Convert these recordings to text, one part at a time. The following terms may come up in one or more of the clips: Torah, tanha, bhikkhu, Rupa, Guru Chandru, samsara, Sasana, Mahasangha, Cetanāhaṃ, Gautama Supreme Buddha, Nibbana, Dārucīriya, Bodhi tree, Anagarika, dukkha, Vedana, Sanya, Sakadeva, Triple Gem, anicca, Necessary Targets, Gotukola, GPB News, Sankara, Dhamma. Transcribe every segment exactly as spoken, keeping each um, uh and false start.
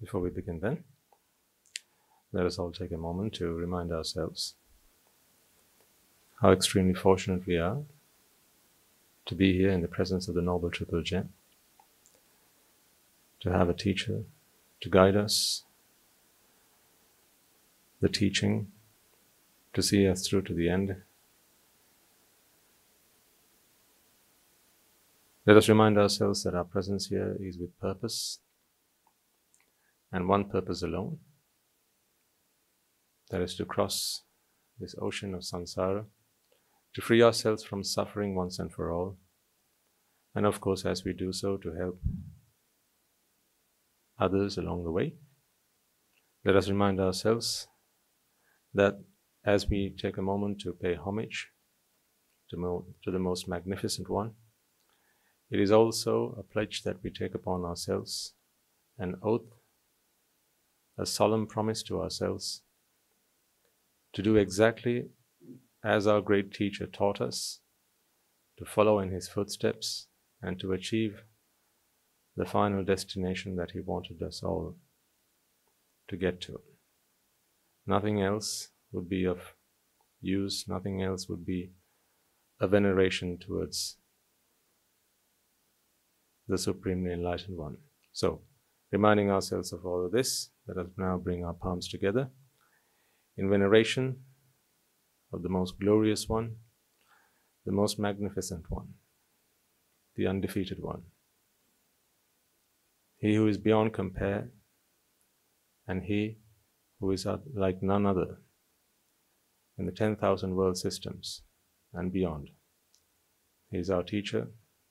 Before we begin then, let us all take a moment to remind ourselves how extremely fortunate we are to be here in the presence of the Noble Triple Gem, to have a teacher to guide us, the teaching to see us through to the end. Let us remind ourselves that our presence here is with purpose, and one purpose alone, that is to cross this ocean of samsara, to free ourselves from suffering once and for all, and of course, as we do so, to help others along the way. Let us remind ourselves that as we take a moment to pay homage to, mo- to the most magnificent one, it is also a pledge that we take upon ourselves, an oath, a solemn promise to ourselves to do exactly as our great teacher taught us, to follow in his footsteps and to achieve the final destination that he wanted us all to get to. Nothing else would be of use, nothing else would be a veneration towards the Supremely Enlightened One. So, reminding ourselves of all of this, let us now bring our palms together in veneration of the most glorious one, the most magnificent one, the undefeated one. He who is beyond compare, and he who is like none other in the ten thousand world systems and beyond. He is our teacher,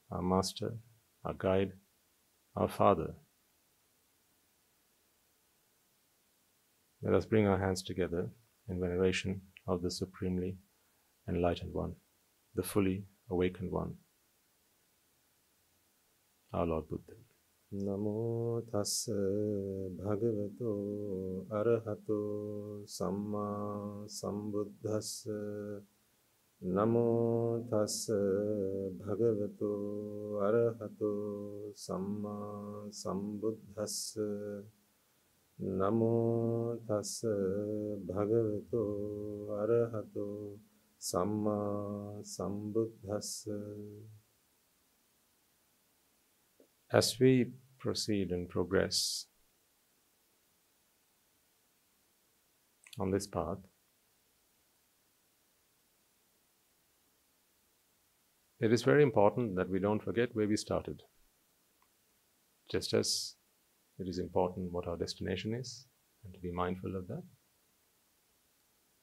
our master, our guide, our father. Let us bring our hands together in veneration of the Supremely Enlightened One, the fully awakened one, our Lord Buddha. Namo tassa bhagavato arahato samma sambuddhassa. Namo tassa bhagavato arahato samma sambuddhassa. Namo tassa bhagavato arahato samma sambuddhassa. As we proceed and progress on this path, it is very important that we don't forget where we started, just as it is important what our destination is, and to be mindful of that.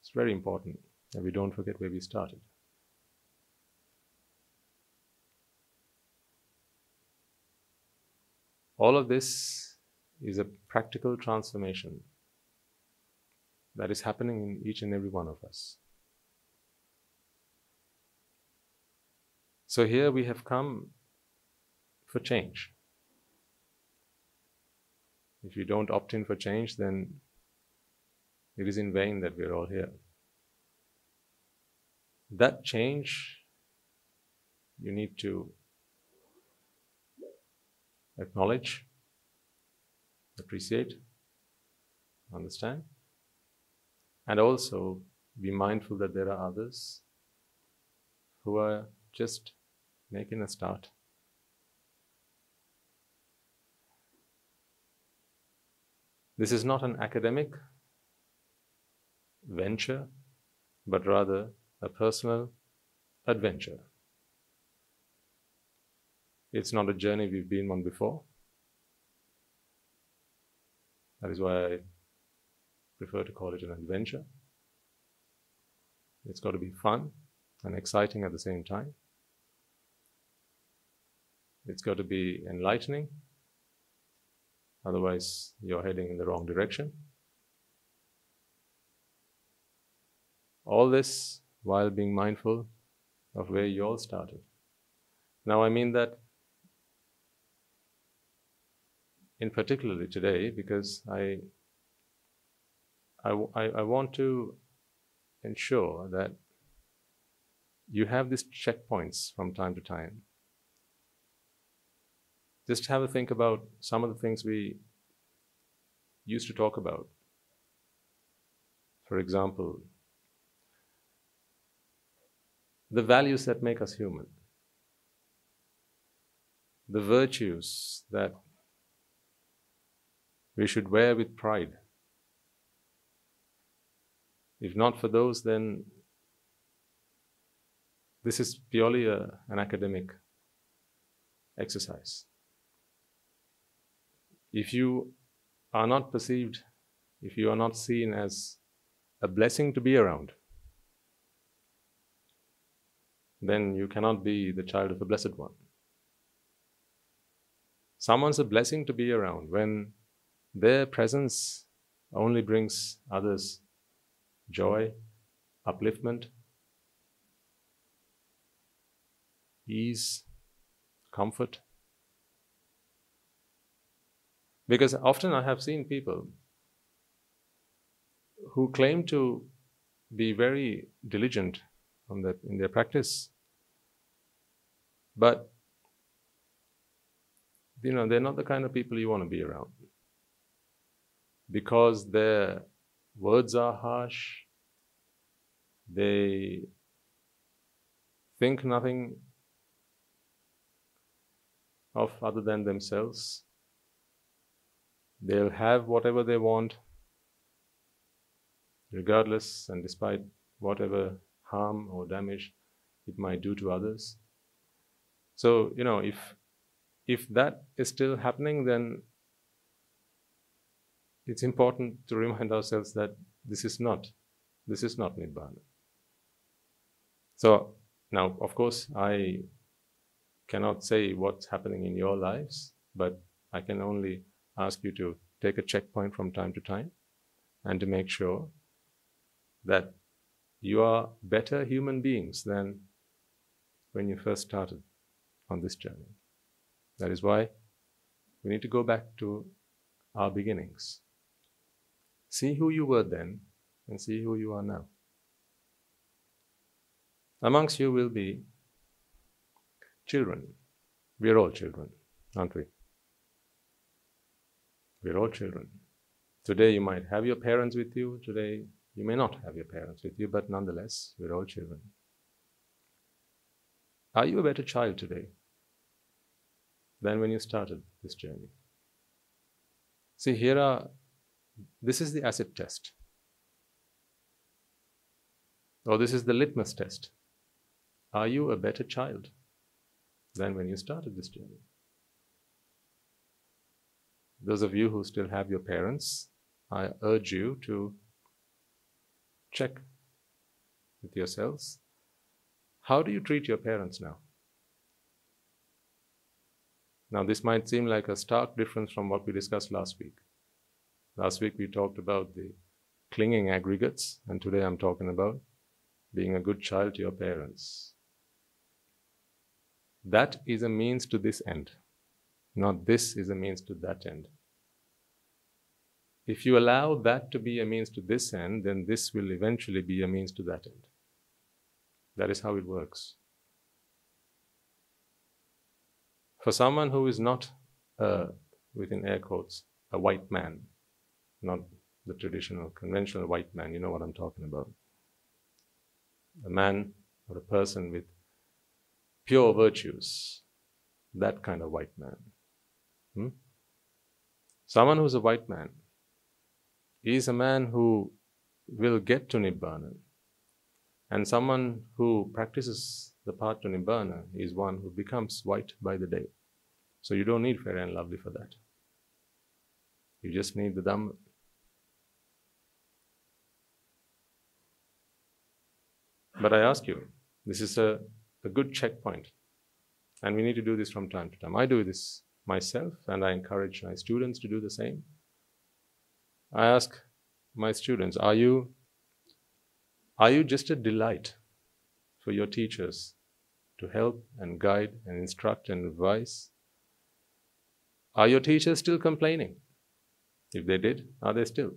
It's very important that we don't forget where we started. All of this is a practical transformation that is happening in each and every one of us. So here we have come for change. If you don't opt in for change, then it is in vain that we are all here. That change, you need to acknowledge, appreciate, understand, and also be mindful that there are others who are just making a start. This is not an academic venture, but rather a personal adventure. It's not a journey we've been on before. That is why I prefer to call it an adventure. It's got to be fun and exciting at the same time. It's got to be enlightening. Otherwise, you're heading in the wrong direction. All this while being mindful of where you all started. Now, I mean that in particularly today, because I, I, I, I want to ensure that you have these checkpoints from time to time. Just have a think about some of the things we used to talk about. For example, the values that make us human, the virtues that we should wear with pride. If not for those, then this is purely a, an academic exercise. If you are not perceived, if you are not seen as a blessing to be around, then you cannot be the child of the Blessed One. Someone's a blessing to be around when their presence only brings others joy, upliftment, ease, comfort. Because often I have seen people who claim to be very diligent on their, in their practice, but you know, they're not the kind of people you want to be around, because their words are harsh, they think nothing of other than themselves. They'll have whatever they want, regardless and despite whatever harm or damage it might do to others. So, you know, if if that is still happening, then it's important to remind ourselves that this is not, this is not Nibbana. So, now, of course, I cannot say what's happening in your lives, but I can only ask you to take a checkpoint from time to time and to make sure that you are better human beings than when you first started on this journey. That is why we need to go back to our beginnings. See who you were then and see who you are now. Amongst you will be children. We are all children, aren't we? We're all children. Today you might have your parents with you, today you may not have your parents with you, but nonetheless, we're all children. Are you a better child today than when you started this journey? See, here are, this is the acid test, or this is the litmus test. Are you a better child than when you started this journey? Those of you who still have your parents, I urge you to check with yourselves. How do you treat your parents now? Now, this might seem like a stark difference from what we discussed last week. Last week we talked about the clinging aggregates, and today I'm talking about being a good child to your parents. That is a means to this end. Not this is a means to that end. If you allow that to be a means to this end, then this will eventually be a means to that end. That is how it works. For someone who is not, uh, within air quotes, a white man, not the traditional, conventional white man, you know what I'm talking about. A man or a person with pure virtues, that kind of white man. Hmm? Someone who's a white man is a man who will get to Nibbana, and someone who practices the path to Nibbana is one who becomes white by the day. So you don't need fair and lovely for that. You just need the Dhamma. But I ask you, this is a, a good checkpoint, and we need to do this from time to time. I do this myself, and I encourage my students to do the same. I ask my students, are you, are you just a delight for your teachers to help and guide and instruct and advise? Are your teachers still complaining? If they did, are they still?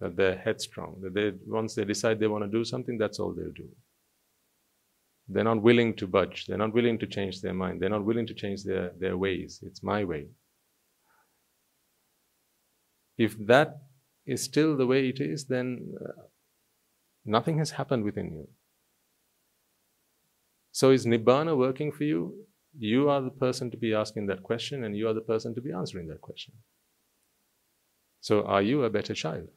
That they're headstrong, that they, once they decide they want to do something, that's all they'll do. They're not willing to budge, they're not willing to change their mind, they're not willing to change their, their ways. It's my way. If that is still the way it is, then uh, nothing has happened within you. So is Nibbana working for you? You are the person to be asking that question, and you are the person to be answering that question. So are you a better child?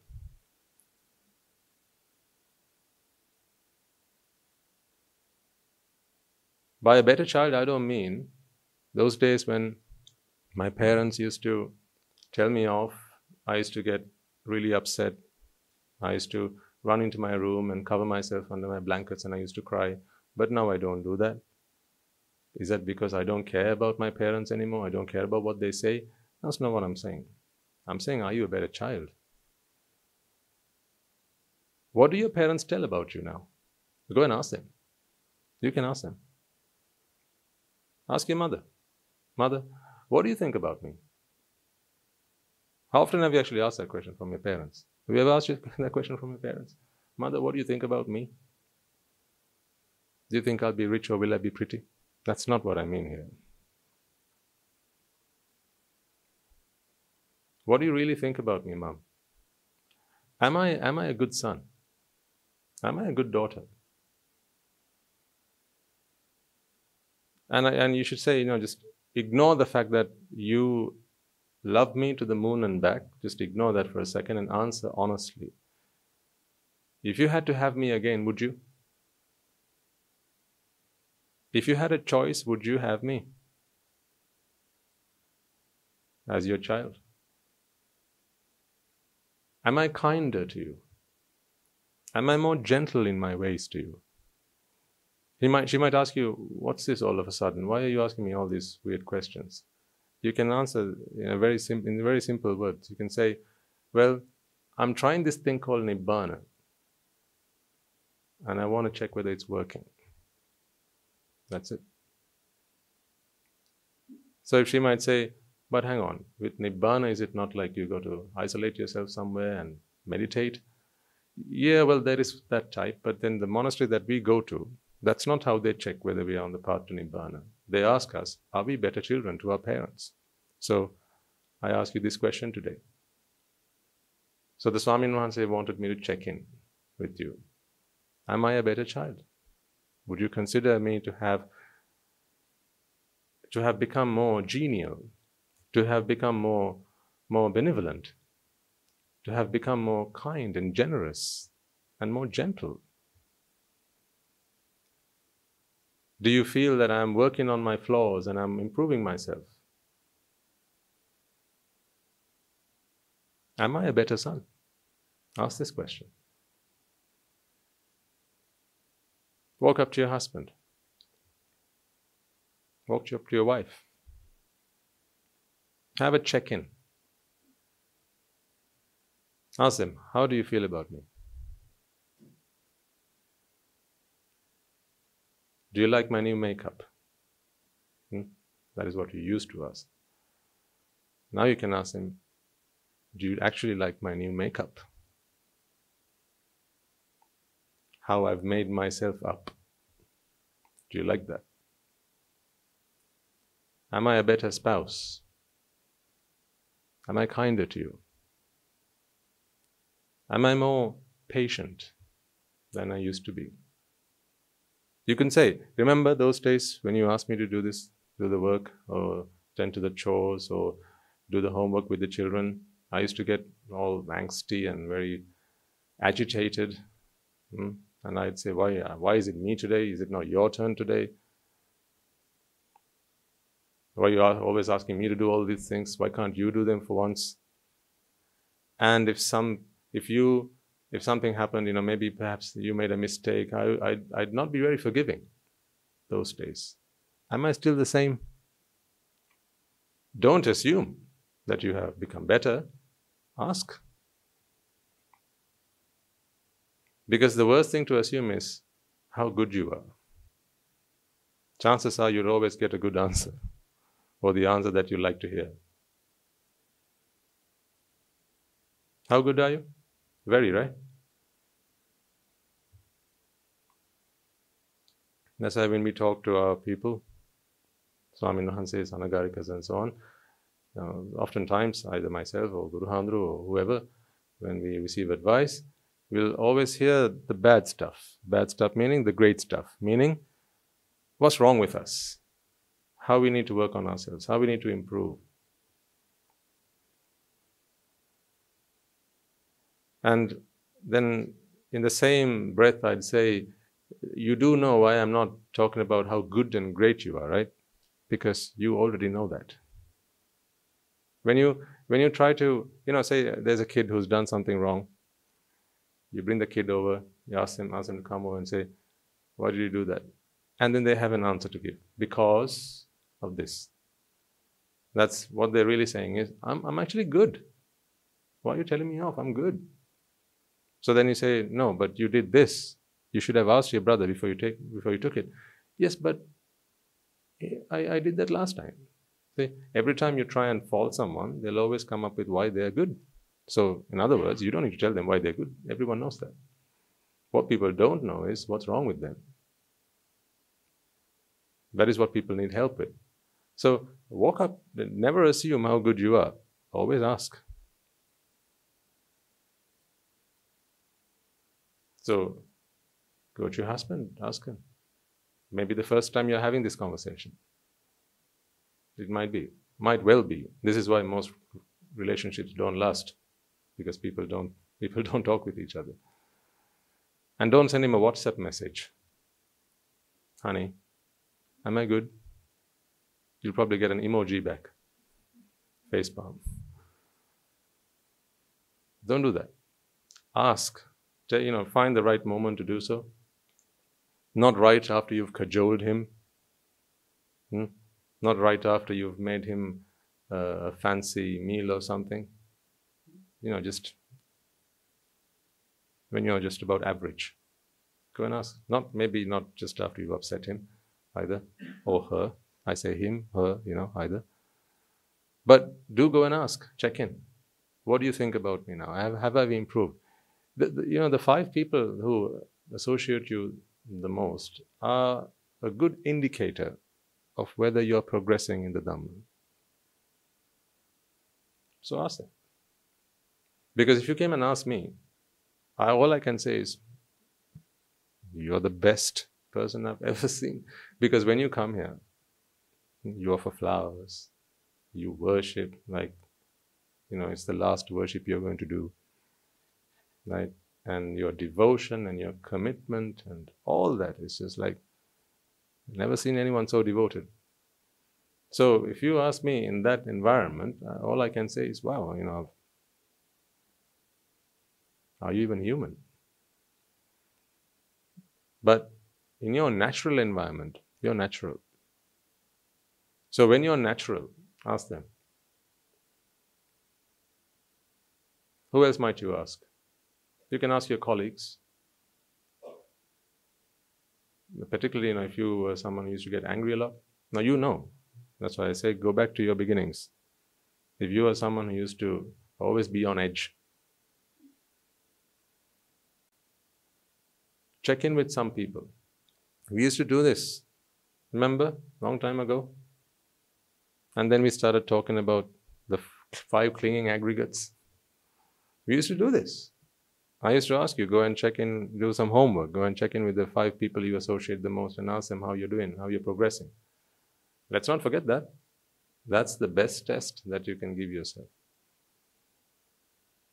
By a better child, I don't mean those days when my parents used to tell me off. I used to get really upset. I used to run into my room and cover myself under my blankets, and I used to cry. But now I don't do that. Is that because I don't care about my parents anymore? I don't care about what they say? That's not what I'm saying. I'm saying, are you a better child? What do your parents tell about you now? Go and ask them. You can ask them. Ask your mother. Mother, what do you think about me? How often have you actually asked that question from your parents? Have you ever asked that question from your parents? Mother, what do you think about me? Do you think I'll be rich, or will I be pretty? That's not what I mean here. What do you really think about me, Mom? Am I, am I a good son? Am I a good daughter? And, I, and you should say, you know, just ignore the fact that you love me to the moon and back. Just ignore that for a second and answer honestly. If you had to have me again, would you? If you had a choice, would you have me as your child? Am I kinder to you? Am I more gentle in my ways to you? He might, she might ask you, what's this all of a sudden? Why are you asking me all these weird questions? You can answer in, a very, sim in very simple words. You can say, well, I'm trying this thing called Nibbana, and I want to check whether it's working. That's it. So if she might say, but hang on, with Nibbana, is it not like you got to isolate yourself somewhere and meditate? Yeah, well, there is that type, but then the monastery that we go to, that's not how they check whether we are on the path to Nibbana. They ask us, are we better children to our parents? So I ask you this question today. So the Swami Nuhansai wanted me to check in with you. Am I a better child? Would you consider me to have to have become more genial, to have become more, more benevolent, to have become more kind and generous and more gentle? Do you feel that I'm working on my flaws and I'm improving myself? Am I a better son? Ask this question. Walk up to your husband. Walk up to your wife. Have a check-in. Ask them, how do you feel about me? Do you like my new makeup? Hmm? That is what you used to ask. Now you can ask him, do you actually like my new makeup? How I've made myself up. Do you like that? Am I a better spouse? Am I kinder to you? Am I more patient than I used to be? You can say, remember those days when you asked me to do this, do the work, or tend to the chores, or do the homework with the children? I used to get all angsty and very agitated. Hmm? And I'd say, why, why is it me today? Is it not your turn today? Why are you always asking me to do all these things? Why can't you do them for once? And if some, if you If something happened, you know, maybe perhaps you made a mistake, I, I'd, I'd not be very forgiving those days. Am I still the same? Don't assume that you have become better. Ask. Because the worst thing to assume is how good you are. Chances are you'll always get a good answer, or the answer that you like to hear. How good are you? Very, right? That's why when we talk to our people, Swami Nuhansai, Anagarikas and so on, Now, oftentimes, either myself or Guru Chandru or whoever, when we receive advice, we'll always hear the bad stuff. Bad stuff meaning the great stuff, meaning what's wrong with us, how we need to work on ourselves, how we need to improve. And then in the same breath, I'd say, you do know why I'm not talking about how good and great you are, right? Because you already know that. When you, when you try to, you know, say there's a kid who's done something wrong, you bring the kid over, you ask him, ask him to come over and say, why did you do that? And then they have an answer to give, because of this. That's what they're really saying is, I'm, I'm actually good. Why are you telling me off? I'm good. So then you say, no, but you did this. You should have asked your brother before you, take, before you took it. Yes, but I, I did that last time. See, every time you try and fault someone, they'll always come up with why they're good. So, in other words, you don't need to tell them why they're good. Everyone knows that. What people don't know is what's wrong with them. That is what people need help with. So, walk up, never assume how good you are. Always ask. So, go to your husband, ask him. Maybe the first time you're having this conversation. It might be, might well be. This is why most relationships don't last, because people don't people don't talk with each other. And don't send him a WhatsApp message. Honey, am I good? You'll probably get an emoji back. Face palm. Don't do that. Ask. You know, find the right moment to do so. Not right after you've cajoled him. Hmm? Not right after you've made him uh, a fancy meal or something. You know, just when you're just about average. Go and ask. Not, maybe not just after you've upset him either, or her. I say him, her, you know, either. But do go and ask. Check in. What do you think about me now? Have, have I improved? The, the, you know, the five people who associate you the most are a good indicator of whether you're progressing in the Dhamma. So ask them. Because if you came and asked me, I, all I can say is, you're the best person I've ever seen. Because when you come here, you offer flowers, you worship, like, you know, it's the last worship you're going to do, right? And your devotion and your commitment and all that is just like, never seen anyone so devoted. So if you ask me in that environment, all I can say is, wow, you know, are you even human? But in your natural environment, you're natural. So when you're natural, ask them. Who else might you ask? You can ask your colleagues. Particularly, you know, if you were someone who used to get angry a lot, now you know. That's why I say go back to your beginnings. If you are someone who used to always be on edge, check in with some people. We used to do this, remember, long time ago? And then we started talking about the five clinging aggregates. We used to do this. I used to ask you, go and check in, do some homework, go and check in with the five people you associate the most and ask them how you're doing, how you're progressing. Let's not forget that. That's the best test that you can give yourself.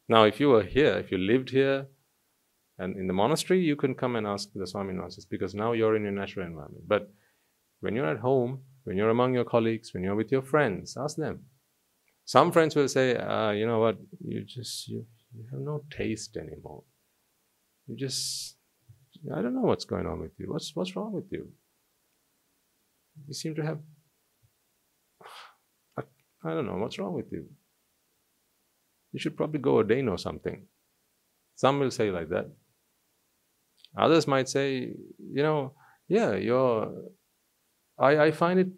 Now, if you were here, if you lived here and in the monastery, you can come and ask the Swami Nuhansai, because now you're in your natural environment. But when you're at home, when you're among your colleagues, when you're with your friends, ask them. Some friends will say, uh, you know what, you just... You, You have no taste anymore. You just, I don't know what's going on with you. What's, what's wrong with you? You seem to have, I, I don't know, what's wrong with you? You should probably go ordain or something. Some will say like that. Others might say, you know, yeah, you're, I, I find it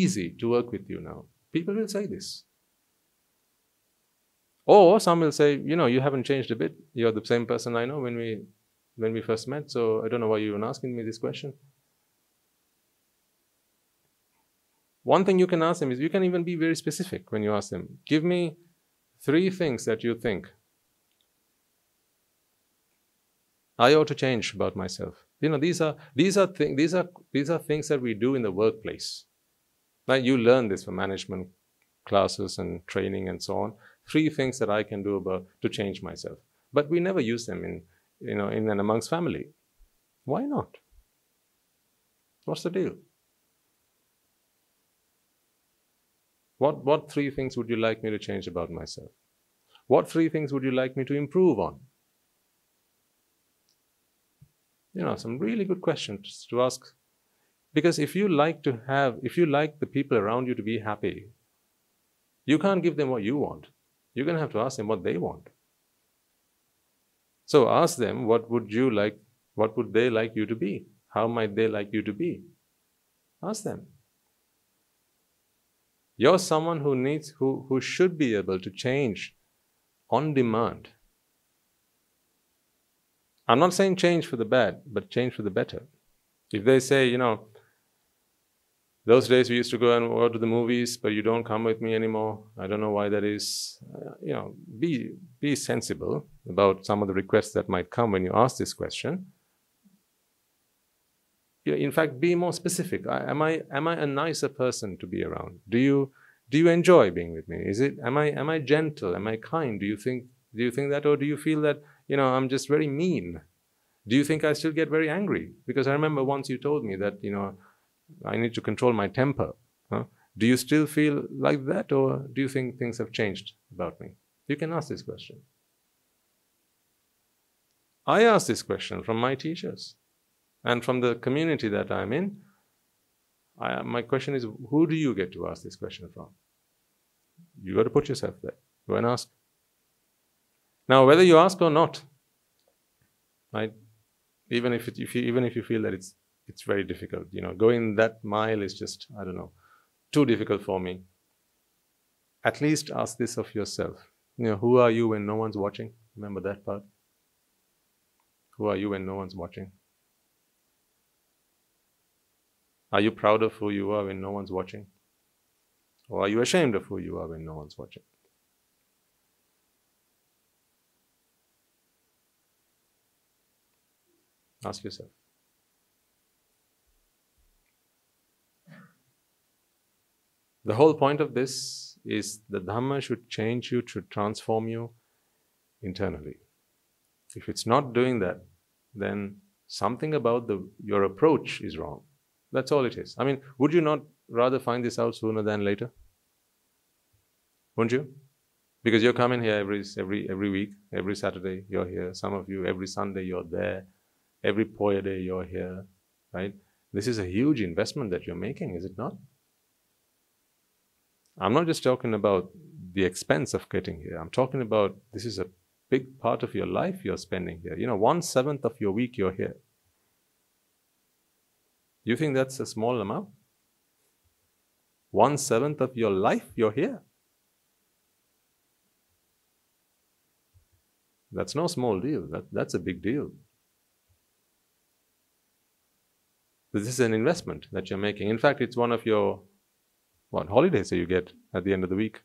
easy to work with you now. People will say this. Or some will say, you know, you haven't changed a bit. You're the same person I know when we, when we first met, so I don't know why you're even asking me this question. One thing you can ask them is, you can even be very specific when you ask them, give me three things that you think I ought to change about myself. You know, these are these are things these are these are things that we do in the workplace. Like you learn this from management classes and training and so on. Three things that I can do about to change myself. But we never use them in you know in and amongst family. Why not? What's the deal? What what three things would you like me to change about myself? What three things would you like me to improve on? You know, some really good questions to ask. Because if you like to have, if you like the people around you to be happy, you can't give them what you want. You're going to have to ask them what they want. So ask them, what would you like, what would they like you to be? How might they like you to be? Ask them. You're someone who needs, who, who should be able to change on demand. I'm not saying change for the bad, but change for the better. If they say, you know, those days we used to go and go to the movies, but you don't come with me anymore. I don't know why that is. Uh, you know, be be sensible about some of the requests that might come when you ask this question. You know, in fact, be more specific. I, am I am I a nicer person to be around? Do you do you enjoy being with me? Is it am I am I gentle? Am I kind? Do you think do you think that, or do you feel that? You know, I'm just very mean. Do you think I still get very angry? Because I remember once you told me that, you know, I need to control my temper. Huh? Do you still feel like that, or do you think things have changed about me? You can ask this question. I asked this question from my teachers and from the community that I'm in. I, my question is, who do you get to ask this question from? You got to put yourself there. Go and ask. Now, whether you ask or not, right? Even if it, if you, even if you feel that it's it's very difficult, you know, going that mile is just, I don't know, too difficult for me. At least ask this of yourself. You know, who are you when no one's watching? Remember that part. Who are you when no one's watching? Are you proud of who you are when no one's watching? Or are you ashamed of who you are when no one's watching? Ask yourself. The whole point of this is the Dhamma should change you, should transform you internally. If it's not doing that, then something about the, your approach is wrong. That's all it is. I mean, would you not rather find this out sooner than later? Wouldn't you? Because you're coming here every, every, every week, every Saturday you're here. Some of you, every Sunday you're there. Every Poya day you're here, right? This is a huge investment that you're making, is it not? I'm not just talking about the expense of getting here. I'm talking about this is a big part of your life you're spending here. You know, one-seventh of your week you're here. You think that's a small amount? One-seventh of your life you're here. That's no small deal. That, that's a big deal. This is an investment that you're making. In fact, it's one of your what holidays that you get at the end of the week.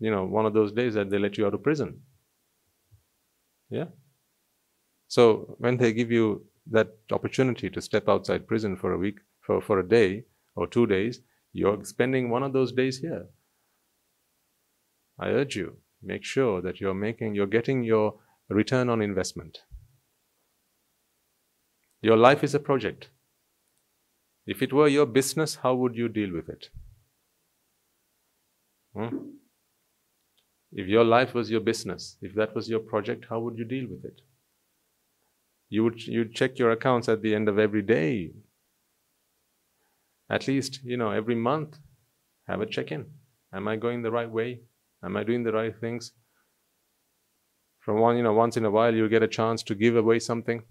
You know, one of those days that they let you out of prison. Yeah? So when they give you that opportunity to step outside prison for a week, for, for a day or two days, you're spending one of those days here. I urge you, make sure that you're making, you're getting your return on investment. Your life is a project. If it were your business, how would you deal with it? Hmm? If your life was your business, if that was your project, how would you deal with it? You would you'd check your accounts at the end of every day. At least, you know, every month, have a check-in. Am I going the right way? Am I doing the right things? From one, you know, once in a while, you get a chance to give away something.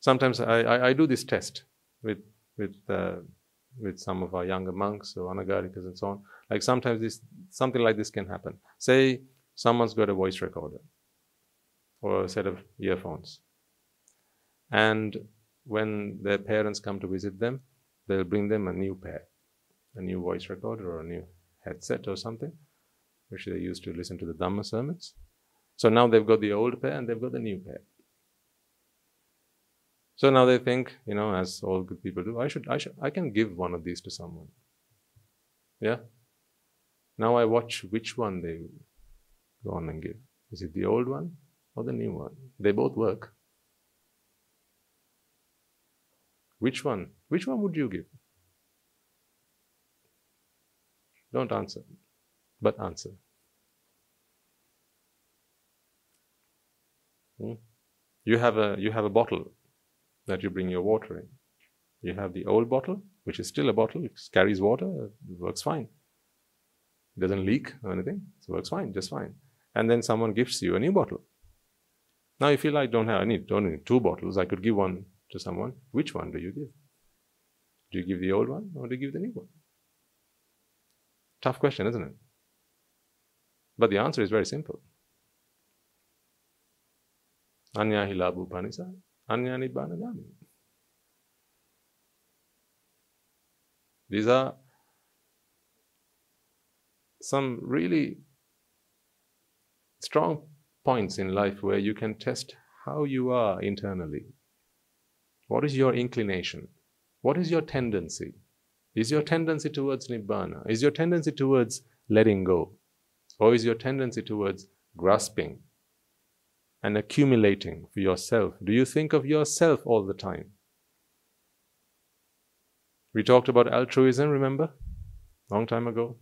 Sometimes I, I, I do this test with with uh, with some of our younger monks or Anagarikas and so on. Like sometimes this something like this can happen. Say someone's got a voice recorder or a set of earphones, and when their parents come to visit them, they'll bring them a new pair, a new voice recorder or a new headset or something, which they used to listen to the Dhamma sermons. So now they've got the old pair and they've got the new pair. So now they think, you know, as all good people do, I should, I should, I can give one of these to someone. Yeah? Now I watch which one they go on and give. Is it the old one or the new one? They both work. Which one? Which one would you give? Don't answer, but answer. Hmm? You have a, you have a bottle that you bring your water in. You have the old bottle, which is still a bottle, it carries water, it works fine. It doesn't leak or anything, it works fine, just fine. And then someone gifts you a new bottle. Now you feel like, don't have, I need, don't need two bottles, I could give one to someone. Which one do you give? Do you give the old one or do you give the new one? Tough question, isn't it? But the answer is very simple. Anya hi labhu panisa. Anya nibbana dami. These are some really strong points in life where you can test how you are internally. What is your inclination? What is your tendency? Is your tendency towards Nibbana? Is your tendency towards letting go? Or is your tendency towards grasping and accumulating for yourself? Do you think of yourself all the time? We talked about altruism, remember? Long time ago.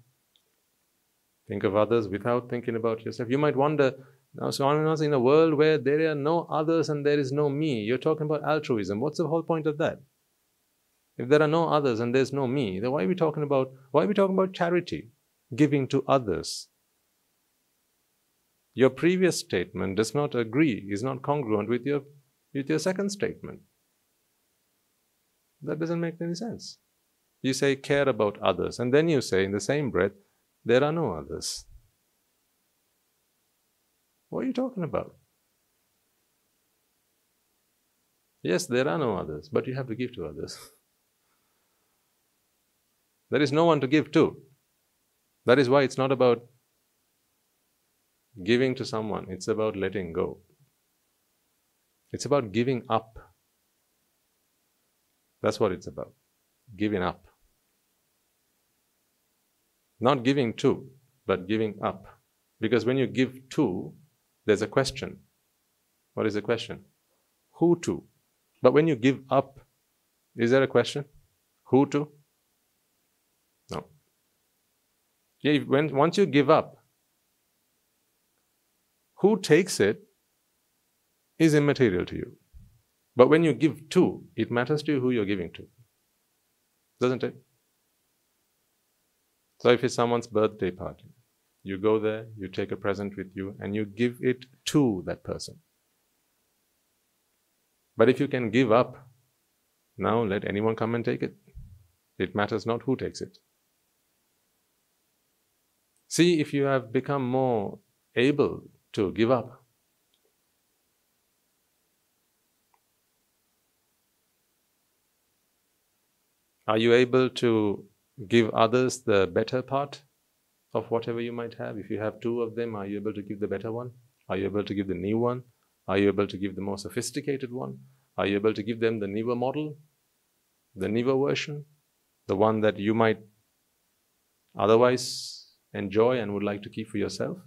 Think of others without thinking about yourself. You might wonder, now Swami Nuhansai, in a world where there are no others and there is no me, you're talking about altruism. What's the whole point of that? If there are no others and there's no me, then why are we talking about, why are we talking about charity? Giving to others. Your previous statement does not agree, is not congruent with your, with your second statement. That doesn't make any sense. You say, care about others, and then you say in the same breath, there are no others. What are you talking about? Yes, there are no others, but you have to give to others. There is no one to give to. That is why it's not about giving to someone, it's about letting go. It's about giving up. That's what it's about. Giving up. Not giving to, but giving up. Because when you give to, there's a question. What is the question? Who to? But when you give up, is there a question? Who to? No. Yeah, when, once you give up, who takes it is immaterial to you. But when you give to, it matters to you who you're giving to. Doesn't it? So if it's someone's birthday party, you go there, you take a present with you, and you give it to that person. But if you can give up, now let anyone come and take it. It matters not who takes it. See if you have become more able to give up. Are you able to give others the better part of whatever you might have? If you have two of them, are you able to give the better one? Are you able to give the new one? Are you able to give the more sophisticated one? Are you able to give them the newer model, the newer version, the one that you might otherwise enjoy and would like to keep for yourself?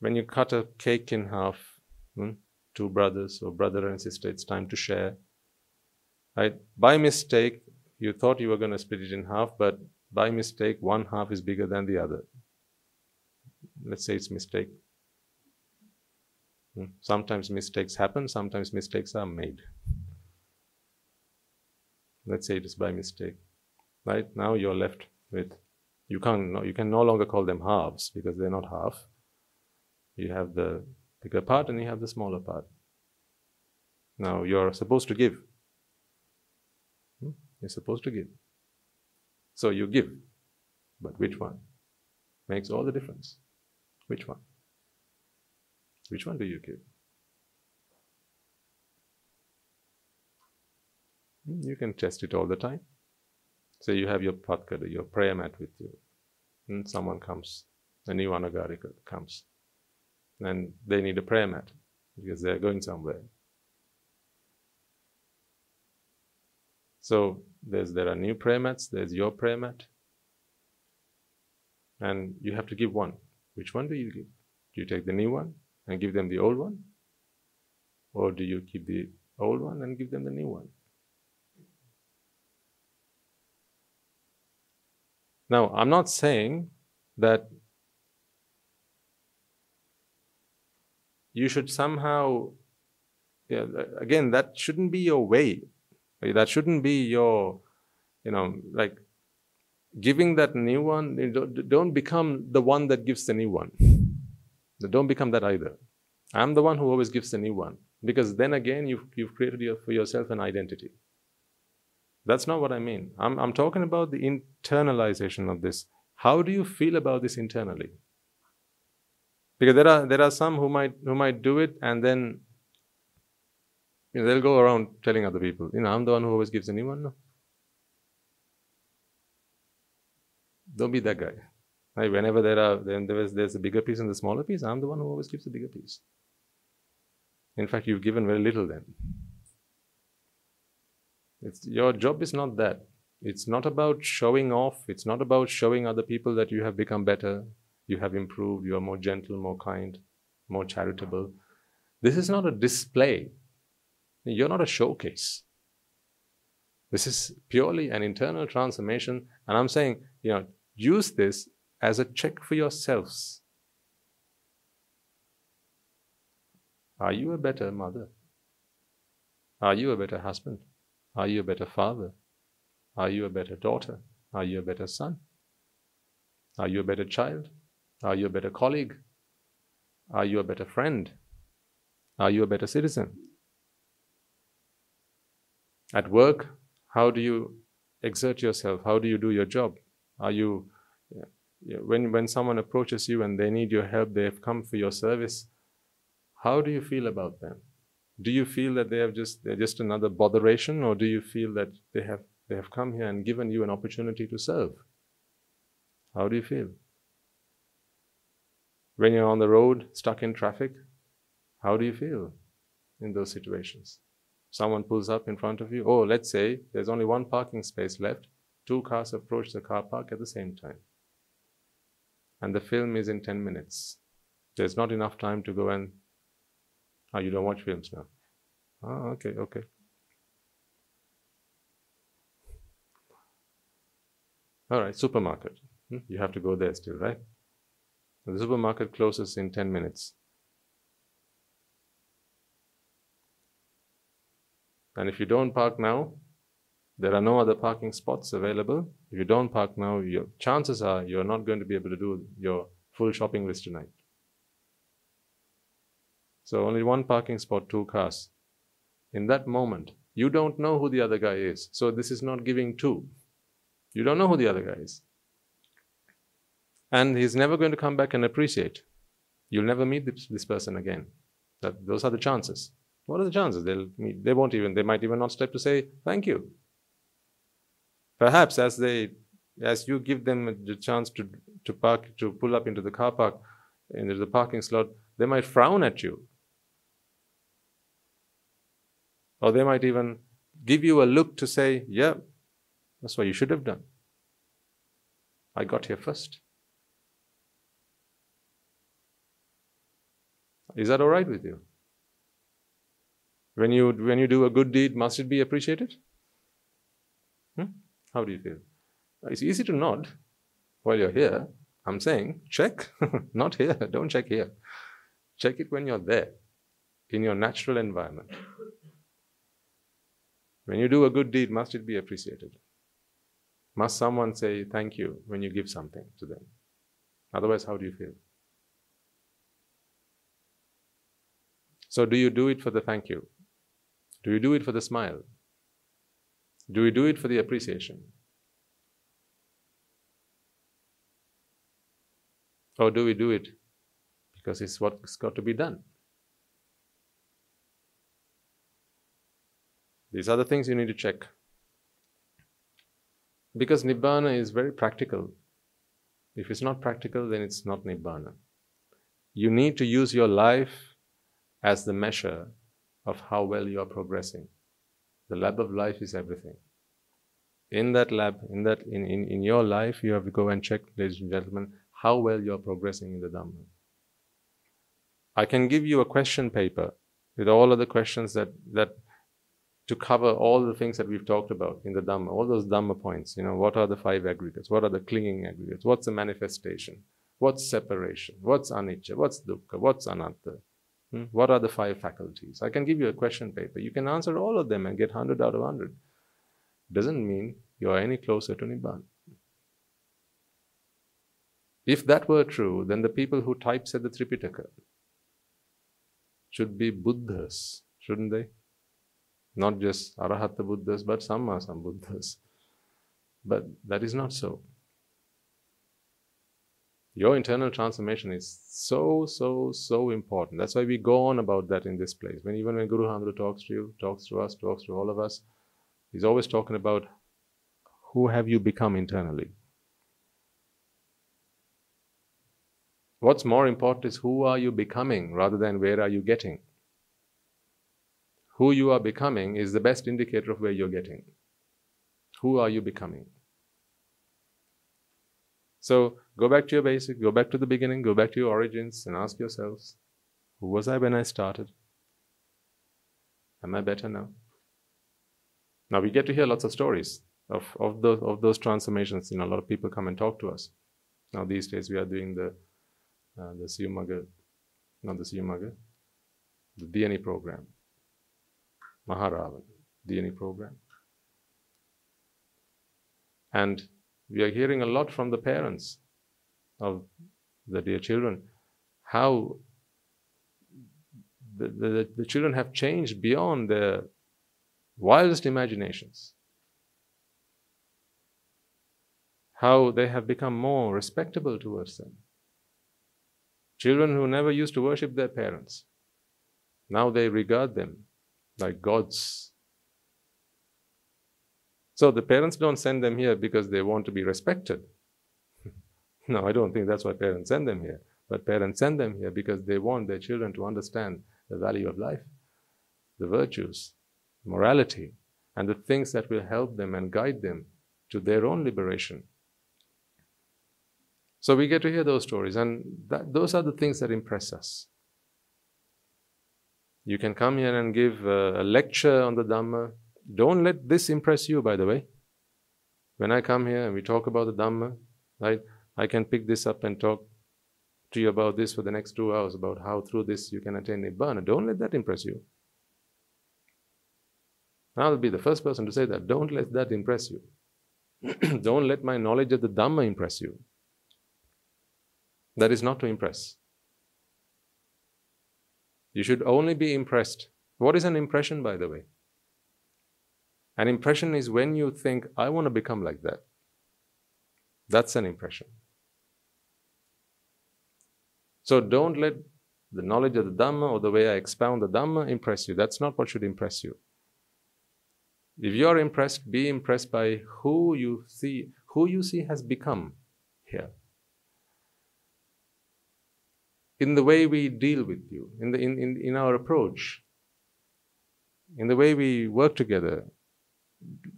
When you cut a cake in half, hmm, two brothers or brother and sister, it's time to share. Right? By mistake, you thought you were going to split it in half, but by mistake, one half is bigger than the other. Let's say it's mistake. Hmm? Sometimes mistakes happen, sometimes mistakes are made. Let's say it is by mistake. Right? Now you're left with, you can't, you can no longer call them halves because they're not half. You have the bigger part and you have the smaller part. Now you're supposed to give. You're supposed to give. So you give. But which one? Makes all the difference. Which one? Which one do you give? You can test it all the time. So you have your patkada, your prayer mat with you. And someone comes, a new Anagarika comes. And they need a prayer mat because they're going somewhere. So there's, there are new prayer mats, there's your prayer mat. And you have to give one. Which one do you give? Do you take the new one and give them the old one? Or do you keep the old one and give them the new one? Now, I'm not saying that you should somehow, yeah, again, that shouldn't be your way. That shouldn't be your, you know, like giving that new one, don't, don't become the one that gives the new one. Don't become that either. I'm the one who always gives the new one. Because then again, you've, you've created your, for yourself an identity. That's not what I mean. I'm, I'm talking about the internalization of this. How do you feel about this internally? Because there are, there are some who might, who might do it and then you know, they'll go around telling other people, you know, I'm the one who always gives the new one. No. Don't be that guy. Like whenever there are, then there's, there's a bigger piece and the smaller piece, I'm the one who always gives the bigger piece. In fact, you've given very little then. It's, your job is not that. It's not about showing off. It's not about showing other people that you have become better, you have improved, you are more gentle, more kind, more charitable. This is not a display. You're not a showcase. This is purely an internal transformation. And I'm saying, you know, use this as a check for yourselves. Are you a better mother? Are you a better husband? Are you a better father? Are you a better daughter? Are you a better son? Are you a better child? Are you a better colleague? Are you a better friend? Are you a better citizen? At work, how do you exert yourself? How do you do your job? Are you, when, when someone approaches you and they need your help, they have come for your service, how do you feel about them? Do you feel that they have just, they're just another botheration, or do you feel that they have, they have come here and given you an opportunity to serve? How do you feel? When you're on the road, stuck in traffic, how do you feel in those situations? Someone pulls up in front of you, oh, let's say there's only one parking space left, two cars approach the car park at the same time. And the film is in ten minutes. There's not enough time to go and, oh, you don't watch films now. Oh, okay, okay. All right, supermarket. Hmm? You have to go there still, right? The supermarket closes in ten minutes. And if you don't park now, there are no other parking spots available. If you don't park now, your chances are you're not going to be able to do your full shopping list tonight. So only one parking spot, two cars. In that moment, you don't know who the other guy is. So this is not giving two. You don't know who the other guy is. And he's never going to come back and appreciate. You'll never meet this, this person again. That, those are the chances. What are the chances? They'll meet, they won't even, they might even not step to say, thank you. Perhaps as they, as you give them the chance to, to park, to pull up into the car park, into the parking slot, they might frown at you. Or they might even give you a look to say, yeah, that's what you should have done. I got here first. Is that all right with you? When you, when you do a good deed, must it be appreciated? Hmm? How do you feel? It's easy to nod while you're here. I'm saying, check. Not here. Don't check here. Check it when you're there, in your natural environment. When you do a good deed, must it be appreciated? Must someone say thank you when you give something to them? Otherwise, how do you feel? So do you do it for the thank you? Do you do it for the smile? Do you do it for the appreciation? Or do we do it because it's what's got to be done? These are the things you need to check. Because Nibbana is very practical. If it's not practical, then it's not Nibbana. You need to use your life as the measure of how well you are progressing. The lab of life is everything. In that lab, in that in, in, in your life, you have to go and check, ladies and gentlemen, how well you are progressing in the Dhamma. I can give you a question paper with all of the questions that, that to cover all the things that we've talked about in the Dhamma, all those Dhamma points, you know, what are the five aggregates, what are the clinging aggregates, what's the manifestation, what's separation, what's anicca, what's dukkha, what's anatta, hmm? What are the five faculties? I can give you a question paper. You can answer all of them and get one hundred out of one hundred. Doesn't mean you are any closer to Nibbana. If that were true, then the people who typeset the Tripitaka should be Buddhas, shouldn't they? Not just Arahata Buddhas, but Samma Sambuddhassa. But that is not so. Your internal transformation is so, so, so important. That's why we go on about that in this place. When even when Guru Chandru talks to you, talks to us, talks to all of us, he's always talking about who have you become internally. What's more important is who are you becoming rather than where are you getting. Who you are becoming is the best indicator of where you're getting. Who are you becoming? So go back to your basic, go back to the beginning, go back to your origins and ask yourselves, who was I when I started? Am I better now? Now we get to hear lots of stories of, of, those, of those transformations. You know, a lot of people come and talk to us. Now these days we are doing the uh, the Siyumaga, not the Siyumaga, the D N A program, Maharavan, D N A program. And we are hearing a lot from the parents of the dear children, how the, the, the children have changed beyond their wildest imaginations. How they have become more respectable towards them. Children who never used to worship their parents, now they regard them like gods. So the parents don't send them here because they want to be respected. No, I don't think that's why parents send them here. But parents send them here because they want their children to understand the value of life, the virtues, morality, and the things that will help them and guide them to their own liberation. So we get to hear those stories, and that, those are the things that impress us. You can come here and give a, a lecture on the Dhamma. Don't let this impress you, by the way. When I come here and we talk about the Dhamma, right, I can pick this up and talk to you about this for the next two hours, about how through this you can attain Nibbana. Don't let that impress you. I'll be the first person to say that. Don't let that impress you. Don't let my knowledge of the Dhamma impress you. That is not to impress. You should only be impressed. What is an impression, by the way? An impression is when you think, I want to become like that. That's an impression. So don't let the knowledge of the Dhamma or the way I expound the Dhamma impress you. That's not what should impress you. If you are impressed, be impressed by who you see, who you see has become here. In the way we deal with you, in, the, in, in, in our approach, in the way we work together,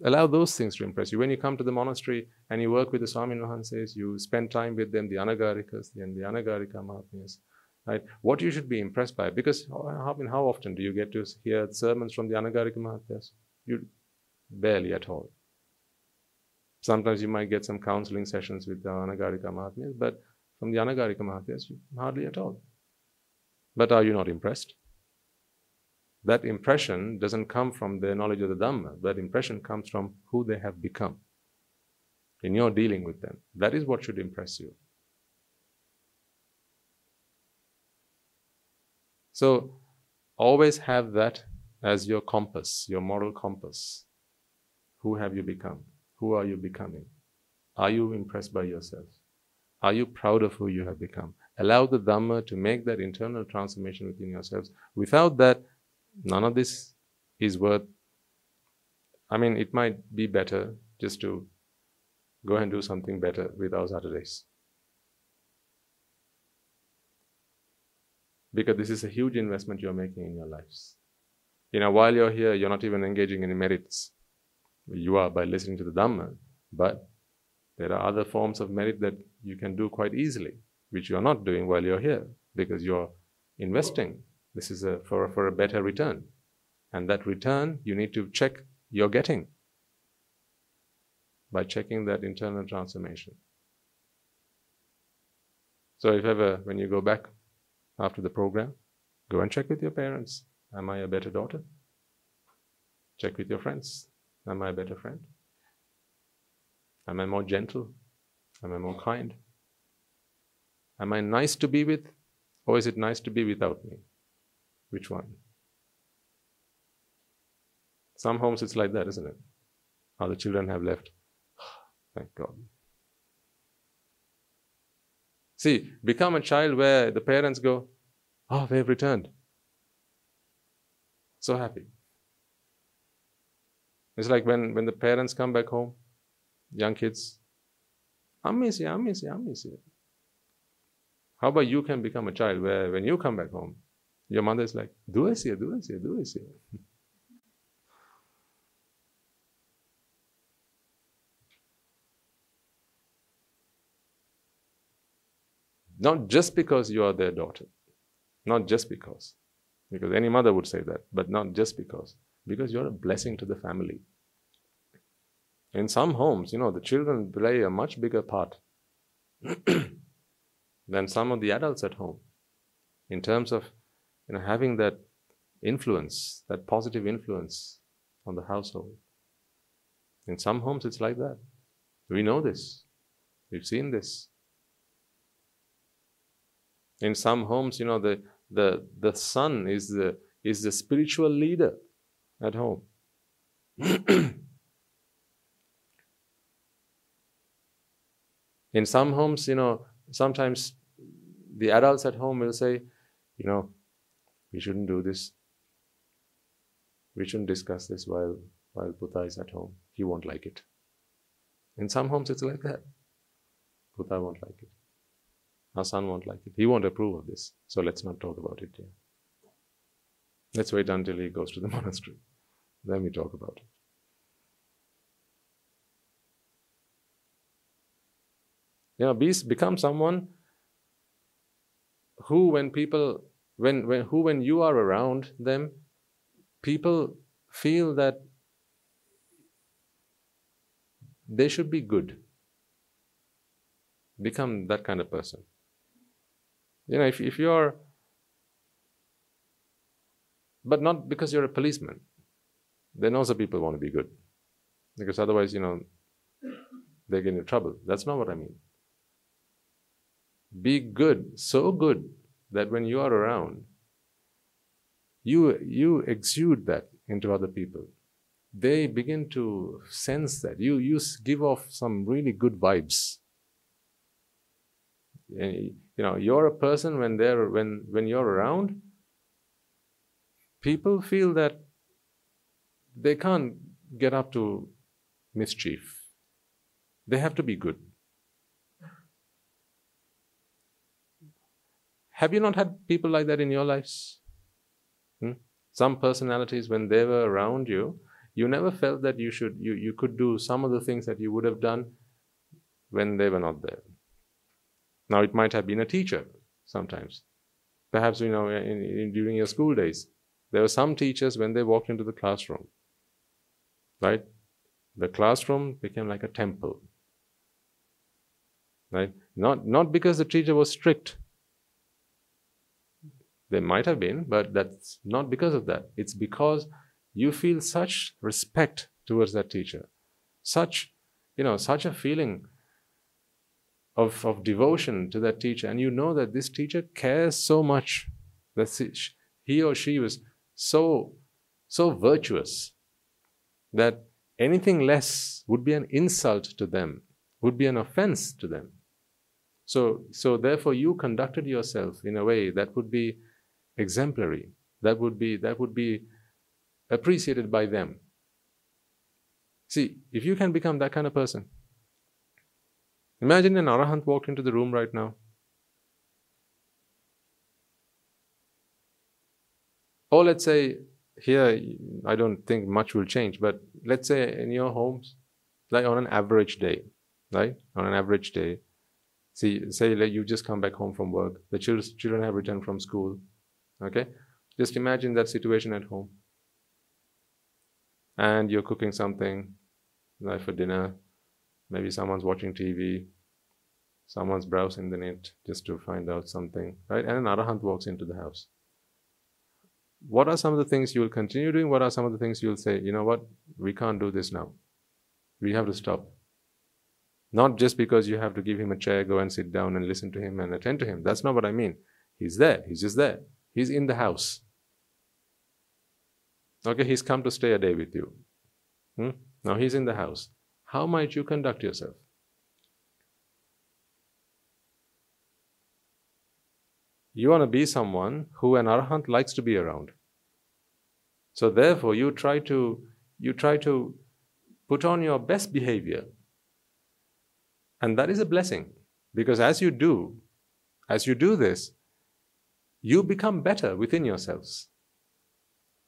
allow those things to impress you. When you come to the monastery and you work with the Swami Nuhansays, you spend time with them, the Anagarikas, the, and the Anagarika Mahatmas, right? What you should be impressed by, because how, how often do you get to hear sermons from the Anagarika Mahatmas? You barely at all. Sometimes you might get some counseling sessions with the Anagarika Mahatmas, but from the Anagarika Mahatmas, hardly at all. But are you not impressed? That impression doesn't come from their knowledge of the Dhamma. That impression comes from who they have become in your dealing with them. That is what should impress you. So, always have that as your compass, your moral compass. Who have you become? Who are you becoming? Are you impressed by yourself? Are you proud of who you have become? Allow the Dhamma to make that internal transformation within yourselves. Without that, none of this is worth I mean, it might be better just to go and do something better with our Saturdays. Because this is a huge investment you're making in your lives. You know, while you're here, you're not even engaging in merits. You are by listening to the Dhamma, but there are other forms of merit that you can do quite easily, which you're not doing while you're here, because you're investing. This is a, for, for a better return. And that return, you need to check you're getting by checking that internal transformation. So if ever, when you go back after the program, go and check with your parents. Am I a better daughter? Check with your friends. Am I a better friend? Am I more gentle? Am I more kind? Am I nice to be with? Or is it nice to be without me? Which one? Some homes it's like that, isn't it? How the children have left. Thank God. See, become a child where the parents go, oh, they've returned. So happy. It's like when, when the parents come back home, young kids, Ammi's here, Ammi's here, Ammi's here. How about you can become a child where when you come back home, your mother is like, do I see it, do I see it, do I see it. Not just because you are their daughter. Not just because. Because any mother would say that. But not just because. Because you are a blessing to the family. In some homes, you know, the children play a much bigger part than some of the adults at home. In terms of, you know, having that influence, that positive influence on the household. In some homes, it's like that. We know this. We've seen this. In some homes, you know, the, the, the son is the, is the spiritual leader at home. In some homes, you know, sometimes the adults at home will say, you know, we shouldn't do this. We shouldn't discuss this while, while Buddha is at home. He won't like it. In some homes, it's like that. Buddha won't like it. Our son won't like it. He won't approve of this. So let's not talk about it here. Let's wait until he goes to the monastery. Then we talk about it. You know, be, become someone who when people, when, when, who when you are around them, people feel that they should be good. Become that kind of person. You know, if, if you're, but not because you're a policeman, then also people want to be good. Because otherwise, you know, they get into trouble. That's not what I mean. Be good, so good that when you are around, you, you exude that into other people. They begin to sense that. You, you give off some really good vibes. You know, you're a person when they're when when you're around, people feel that they can't get up to mischief. They have to be good. Have you not had people like that in your lives? Hmm? Some personalities, when they were around you, you never felt that you should you, you could do some of the things that you would have done when they were not there. Now, it might have been a teacher sometimes. Perhaps, you know, in, in, during your school days, there were some teachers when they walked into the classroom, right? The classroom became like a temple, right? Not, not because the teacher was strict. They might have been, but that's not because of that. It's because you feel such respect towards that teacher, such, you know, such a feeling Of, of devotion to that teacher, and you know that this teacher cares so much, that he or she was so, so virtuous that anything less would be an insult to them, would be an offense to them. So, so therefore you conducted yourself in a way that would be exemplary, that would be, that would be appreciated by them. See, if you can become that kind of person, imagine an Arahant walked into the room right now. Or let's say, here, I don't think much will change, but let's say in your homes, like on an average day, right? On an average day, see, say like you just come back home from work, the children have returned from school, okay? Just imagine that situation at home. And you're cooking something, like for dinner, maybe someone's watching T V, someone's browsing the net just to find out something, right? And an Arahant walks into the house. What are some of the things you will continue doing? What are some of the things you will say, you know what, we can't do this now. We have to stop. Not just because you have to give him a chair, go and sit down and listen to him and attend to him. That's not what I mean. He's there. He's just there. He's in the house. Okay, he's come to stay a day with you. Hmm? Now he's in the house. How might you conduct yourself? You want to be someone who an Arahant likes to be around. So therefore, you try to, you try to put on your best behavior. And that is a blessing. Because as you do, as you do this, you become better within yourselves.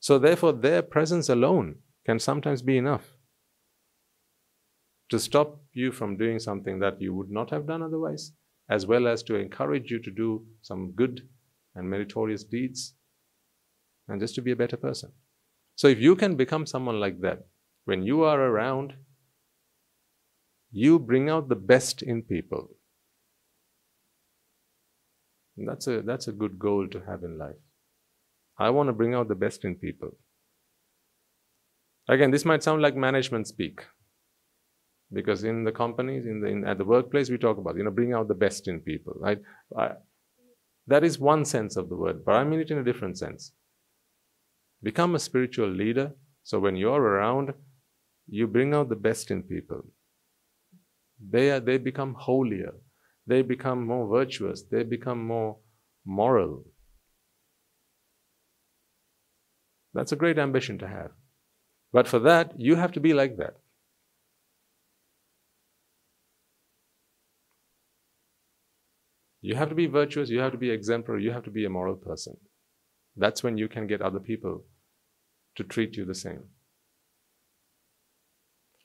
So therefore, their presence alone can sometimes be enough to stop you from doing something that you would not have done otherwise, as well as to encourage you to do some good and meritorious deeds and just to be a better person. So if you can become someone like that, when you are around, you bring out the best in people. And that's a, that's a good goal to have in life. I want to bring out the best in people. Again, this might sound like management speak. Because in the companies, in the in, at the workplace, we talk about, you know, bring out the best in people, right? I, that is one sense of the word, but I mean it in a different sense. Become a spiritual leader, so when you're around, you bring out the best in people. They are, they become holier, they become more virtuous, they become more moral. That's a great ambition to have. But for that, you have to be like that. You have to be virtuous, you have to be exemplary, you have to be a moral person. That's when you can get other people to treat you the same.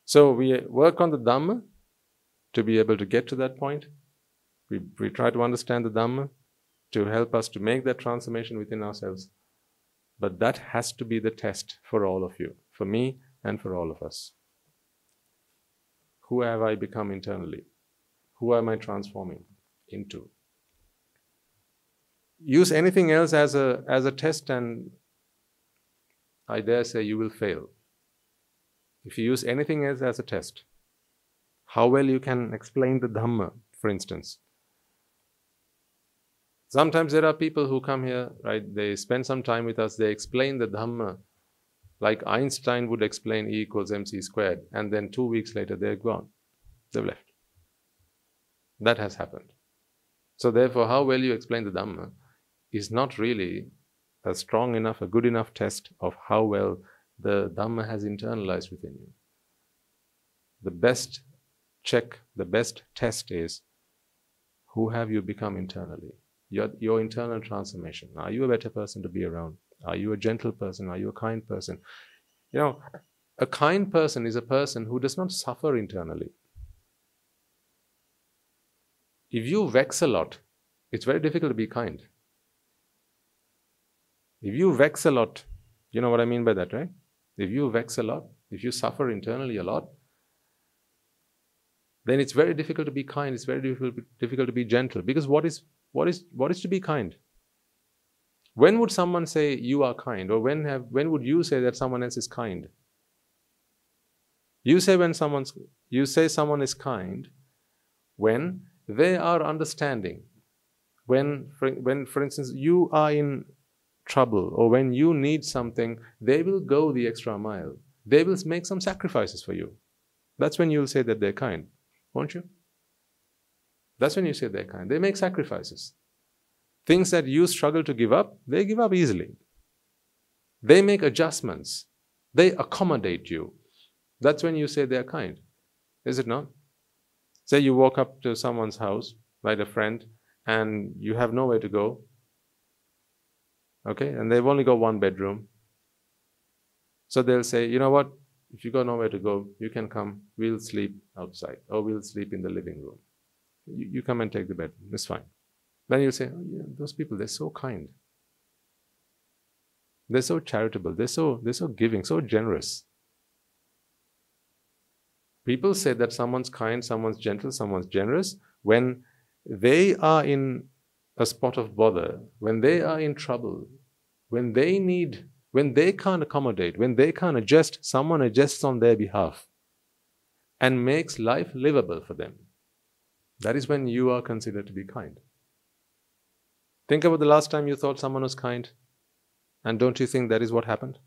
So we work on the Dhamma to be able to get to that point. We, we try to understand the Dhamma to help us to make that transformation within ourselves. But that has to be the test for all of you, for me and for all of us. Who have I become internally? Who am I transforming into? Use anything else as a, as a test and I dare say you will fail. If you use anything else as a test, how well you can explain the Dhamma, for instance. Sometimes there are people who come here, right? They spend some time with us, they explain the Dhamma like Einstein would explain E equals mc squared, and then two weeks later they're gone. They've left. That has happened. So therefore, how well you explain the Dhamma is not really a strong enough, a good enough test of how well the Dhamma has internalized within you. The best check, the best test is, who have you become internally? Your, your internal transformation. Are you a better person to be around? Are you a gentle person? Are you a kind person? You know, a kind person is a person who does not suffer internally. If you vex a lot, it's very difficult to be kind. If you vex a lot, you know what I mean by that, right? If you vex a lot, if you suffer internally a lot, then it's very difficult to be kind, it's very difficult, difficult to be gentle. Because what is, what is, what is to be kind? When would someone say you are kind? Or when, have, when would you say that someone else is kind? You say when someone's, you say someone is kind when they are understanding. When for, when, for instance, you are in trouble or when you need something, they will go the extra mile. They will make some sacrifices for you. That's when you'll say that they're kind, won't you? That's when you say they're kind. They make sacrifices. Things that you struggle to give up, they give up easily. They make adjustments. They accommodate you. That's when you say they are kind, is it not? Say you walk up to someone's house, like a friend, and you have nowhere to go, okay, and they've only got one bedroom. So they'll say, you know what, if you got nowhere to go, you can come, we'll sleep outside, or we'll sleep in the living room. You, you come and take the bedroom, it's fine. Then you'll say, oh yeah, those people, they're so kind. They're so charitable, they're so, they're so giving, so generous. People say that someone's kind, someone's gentle, someone's generous when they are in a spot of bother, when they are in trouble, when they need, when they can't accommodate, when they can't adjust, someone adjusts on their behalf and makes life livable for them. That is when you are considered to be kind. Think about the last time you thought someone was kind. And don't you think that is what happened?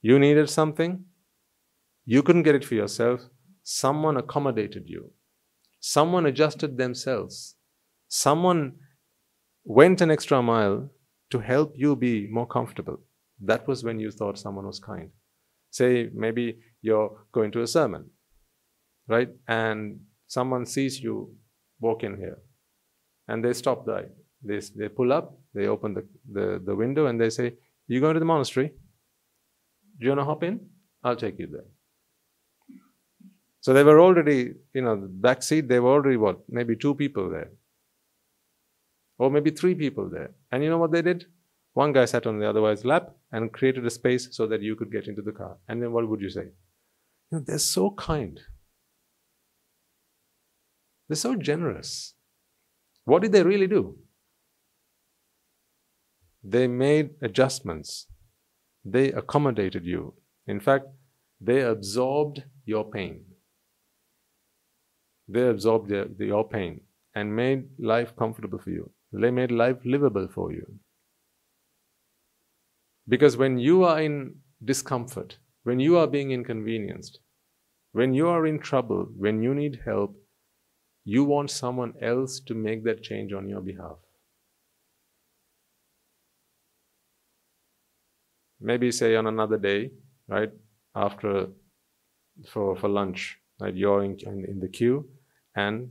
You needed something, you couldn't get it for yourself, someone accommodated you, someone adjusted themselves, someone went an extra mile to help you be more comfortable. That was when you thought someone was kind. Say maybe you're going to a sermon, right? And someone sees you walk in here and they stop there. They, they pull up, they open the, the, the window and they say, you going to the monastery? Do you want to hop in? I'll take you there. So they were already, you know, the back seat, they were already what? Maybe two people there. Or maybe three people there. And you know what they did? One guy sat on the other guy's lap and created a space so that you could get into the car. And then what would you say? You know, they're so kind. They're so generous. What did they really do? They made adjustments. They accommodated you. In fact, they absorbed your pain. They absorbed their, the, your pain and made life comfortable for you. They made life livable for you. Because when you are in discomfort, when you are being inconvenienced, when you are in trouble, when you need help, you want someone else to make that change on your behalf. Maybe say on another day, right, after, for, for lunch, right, you're in, in, in the queue and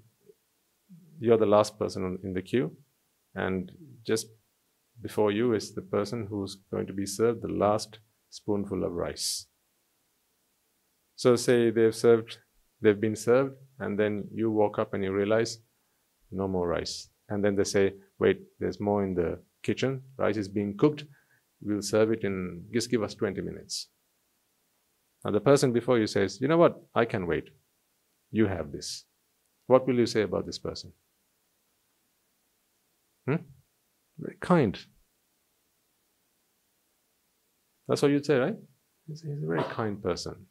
you're the last person in the queue and just before you is the person who's going to be served the last spoonful of rice. So say they've served, they've been served and then you walk up and you realize no more rice. And then they say, wait, there's more in the kitchen, rice is being cooked, we'll serve it in, just give us twenty minutes. Now the person before you says, you know what, I can wait, you have this. What will you say about this person? Hmm? Very kind. That's what you'd say, right? He's a very kind person,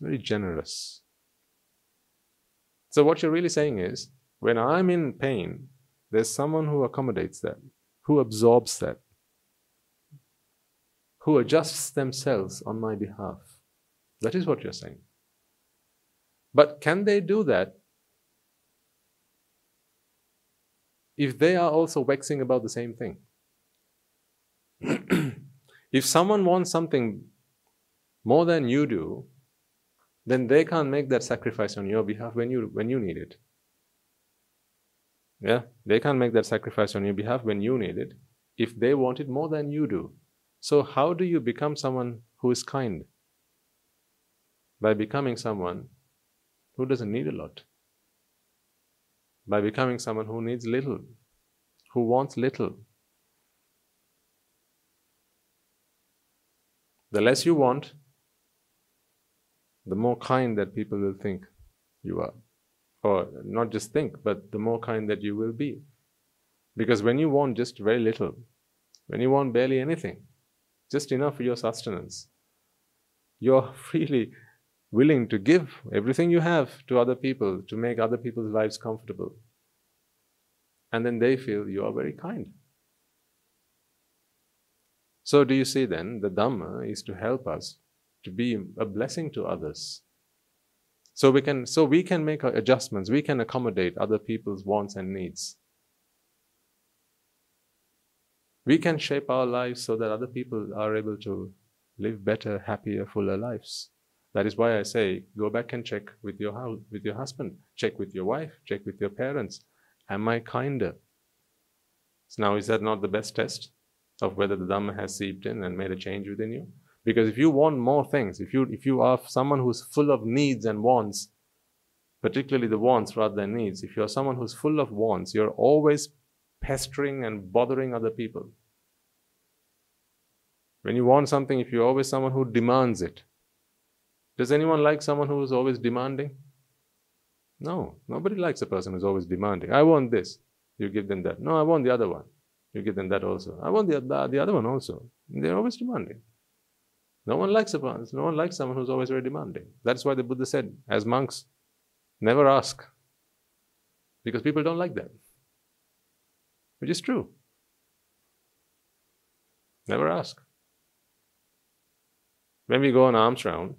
very generous. So what you're really saying is, when I'm in pain, there's someone who accommodates that, who absorbs that, who adjusts themselves on my behalf. That is what you're saying. But can they do that if they are also vexing about the same thing? If someone wants something more than you do, then they can't make that sacrifice on your behalf when you, when you need it. Yeah, they can't make that sacrifice on your behalf when you need it, if they want it more than you do. So how do you become someone who is kind? By becoming someone who doesn't need a lot. By becoming someone who needs little, who wants little. The less you want, the more kind that people will think you are. Or not just think, but the more kind that you will be. Because when you want just very little, when you want barely anything, just enough for your sustenance, you're freely willing to give everything you have to other people, to make other people's lives comfortable. And then they feel you are very kind. So do you see then, the Dhamma is to help us to be a blessing to others. So we can, so we can make adjustments, we can accommodate other people's wants and needs. We can shape our lives so that other people are able to live better, happier, fuller lives. That is why I say, go back and check with your house, with your husband, check with your wife, check with your parents. Am I kinder? So now, is that not the best test of whether the Dhamma has seeped in and made a change within you? Because if you want more things, if you, if you are someone who's full of needs and wants, particularly the wants rather than needs, if you're someone who's full of wants, you're always pestering and bothering other people. When you want something, if you're always someone who demands it, does anyone like someone who is always demanding? No, nobody likes a person who's always demanding. I want this, you give them that. No, I want the other one, you give them that also. I want the, the, the other one also. They're always demanding. No one likes a person, no one likes someone who's always very demanding. That's why the Buddha said, as monks, never ask. Because people don't like that. Which is true. Never ask. When we go on alms round,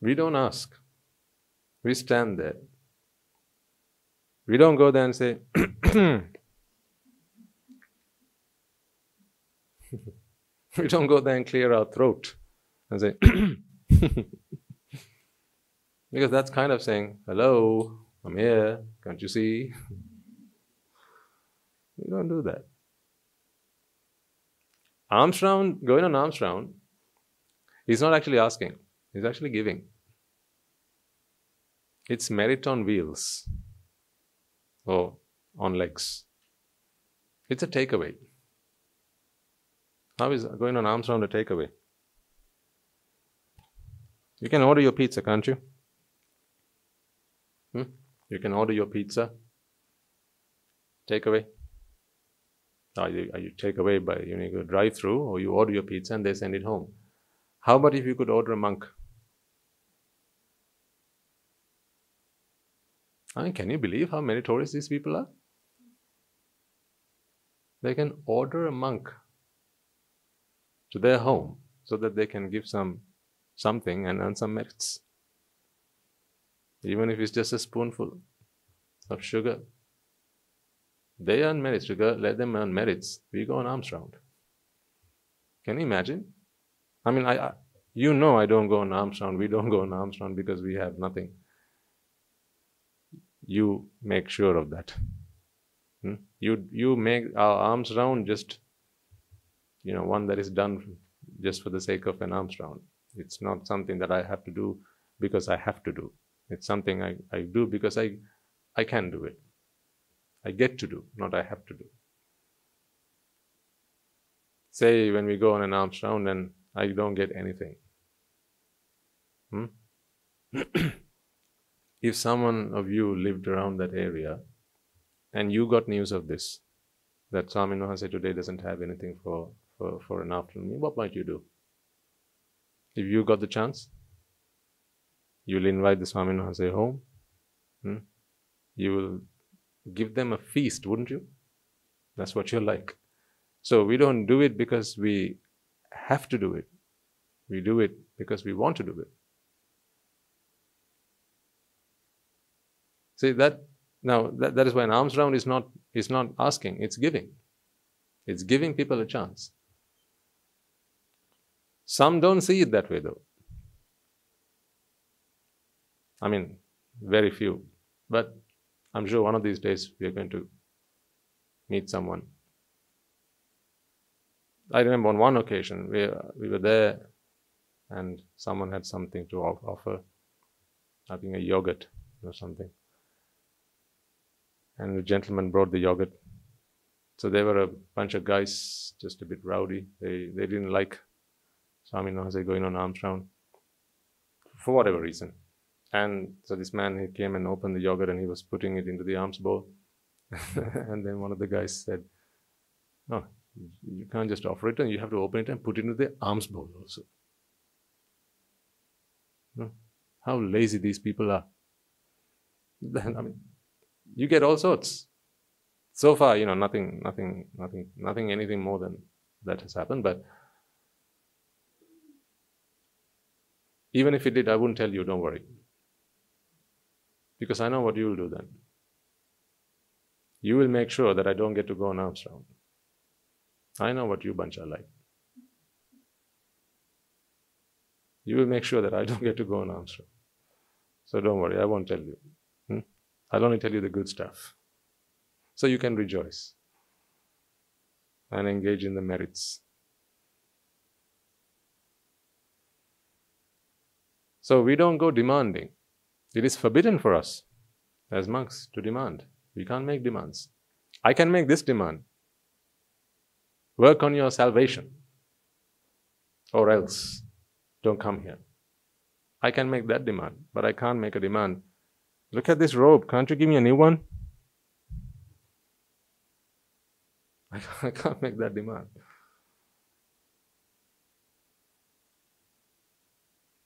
we don't ask. We stand there. We don't go there and say, we don't go there and clear our throat and say, because that's kind of saying, hello, I'm here, can't you see? We don't do that. Arms round, going on arms round, he's not actually asking, he's actually giving. It's merit on wheels or on legs. It's a takeaway. How is going on arms round a takeaway? You can order your pizza, can't you? Hmm? You can order your pizza. Takeaway. Are you, you takeaway by you need to drive through, or you order your pizza and they send it home? How about if you could order a monk? I mean, can you believe how meritorious these people are? They can order a monk to their home so that they can give some something and earn some merits. Even if it's just a spoonful of sugar. They earn merits, sugar, let them earn merits. We go on alms round. Can you imagine? I mean, I, I you know I don't go on alms round. We don't go on alms round because we have nothing. You make sure of that. Hmm? You, you make our alms round just, you know, one that is done just for the sake of an alms round. It's not something that I have to do because I have to do. It's something I, I do because I, I can do it. I get to do, not I have to do. Say when we go on an alms round and I don't get anything. Hmm? If someone of you lived around that area and you got news of this, that Swami Nuhansai today doesn't have anything for, for, for an afternoon, what might you do? If you got the chance, you'll invite the Swami Nuhansai home. Hmm? You will give them a feast, wouldn't you? That's what you're like. So we don't do it because we have to do it. We do it because we want to do it. See that, now that, that is why an alms round is not, is not asking, it's giving. It's giving people a chance. Some don't see it that way though. I mean, very few. But I'm sure one of these days we are going to meet someone. I remember on one occasion, we, we were there and someone had something to offer. I think a yogurt or something. And the gentleman brought the yogurt. So they were a bunch of guys, just a bit rowdy. They, they didn't like Swami Nuhansai going on arms round for whatever reason. And so this man, he came and opened the yogurt and he was putting it into the alms bowl. And then one of the guys said, no, you can't just offer it, and you have to open it and put it into the alms bowl also. No? How lazy these people are. Then, I mean, you get all sorts. So far, you know, nothing, nothing, nothing, nothing, anything more than that has happened. But even if it did, I wouldn't tell you, don't worry. Because I know what you will do then. You will make sure that I don't get to go on arms round. I know what you bunch are like. You will make sure that I don't get to go on answer. So don't worry, I won't tell you. Hmm? I'll only tell you the good stuff. So you can rejoice and engage in the merits. So we don't go demanding. It is forbidden for us as monks to demand. We can't make demands. I can make this demand. Work on your salvation, or else don't come here. I can make that demand, but I can't make a demand. Look at this robe. Can't you give me a new one? I can't make that demand.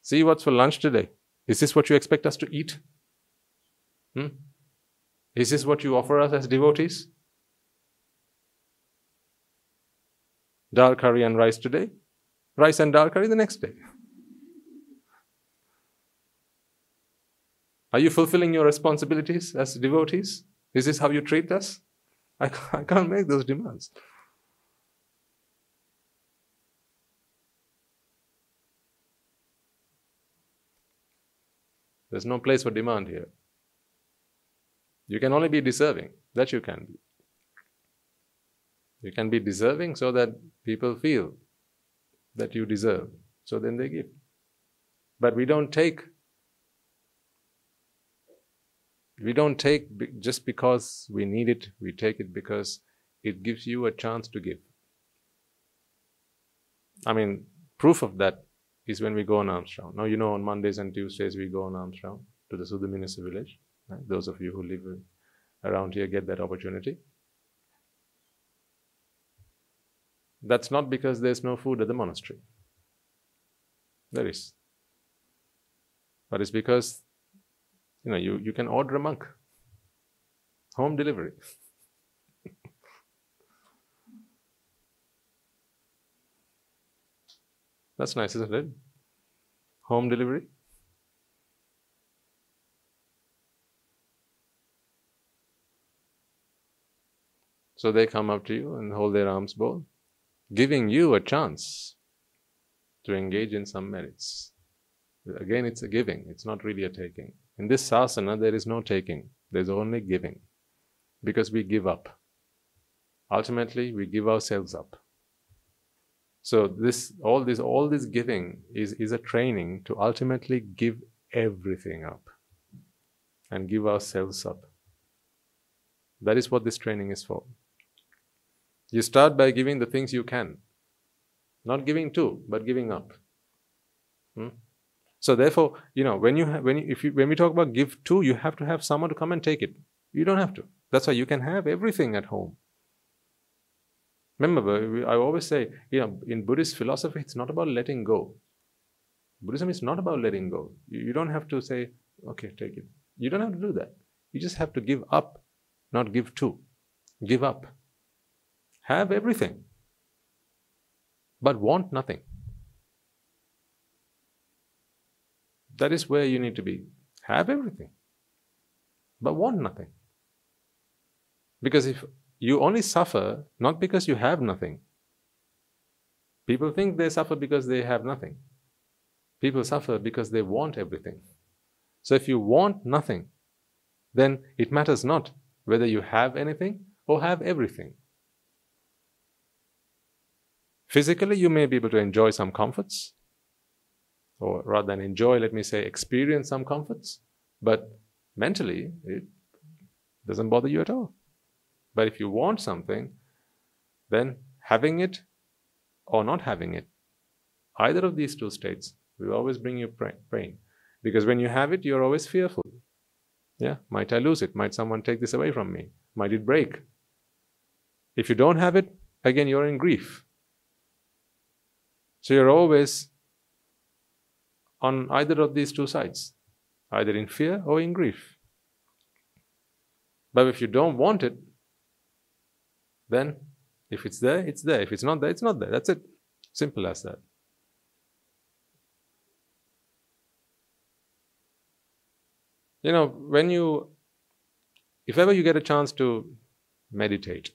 See what's for lunch today. Is this what you expect us to eat? Hmm? Is this what you offer us as devotees? Dal curry and rice today. Rice and dal curry the next day. Are you fulfilling your responsibilities as devotees? Is this how you treat us? I can't make those demands. There's no place for demand here. You can only be deserving. That you can be. You can be deserving so that people feel that you deserve. So then they give. But we don't take. We don't take just because we need it. We take it because it gives you a chance to give. I mean, proof of that is when we go on alms round. Now, you know, on Mondays and Tuesdays we go on alms round to the Sudhaminasa village. Right? Those of you who live around here get that opportunity. That's not because there's no food at the monastery. There is. But it's because, you know, you, you can order a monk. Home delivery. That's nice, isn't it? Home delivery. So they come up to you and hold their alms bowl, giving you a chance to engage in some merits. Again, it's a giving. It's not really a taking. In this sasana, there is no taking. There's only giving. Because we give up. Ultimately, we give ourselves up. So this, all this, all this giving is, is a training to ultimately give everything up and give ourselves up. That is what this training is for. You start by giving the things you can. Not giving to, but giving up. Hmm? So therefore, you know, when you ha- when you, if you, when we talk about give to, you have to have someone to come and take it. You don't have to. That's why you can have everything at home. Remember, I always say, you know, in Buddhist philosophy, it's not about letting go. Buddhism is not about letting go. You don't have to say, okay, take it. You don't have to do that. You just have to give up, not give to. Give up. Have everything, but want nothing. That is where you need to be. Have everything, but want nothing. Because if you only suffer, not because you have nothing. People think they suffer because they have nothing. People suffer because they want everything. So if you want nothing, then it matters not whether you have anything or have everything. Physically, you may be able to enjoy some comforts, or rather than enjoy, let me say, experience some comforts, but mentally, it doesn't bother you at all. But if you want something, then having it or not having it, either of these two states will always bring you pain. Because when you have it, you're always fearful. Yeah, might I lose it? Might someone take this away from me? Might it break? If you don't have it, again, you're in grief. So you're always on either of these two sides, either in fear or in grief. But if you don't want it, then, if it's there, it's there. If it's not there, it's not there. That's it. Simple as that. You know, when you, if ever you get a chance to meditate.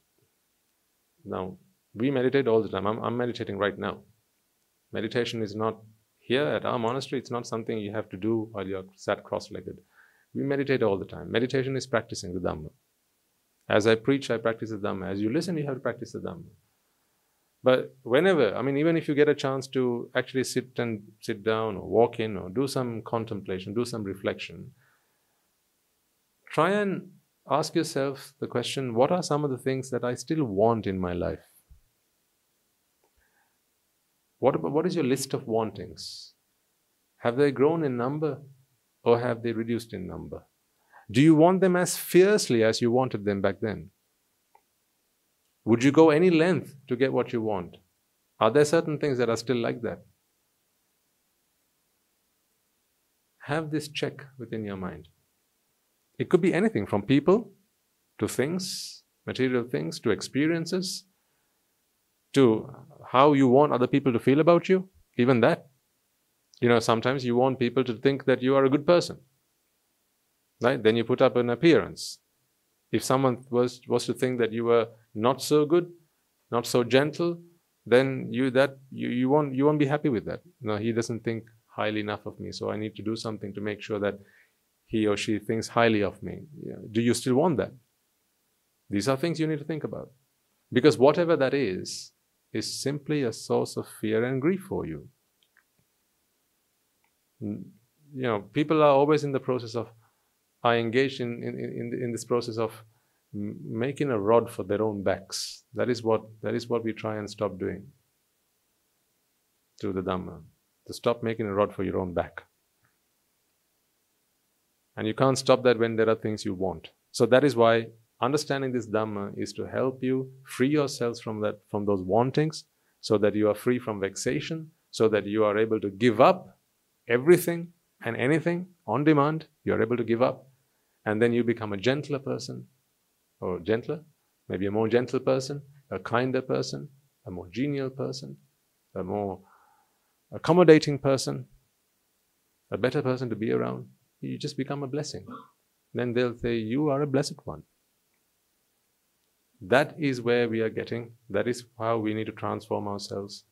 Now, we meditate all the time. I'm, I'm meditating right now. Meditation is not Here at our monastery, it's not something you have to do while you're sat cross-legged. We meditate all the time. Meditation is practicing the Dhamma. As I preach, I practice the Dhamma. As you listen, you have to practice the Dhamma. But whenever, I mean, even if you get a chance to actually sit and sit down or walk in or do some contemplation, do some reflection, try and ask yourself the question, what are some of the things that I still want in my life? What, what is your list of wantings? Have they grown in number or have they reduced in number? Do you want them as fiercely as you wanted them back then? Would you go any length to get what you want? Are there certain things that are still like that? Have this check within your mind. It could be anything from people, to things, material things, to experiences, to how you want other people to feel about you, even that. You know, sometimes you want people to think that you are a good person, right? Then you put up an appearance. If someone was, was to think that you were not so good, not so gentle, then you, that, you, you, won't, you won't be happy with that. No, he doesn't think highly enough of me, so I need to do something to make sure that he or she thinks highly of me. Yeah. Do you still want that? These are things you need to think about. Because whatever that is, is simply a source of fear and grief for you. You know, people are always in the process of, are engaged in, in, in, in this process of making a rod for their own backs. That is what, that is what we try and stop doing through the Dhamma. To stop making a rod for your own back. And you can't stop that when there are things you want. So that is why understanding this Dhamma is to help you free yourselves from that, from those wantings, so that you are free from vexation, so that you are able to give up everything and anything on demand. You are able to give up, and then you become a gentler person, or gentler, maybe a more gentle person, a kinder person, a more genial person, a more accommodating person, a better person to be around. You just become a blessing. Then they'll say, you are a blessed one. That is where we are getting. That is how we need to transform ourselves.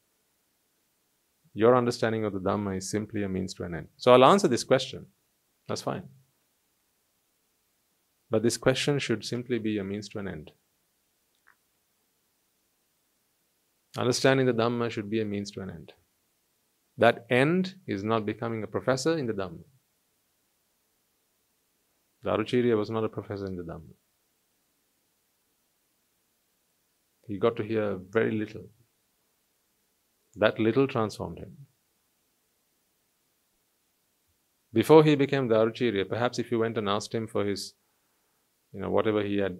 Your understanding of the Dhamma is simply a means to an end. So I'll answer this question. That's fine. But this question should simply be a means to an end. Understanding the Dhamma should be a means to an end. That end is not becoming a professor in the Dhamma. Dārucīriya was not a professor in the Dhamma. He got to hear very little. That little transformed him. Before he became Dārucīriya, perhaps if you went and asked him for his, you know, whatever he had,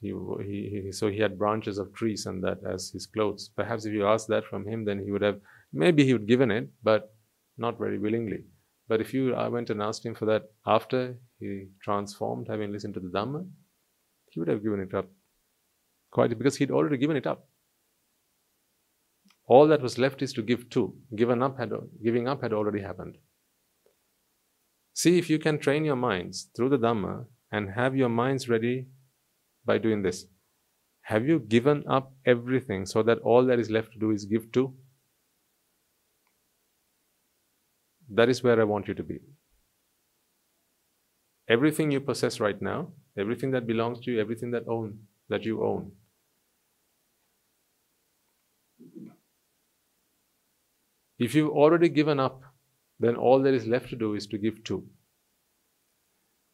he, he, he, so he had branches of trees and that as his clothes. Perhaps if you asked that from him, then he would have, maybe he would have given it, but not very willingly. But if you I went and asked him for that after he transformed, having listened to the Dhamma, he would have given it up. Quite, because he'd already given it up. All that was left is to give to. Given up had, giving up had already happened. See if you can train your minds through the Dhamma and have your minds ready by doing this. Have you given up everything so that all that is left to do is give to? That is where I want you to be. Everything you possess right now, everything that belongs to you, everything that own, that you own. If you've already given up, then all that is left to do is to give to.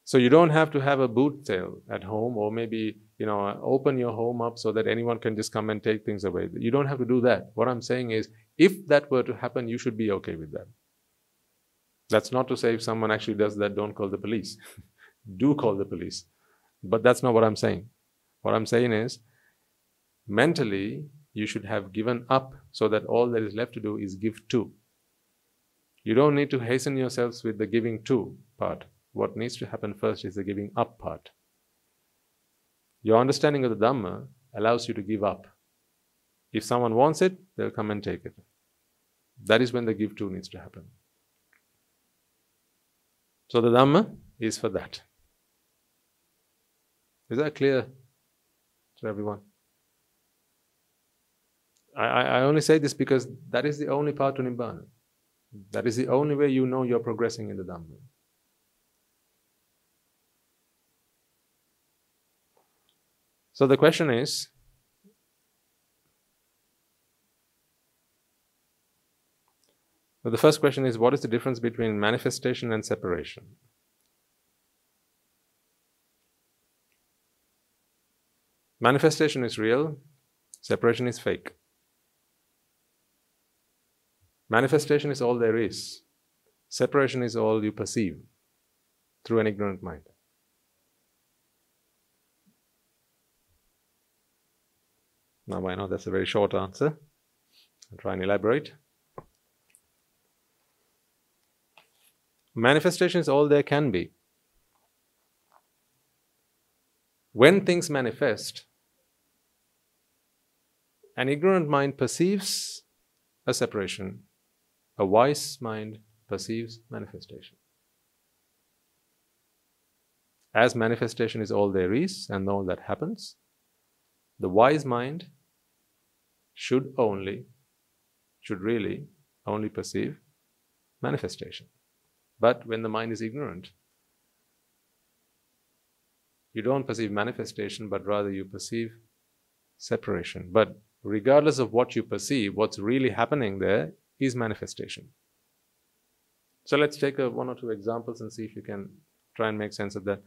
So you don't have to have a boot sale at home, or maybe, you know, open your home up so that anyone can just come and take things away. You don't have to do that. What I'm saying is, if that were to happen, you should be okay with that. That's not to say if someone actually does that, don't call the police. Do call the police. But that's not what I'm saying. What I'm saying is, mentally, you should have given up so that all that is left to do is give to. You don't need to hasten yourselves with the giving to part. What needs to happen first is the giving up part. Your understanding of the Dhamma allows you to give up. If someone wants it, they'll come and take it. That is when the give to needs to happen. So the Dhamma is for that. Is that clear to everyone? I, I only say this because that is the only path to Nibbana. That is the only way you know you're progressing in the Dhamma. So the question is, so the first question is, what is the difference between manifestation and separation? Manifestation is real, separation is fake. Manifestation is all there is. Separation is all you perceive through an ignorant mind. Now I know that's a very short answer. I'll try and elaborate. Manifestation is all there can be. When things manifest, an ignorant mind perceives a separation. A wise mind perceives manifestation. As manifestation is all there is and all that happens, the wise mind should only, should really only perceive manifestation. But when the mind is ignorant, you don't perceive manifestation, but rather you perceive separation. But regardless of what you perceive, what's really happening there is manifestation. So let's take a, one or two examples and see if you can try and make sense of that.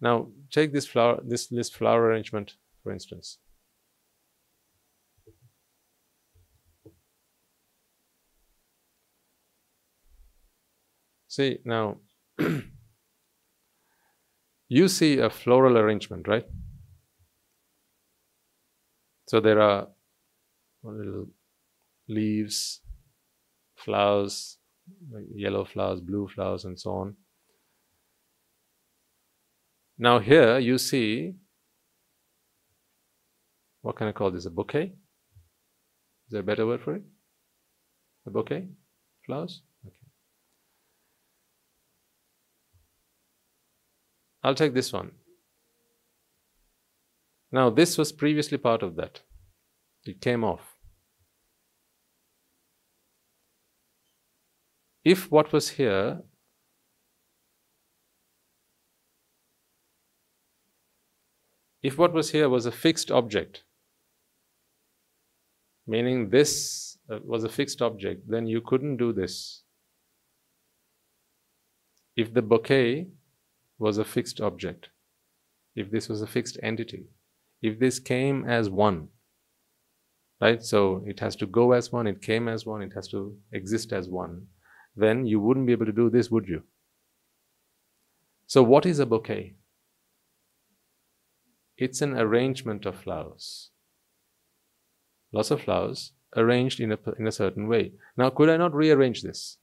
Now, take this flower, this list flower arrangement, for instance. See, now, you see a floral arrangement, right? So there are little leaves, flowers, yellow flowers, blue flowers, and so on. Now here you see, what can I call this, a bouquet? Is there a better word for it? A bouquet? Flowers? Okay. I'll take this one. Now this was previously part of that. It came off. If what was here if what was here was a fixed object, meaning this was a fixed object, then you couldn't do this. If the bouquet was a fixed object, if this was a fixed entity, if this came as one, right? So it has to go as one, it came as one, it has to exist as one, then you wouldn't be able to do this, would you? So what is a bouquet? It's an arrangement of flowers. Lots of flowers arranged in a, in a certain way. Now, could I not rearrange this?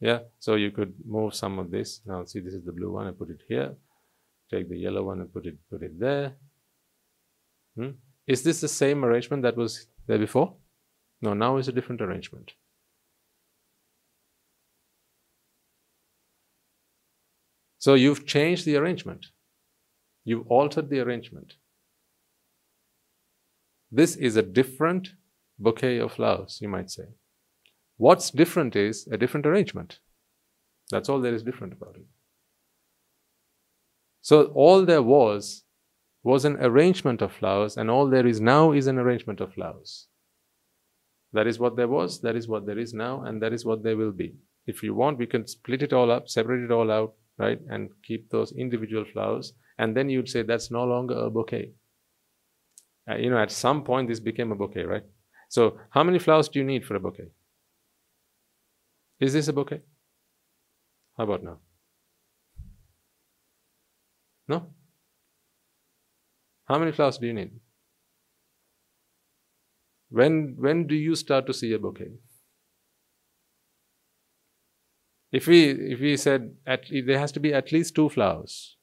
Yeah, so you could move some of this. Now, see, this is the blue one, I put it here. Take the yellow one and put it, put it there. Hmm? Is this the same arrangement that was there before? No, now it's a different arrangement. So you've changed the arrangement. You've altered the arrangement. This is a different bouquet of flowers, you might say. What's different is a different arrangement. That's all there is different about it. So all there was, was an arrangement of flowers, and all there is now is an arrangement of flowers. That is what there was, that is what there is now, and that is what there will be. If you want, we can split it all up, separate it all out, right, and keep those individual flowers, and then you'd say that's no longer a bouquet. Uh, you know, at some point this became a bouquet, right? So how many flowers do you need for a bouquet? Is this a bouquet? How about now? No? How many flowers do you need? When, when do you start to see a bouquet? If we, if we said at, there has to be at least two flowers,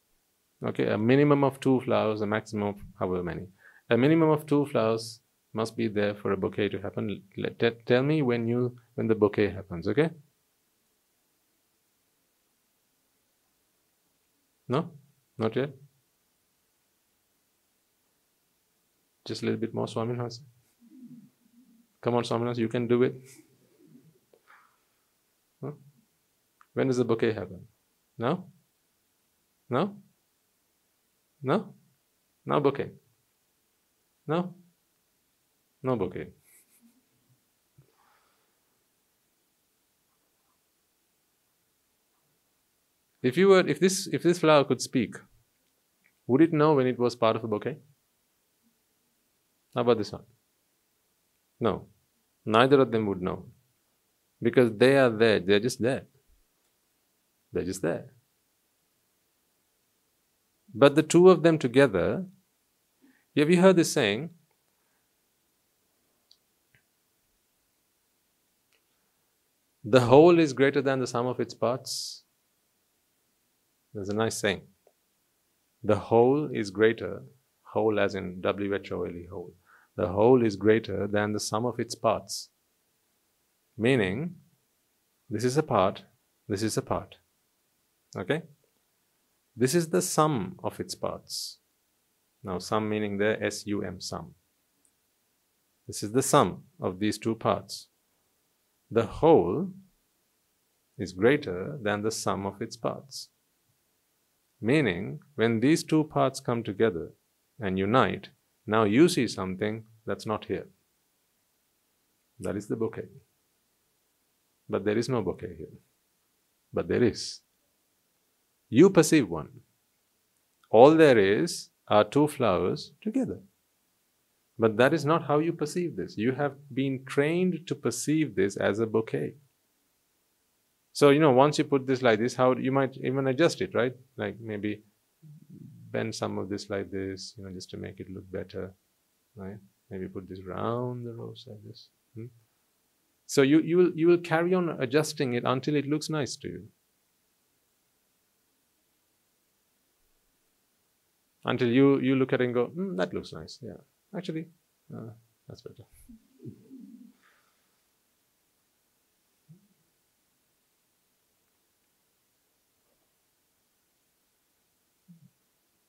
okay, a minimum of two flowers, a maximum of however many. A minimum of two flowers must be there for a bouquet to happen. Let, t- tell me when, you, when the bouquet happens, okay? No? Not yet? Just a little bit more, Swami Nuhansai. Come on, Swami Nuhansai, you can do it. When does the bouquet happen? No? No? No? No bouquet. No? No bouquet. If you were, if this, if this flower could speak, would it know when it was part of a bouquet? How about this one? No. Neither of them would know. Because they are there, they're just there. They're just there. But the two of them together, have you heard this saying? The whole is greater than the sum of its parts. There's a nice saying. The whole is greater, whole as in W H O L E, whole. The whole is greater than the sum of its parts. Meaning, this is a part, this is a part. Okay? This is the sum of its parts. Now, sum meaning there, S U M, sum. This is the sum of these two parts. The whole is greater than the sum of its parts. Meaning, when these two parts come together and unite, now you see something that's not here. That is the bouquet. But there is no bouquet here. But there is. You perceive one. All there is are two flowers together. But that is not how you perceive this. You have been trained to perceive this as a bouquet. So, you know, once you put this like this, how you might even adjust it, right? Like maybe bend some of this like this, you know, just to make it look better, right? Maybe put this round the rose like this. Hmm? So you, you, will, you will carry on adjusting it until it looks nice to you. Until you, you look at it and go, mm, that looks nice, yeah. Actually, uh, that's better.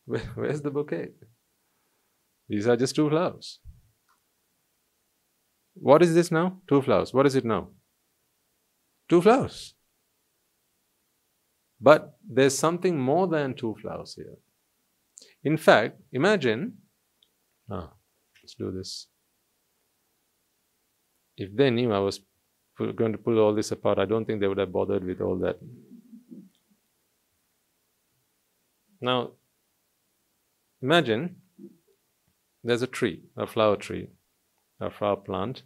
Where, where's the bouquet? These are just two flowers. What is this now? Two flowers. What is it now? Two flowers. But there's something more than two flowers here. In fact, imagine, ah, let's do this. If they knew I was going to pull all this apart, I don't think they would have bothered with all that. Now, imagine there's a tree, a flower tree, a flower plant,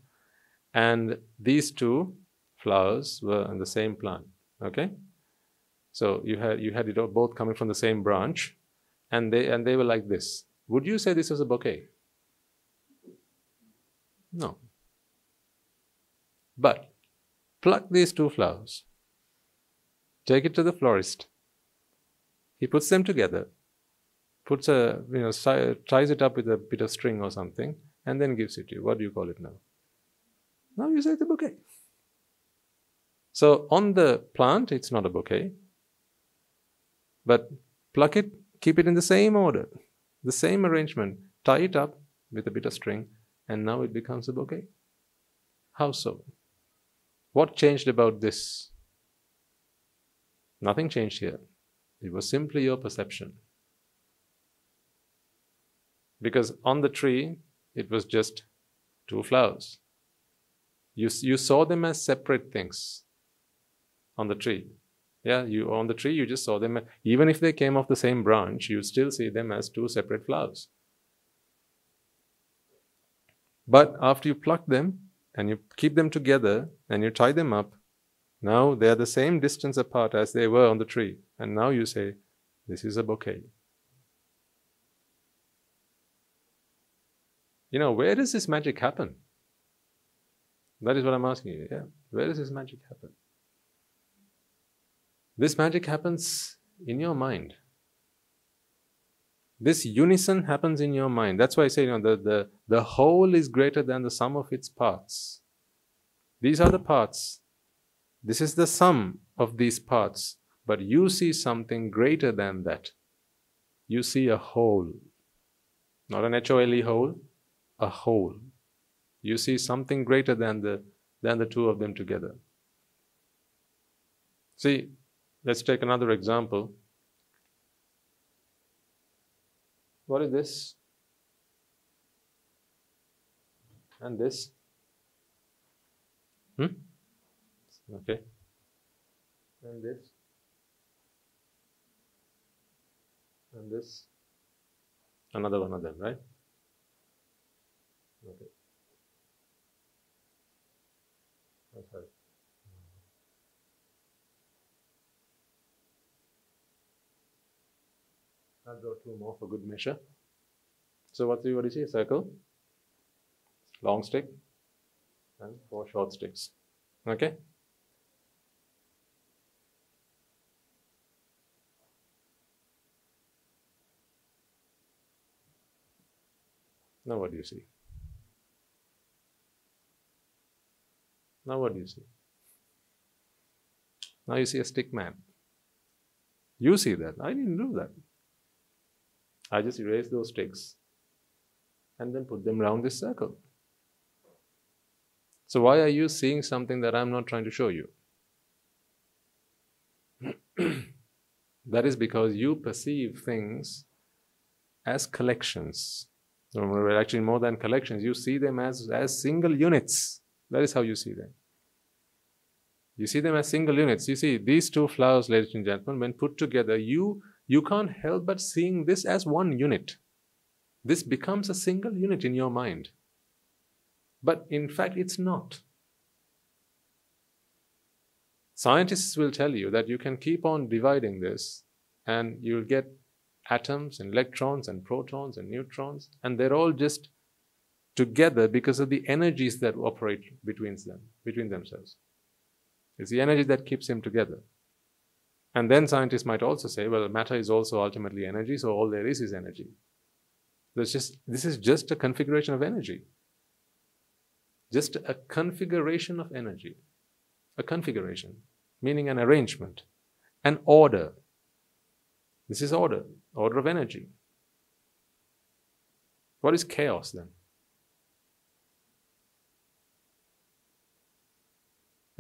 and these two flowers were on the same plant, okay? So you had, you had it all, both coming from the same branch, and they, and they were like this. Would you say this was a bouquet? No. But pluck these two flowers, take it to the florist. He puts them together, puts a, you know, ties it up with a bit of string or something, and then gives it to you. What do you call it now? Now you say it's a bouquet. So on the plant, it's not a bouquet. But pluck it, keep it in the same order, the same arrangement, tie it up with a bit of string, and now it becomes a bouquet. How so? What changed about this? Nothing changed here. It was simply your perception. Because on the tree, it was just two flowers. You, you saw them as separate things on the tree. Yeah, you on the tree, you just saw them. Even if they came off the same branch, you still see them as two separate flowers. But after you pluck them and you keep them together and you tie them up, now they are the same distance apart as they were on the tree. And now you say, this is a bouquet. You know, where does this magic happen? That is what I'm asking you, yeah. Where does this magic happen? This magic happens in your mind. This unison happens in your mind. That's why I say, you know, the, the, the whole is greater than the sum of its parts. These are the parts. This is the sum of these parts. But you see something greater than that. You see a whole. Not an H O L E whole. A whole. You see something greater than the, than the two of them together. See, Let's take another example. What is this? And this? Hmm? Okay. And this? And this? Another one of them, right? Okay. That's right. I'll draw two more for good measure. So what do you already see? Circle, long stick, and four short sticks. Okay? Now what do you see? Now what do you see? Now you see a stick man. You see that. I didn't do that. I just erased those sticks and then put them around this circle. So why are you seeing something that I'm not trying to show you? That is because you perceive things as collections. Or actually more than collections, you see them as, as single units. That is how you see them. You see them as single units. You see, these two flowers, ladies and gentlemen, when put together, you You can't help but seeing this as one unit. This becomes a single unit in your mind. But in fact, it's not. Scientists will tell you that you can keep on dividing this and you'll get atoms and electrons and protons and neutrons, and they're all just together because of the energies that operate between them, between themselves. It's the energy that keeps them together. And then scientists might also say, well, matter is also ultimately energy, so all there is is energy. There's just, this is just a configuration of energy. Just a configuration of energy. A configuration, meaning an arrangement, an order. This is order, order of energy. What is chaos then?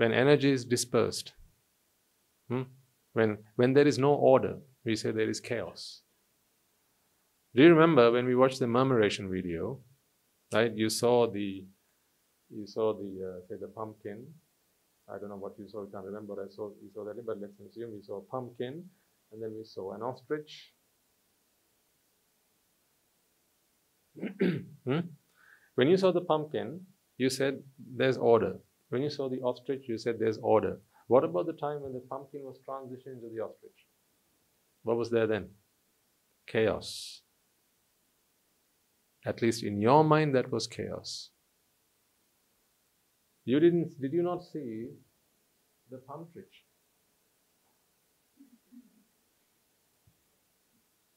When energy is dispersed, hmm? When, when there is no order, we say there is chaos. Do you remember when we watched the murmuration video, right? You saw the, you saw the, uh, say the pumpkin. I don't know what you saw, I can't remember, I saw, you saw that, but let's assume we saw a pumpkin, and then we saw an ostrich. hmm? When you saw the pumpkin, you said there's order. When you saw the ostrich, you said there's order. What about the time when the pumpkin was transitioned to the ostrich? What was there then? Chaos. At least in your mind, that was chaos. You didn't, did you not see the pumptrich?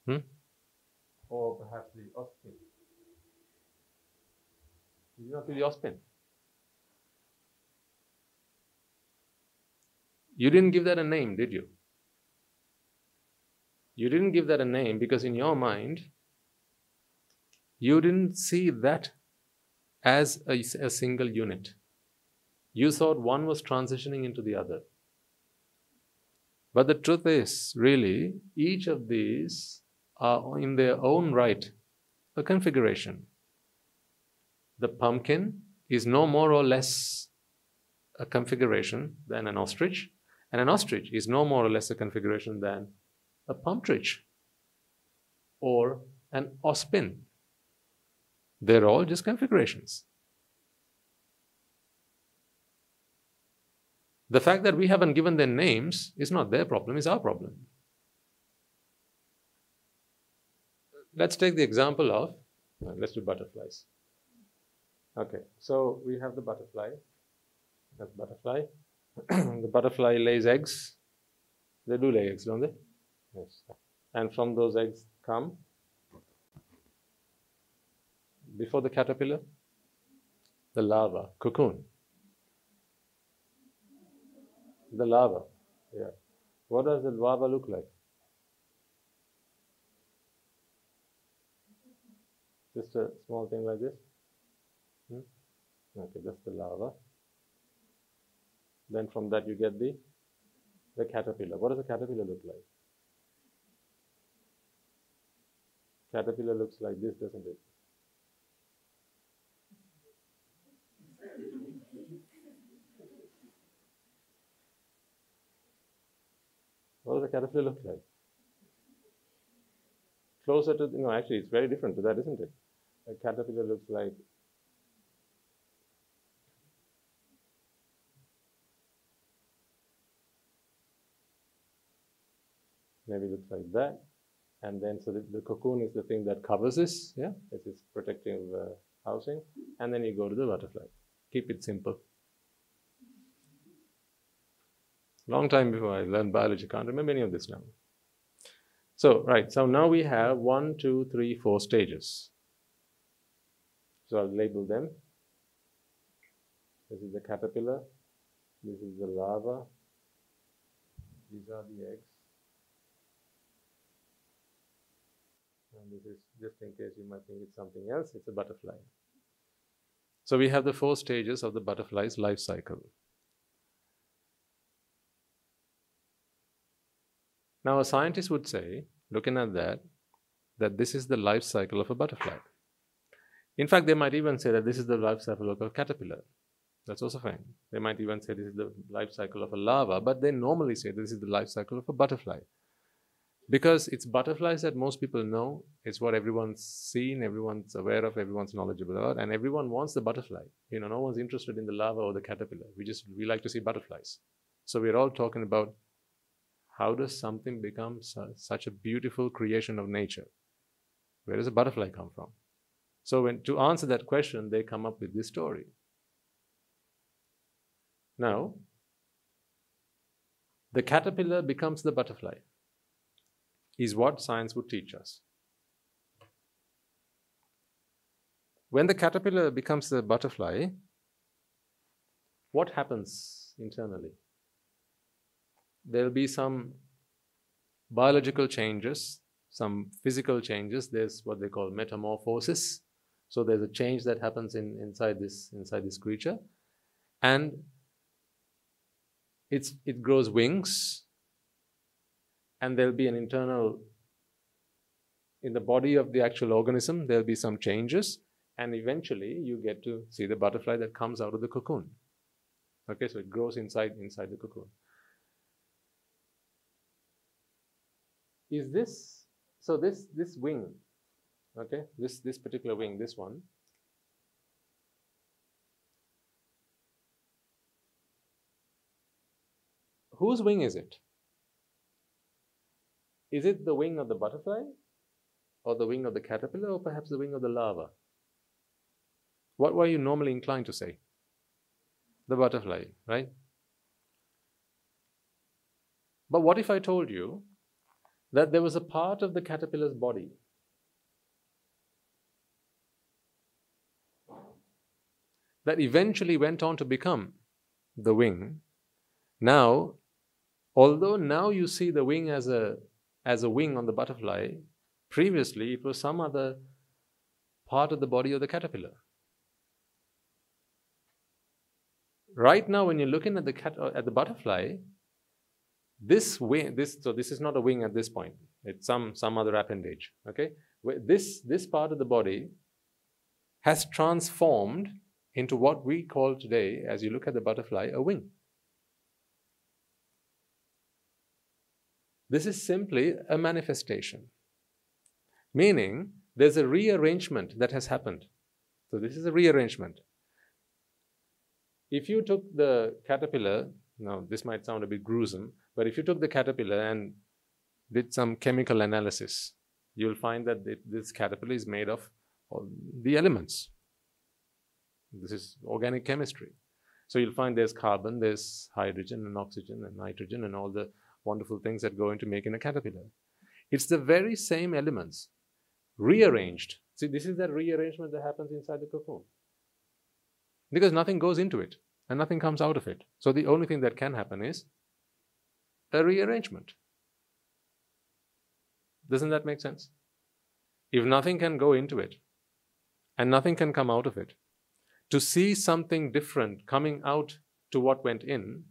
Hmm? Or perhaps the ospin? Did you not see the ospin? You didn't give that a name, did you? You didn't give that a name because in your mind, you didn't see that as a, a single unit. You thought one was transitioning into the other. But the truth is, really, each of these are in their own right, a configuration. The pumpkin is no more or less a configuration than an ostrich. And an ostrich is no more or less a configuration than a pumptrich or an ospin. They're all just configurations. The fact that we haven't given their names is not their problem, it's our problem. Let's take the example of, let's do butterflies. Okay, so we have the butterfly. That's butterfly. The butterfly lays eggs. They do lay eggs, don't they? Yes. And from those eggs come, before the caterpillar, the larva, cocoon. The larva, yeah. What does the larva look like? Just a small thing like this? Hmm? Okay, that's the larva. Then from that you get the the caterpillar. What does a caterpillar look like? Caterpillar looks like this, doesn't it? What does a caterpillar look like? Closer to, no, actually it's very different to that, isn't it? A caterpillar looks like maybe looks like that, and then so the, the cocoon is the thing that covers this, yeah, it's its protective uh, housing, and then you go to the butterfly. Keep it simple. Long time before I learned biology, can't remember any of this now. So, right, so now we have one, two, three, four stages. So I'll label them. This is the caterpillar, this is the larva, these are the eggs. And this is, just in case you might think it's something else, it's a butterfly. So we have the four stages of the butterfly's life cycle. Now a scientist would say, looking at that, that this is the life cycle of a butterfly. In fact, they might even say that this is the life cycle of a caterpillar. That's also fine. They might even say this is the life cycle of a larva, but they normally say this is the life cycle of a butterfly. Because it's butterflies that most people know, it's what everyone's seen, everyone's aware of, everyone's knowledgeable about, and everyone wants the butterfly. You know, no one's interested in the larva or the caterpillar. We just, we like to see butterflies. So we're all talking about how does something become su- such a beautiful creation of nature? Where does a butterfly come from? So when, to answer that question, they come up with this story. Now, the caterpillar becomes the butterfly. Is what science would teach us. When the caterpillar becomes the butterfly, what happens internally? There'll be some biological changes, some physical changes. There's what they call metamorphosis. So there's a change that happens in, inside this, inside this creature. And it's, it grows wings. And there'll be an internal, in the body of the actual organism, there'll be some changes. And eventually, you get to see the butterfly that comes out of the cocoon. Okay, so it grows inside, inside the cocoon. Is this, so this, this wing, okay, this, this particular wing, this one, whose wing is it? Is it the wing of the butterfly, or the wing of the caterpillar, or perhaps the wing of the larva? What were you normally inclined to say? The butterfly, right? But what if I told you that there was a part of the caterpillar's body that eventually went on to become the wing? Now, although now you see the wing as a as a wing on the butterfly, previously it was some other part of the body of the caterpillar. Right now, when you're looking at the cat, at the butterfly, this wing, this so this is not a wing at this point. It's some some other appendage. Okay, this this part of the body has transformed into what we call today, as you look at the butterfly, a wing. This is simply a manifestation, meaning there's a rearrangement that has happened. So this is a rearrangement. If you took the caterpillar, now this might sound a bit gruesome, but if you took the caterpillar and did some chemical analysis, you'll find that this caterpillar is made of all the elements. This is organic chemistry. So you'll find there's carbon, there's hydrogen and oxygen and nitrogen and all the wonderful things that go into making a caterpillar. It's the very same elements rearranged. See, this is that rearrangement that happens inside the cocoon. Because nothing goes into it and nothing comes out of it. So the only thing that can happen is a rearrangement. Doesn't that make sense? If nothing can go into it and nothing can come out of it, to see something different coming out to what went in,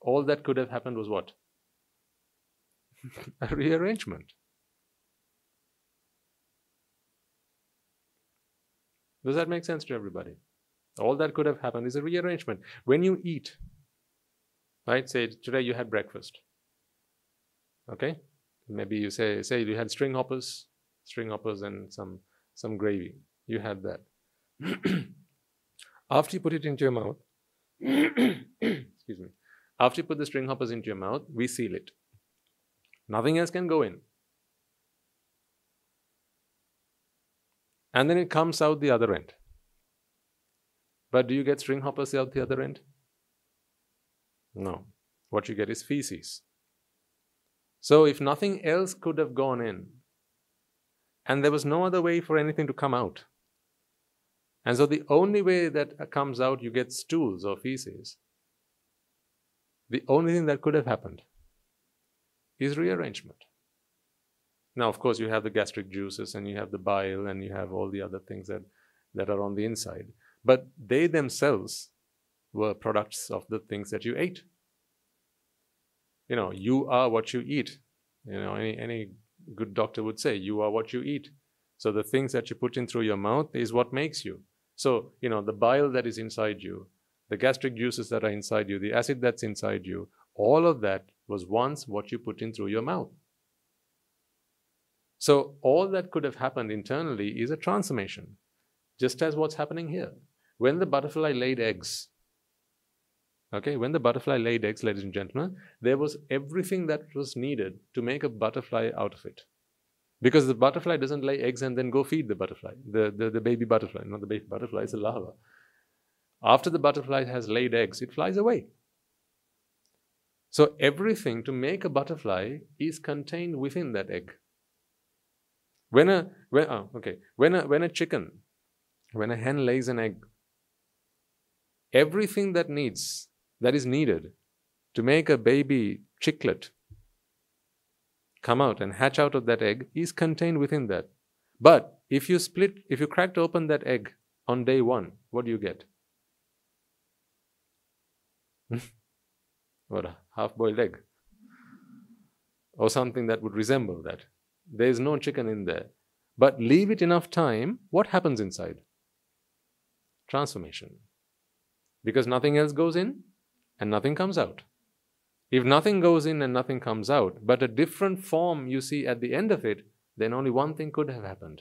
all that could have happened was what? a rearrangement. Does that make sense to everybody? All that could have happened is a rearrangement. When you eat, right? Say today you had breakfast. Okay? Maybe you say say you had string hoppers, string hoppers and some some gravy. You had that. After you put it into your mouth, excuse me. After you put the string hoppers into your mouth, we seal it. Nothing else can go in. And then it comes out the other end. But do you get string hoppers out the other end? No. What you get is feces. So if nothing else could have gone in, and there was no other way for anything to come out, and so the only way that comes out, you get stools or feces, the only thing that could have happened is rearrangement. Now, of course, you have the gastric juices and you have the bile and you have all the other things that, that are on the inside. But they themselves were products of the things that you ate. You know, you are what you eat. You know, any, any good doctor would say, you are what you eat. So the things that you put in through your mouth is what makes you. So, you know, the bile that is inside you, the gastric juices that are inside you, the acid that's inside you, all of that was once what you put in through your mouth. So all that could have happened internally is a transformation, just as what's happening here. When the butterfly laid eggs, okay, when the butterfly laid eggs, ladies and gentlemen, there was everything that was needed to make a butterfly out of it. Because the butterfly doesn't lay eggs and then go feed the butterfly, the, the, the baby butterfly, not the baby butterfly, it's a larva. After the butterfly has laid eggs, it flies away. So everything to make a butterfly is contained within that egg. When a when oh, okay when a when a chicken, when a hen lays an egg, everything that needs that is needed to make a baby chicklet come out and hatch out of that egg is contained within that. But if you split, if you cracked open that egg on day one, what do you get? What, a half-boiled egg or something that would resemble that. There is no chicken in there. But leave it enough time, what happens inside? Transformation. Because nothing else goes in and nothing comes out. If nothing goes in and nothing comes out, but a different form you see at the end of it, then only one thing could have happened.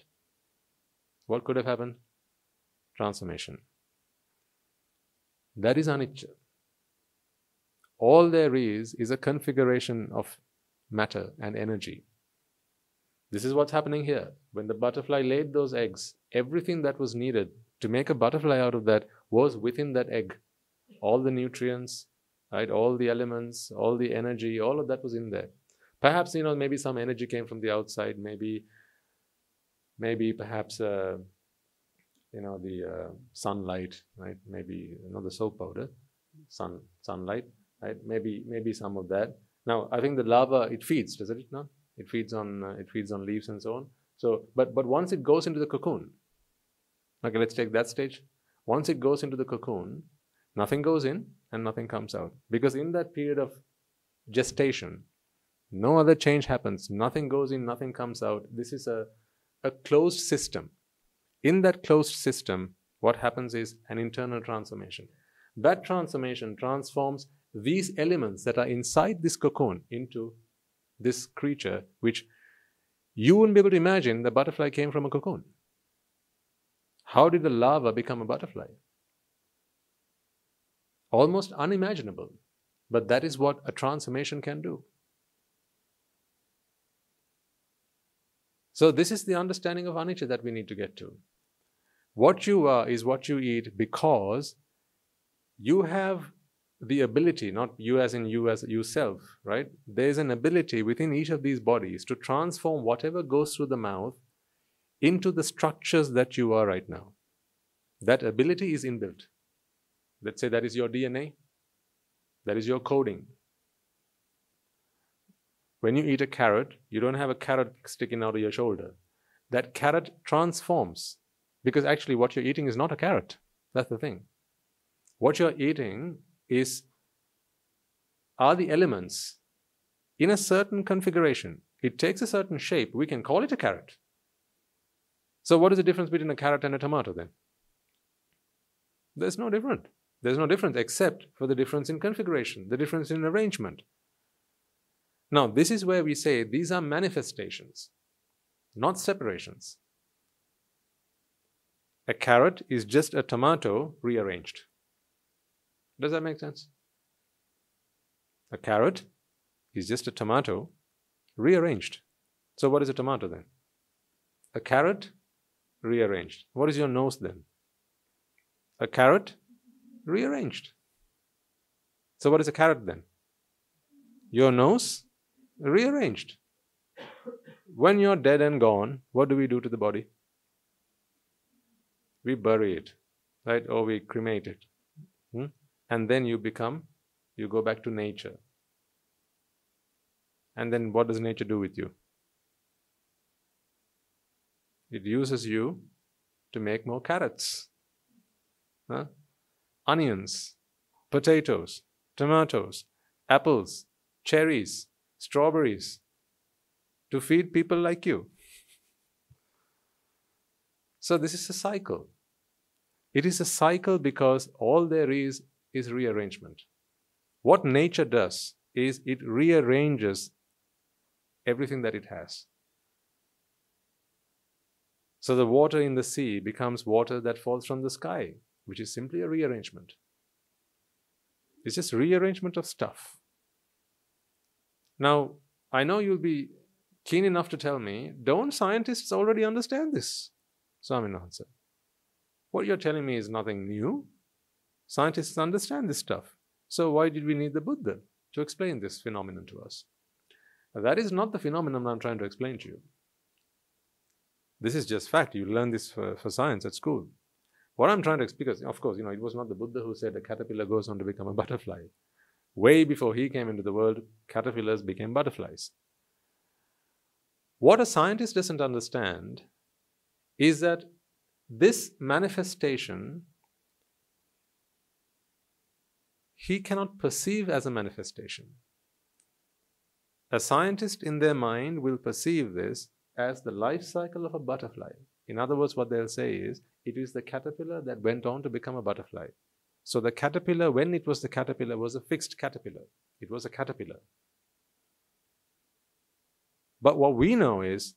What could have happened? Transformation. That is anicca. All there is is a configuration of matter and energy. This is what's happening here. When the butterfly laid those eggs, everything that was needed to make a butterfly out of that was within that egg. All the nutrients, right? All the elements, all the energy, all of that was in there. Perhaps, you know, maybe some energy came from the outside, maybe, maybe perhaps, uh, you know, the uh, sunlight, right? Maybe, you know, the soap powder, sun, sunlight. Right? Maybe, maybe some of that. Now, I think the larva, it feeds, does it not? It feeds on, uh, it feeds on leaves and so on. So, but but once it goes into the cocoon, okay, let's take that stage. Once it goes into the cocoon, nothing goes in and nothing comes out, because in that period of gestation, no other change happens. Nothing goes in, nothing comes out. This is a a closed system. In that closed system, what happens is an internal transformation. That transformation transforms these elements that are inside this cocoon into this creature, which you wouldn't be able to imagine the butterfly came from a cocoon. How did the larva become a butterfly? Almost unimaginable. But that is what a transformation can do. So this is the understanding of anicca that we need to get to. What you are is what you eat, because you have the ability, not you as in you as yourself, right? There's an ability within each of these bodies to transform whatever goes through the mouth into the structures that you are right now. That ability is inbuilt. Let's say that is your D N A. That is your coding. When you eat a carrot, you don't have a carrot sticking out of your shoulder. That carrot transforms, because actually what you're eating is not a carrot. That's the thing. What you're eating is, are the elements in a certain configuration. It takes a certain shape. We can call it a carrot. So what is the difference between a carrot and a tomato then? There's no difference. There's no difference except for the difference in configuration, the difference in arrangement. Now, this is where we say these are manifestations, not separations. A carrot is just a tomato rearranged. Does that make sense? A carrot is just a tomato rearranged. So what is a tomato then? A carrot rearranged. What is your nose then? A carrot rearranged. So what is a carrot then? Your nose rearranged. When you're dead and gone, what do we do to the body? We bury it, right? Or we cremate it. Hmm? And then you become, you go back to nature. And then what does nature do with you? It uses you to make more carrots, huh? Onions, potatoes, tomatoes, apples, cherries, strawberries, to feed people like you. So this is a cycle. It is a cycle because all there is is rearrangement. What nature does is it rearranges everything that it has. So the water in the sea becomes water that falls from the sky, which is simply a rearrangement. It's just rearrangement of stuff. Now, I know you'll be keen enough to tell me, don't scientists already understand this? Swami Nuhansai, what you're telling me is nothing new. Scientists understand this stuff. So why did we need the Buddha to explain this phenomenon to us? That is not the phenomenon I'm trying to explain to you. This is just fact. You learn this for, for science at school. What I'm trying to explain, because of course, you know, it was not the Buddha who said a caterpillar goes on to become a butterfly. Way before he came into the world, caterpillars became butterflies. What a scientist doesn't understand is that this manifestation he cannot perceive as a manifestation. A scientist in their mind will perceive this as the life cycle of a butterfly. In other words, what they'll say is, it is the caterpillar that went on to become a butterfly. So the caterpillar, when it was the caterpillar, was a fixed caterpillar. It was a caterpillar. But what we know is,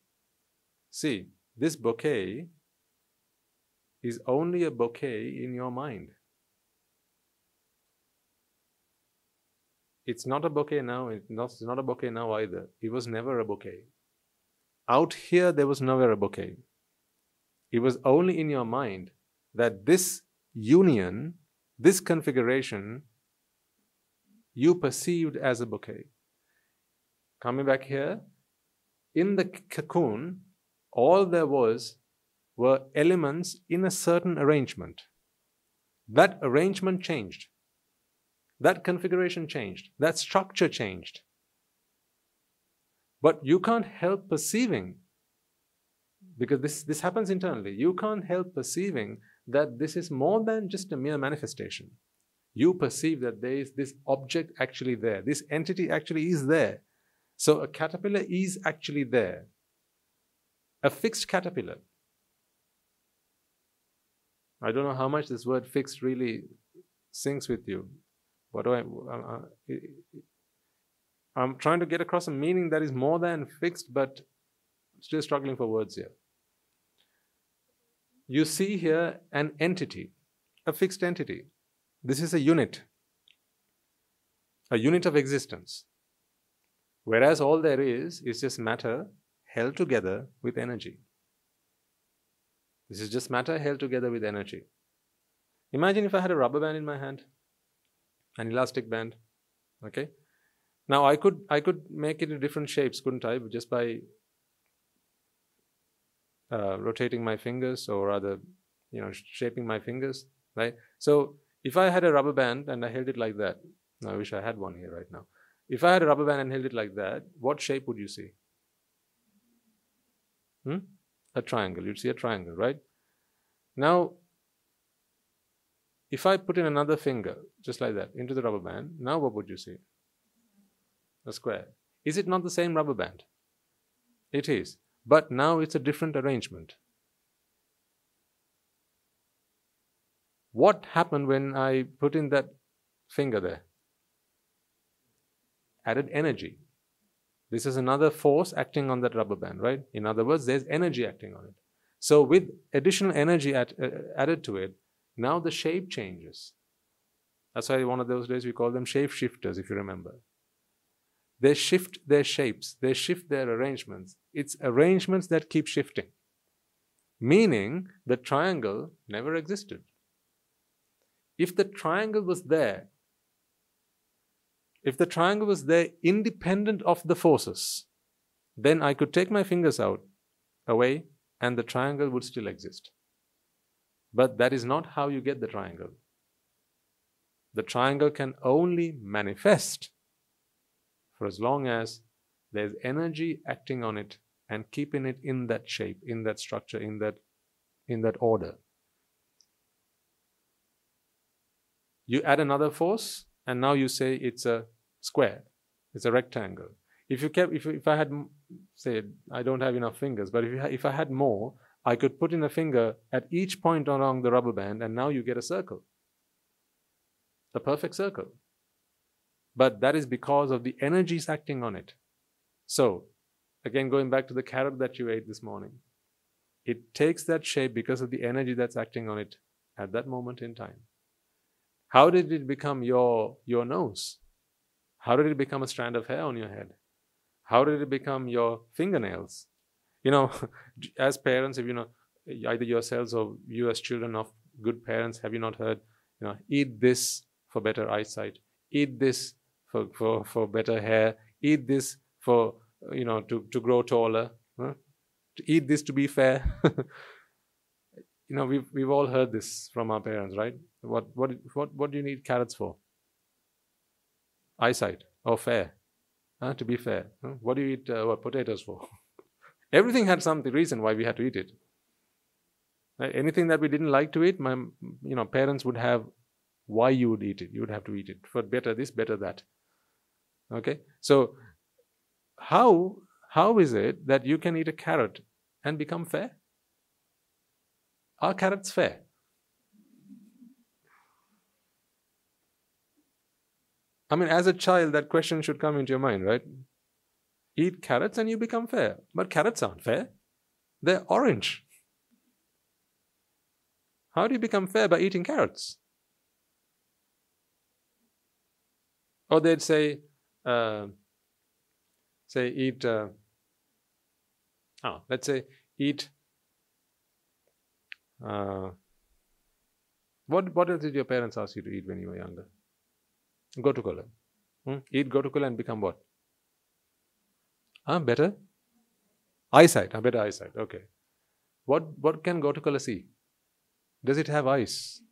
see, this bouquet is only a bouquet in your mind. It's not a bouquet now, it's not, it's not a bouquet now either. It was never a bouquet. Out here, there was never a bouquet. It was only in your mind that this union, this configuration, you perceived as a bouquet. Coming back here, in the cocoon, all there was were elements in a certain arrangement. That arrangement changed. That configuration changed. That structure changed. But you can't help perceiving, because this, this happens internally, you can't help perceiving that this is more than just a mere manifestation. You perceive that there is this object actually there. This entity actually is there. So a caterpillar is actually there. A fixed caterpillar. I don't know how much this word fixed really sinks with you. What do I, uh, I'm trying to get across a meaning that is more than fixed, but still struggling for words here. You see here an entity, a fixed entity. This is a unit, a unit of existence. Whereas all there is, is just matter held together with energy. This is just matter held together with energy. Imagine if I had a rubber band in my hand, an elastic band, okay? Now I could, I could make it in different shapes, couldn't I? Just by uh, rotating my fingers, or rather, you know, shaping my fingers, right? So if I had a rubber band and I held it like that, I wish I had one here right now. If I had a rubber band and held it like that, what shape would you see? Hmm? A triangle. You'd see a triangle, right? Now, if I put in another finger, just like that, into the rubber band, now what would you see? A square. Is it not the same rubber band? It is. But now it's a different arrangement. What happened when I put in that finger there? Added energy. This is another force acting on that rubber band, right? In other words, there's energy acting on it. So with additional energy at, uh, added to it, now the shape changes. That's why one of those days we call them shape shifters, if you remember. They shift their shapes, they shift their arrangements. It's arrangements that keep shifting. Meaning the triangle never existed. If the triangle was there, if the triangle was there independent of the forces, then I could take my fingers out, away, and the triangle would still exist. But that is not how you get the triangle. The triangle can only manifest for as long as there's energy acting on it and keeping it in that shape, in that structure, in that, in that order. You add another force, and now you say it's a square, it's a rectangle. If you kept, if if I had, say, I don't have enough fingers, but if you ha if I had more, I could put in a finger at each point along the rubber band, and now you get a circle, a perfect circle. But that is because of the energies acting on it. So, again, going back to the carrot that you ate this morning, it takes that shape because of the energy that's acting on it at that moment in time. How did it become your, your nose? How did it become a strand of hair on your head? How did it become your fingernails? You know, as parents, if you know, either yourselves or you as children of good parents, have you not heard, you know, eat this for better eyesight, eat this for, for, for better hair, eat this for, you know, to, to grow taller, huh? To eat this to be fair. You know, we've, we've all heard this from our parents, right? What, what, what, what do you need carrots for? Eyesight or fair, huh? To be fair. Huh? What do you eat uh, what, potatoes for? Everything had some reason why we had to eat it. Right? Anything that we didn't like to eat, my you know, parents would have why you would eat it. You would have to eat it for better this, better that. Okay? So, how, how is it that you can eat a carrot and become fair? Are carrots fair? I mean, as a child, that question should come into your mind, right? Eat carrots and you become fair. But carrots aren't fair. They're orange. How do you become fair? By eating carrots. Or they'd say, uh, say eat, uh, oh, let's say eat, Uh, what, what else did your parents ask you to eat when you were younger? Gotukola. Hmm? Eat gotukola and become what? Ah, better? Eyesight. Ah, better eyesight. Okay. What, what can gotukola see? Does it have eyes?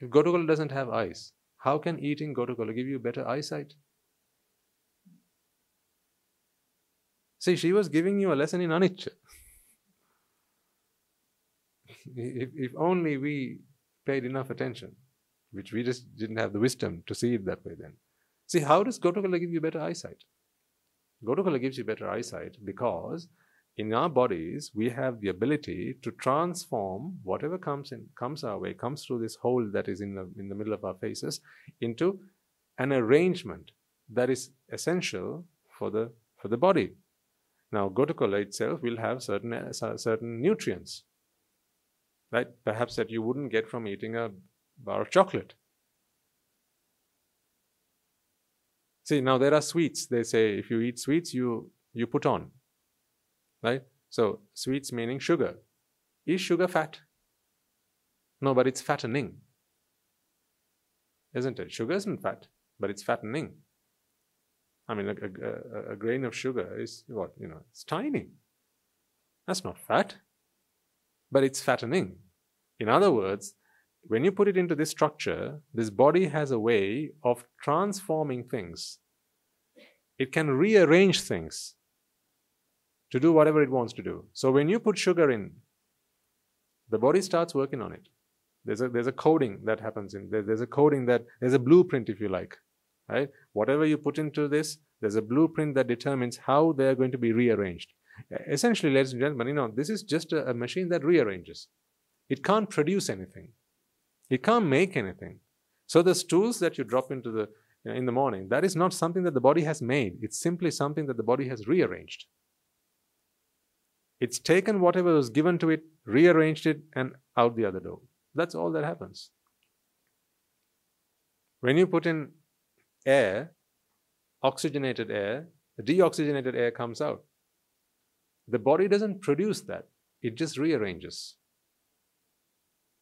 If gotukola doesn't have eyes, how can eating gotukola give you better eyesight? See, she was giving you a lesson in anicca. If, if only we paid enough attention, which we just didn't have the wisdom to see it that way then. See, how does Gotukola give you better eyesight? Gotukola gives you better eyesight because in our bodies, we have the ability to transform whatever comes in, comes our way, comes through this hole that is in the, in the middle of our faces into an arrangement that is essential for the, for the body. Now, Gotukola itself will have certain, uh, certain nutrients. Right? Perhaps that you wouldn't get from eating a bar of chocolate. See, now there are sweets. They say if you eat sweets, you, you put on. Right? So, sweets meaning sugar. Is sugar fat? No, but it's fattening. Isn't it? Sugar isn't fat, but it's fattening. I mean, a, a, a grain of sugar is what? You know, it's tiny. That's not fat. But it's fattening. In other words, when you put it into this structure, this body has a way of transforming things. It can rearrange things to do whatever it wants to do. So when you put sugar in, the body starts working on it. There's a, there's a coding that happens in there. There's a coding that, there's a blueprint if you like, right? Whatever you put into this, There's a blueprint that determines how they're going to be rearranged. Essentially, ladies and gentlemen, you know, this is just a, a machine that rearranges. It can't produce anything. It can't make anything. So the stools that you drop into the, you know, in the morning, that is not something that the body has made. It's simply something that the body has rearranged. It's taken whatever was given to it, rearranged it, and out the other door. That's all that happens. When you put in air, oxygenated air, the deoxygenated air comes out. The body doesn't produce that. It just rearranges.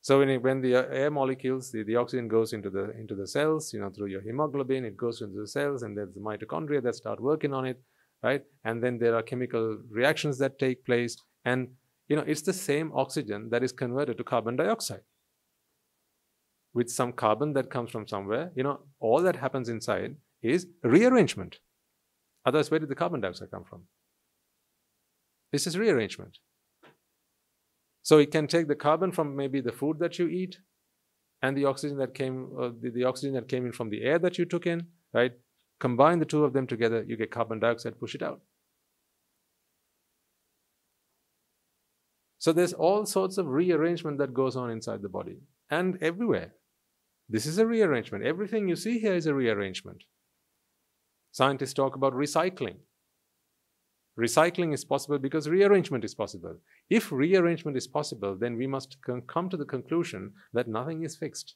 So when, it, when the air molecules, the, the oxygen goes into the, into the cells, you know, through your hemoglobin, it goes into the cells, and there's the mitochondria that start working on it, right? And then there are chemical reactions that take place. And, you know, it's the same oxygen that is converted to carbon dioxide. With some carbon that comes from somewhere, you know, all that happens inside is rearrangement. Otherwise, where did the carbon dioxide come from? This is rearrangement. So it can take the carbon from maybe the food that you eat, and the oxygen that came, uh, the, the oxygen that came in from the air that you took in, right? Combine the two of them together, you get carbon dioxide, push it out. So there's all sorts of rearrangement that goes on inside the body and everywhere. This is a rearrangement. Everything you see here is a rearrangement. Scientists talk about recycling. Recycling is possible because rearrangement is possible. If rearrangement is possible, then we must come to the conclusion that nothing is fixed.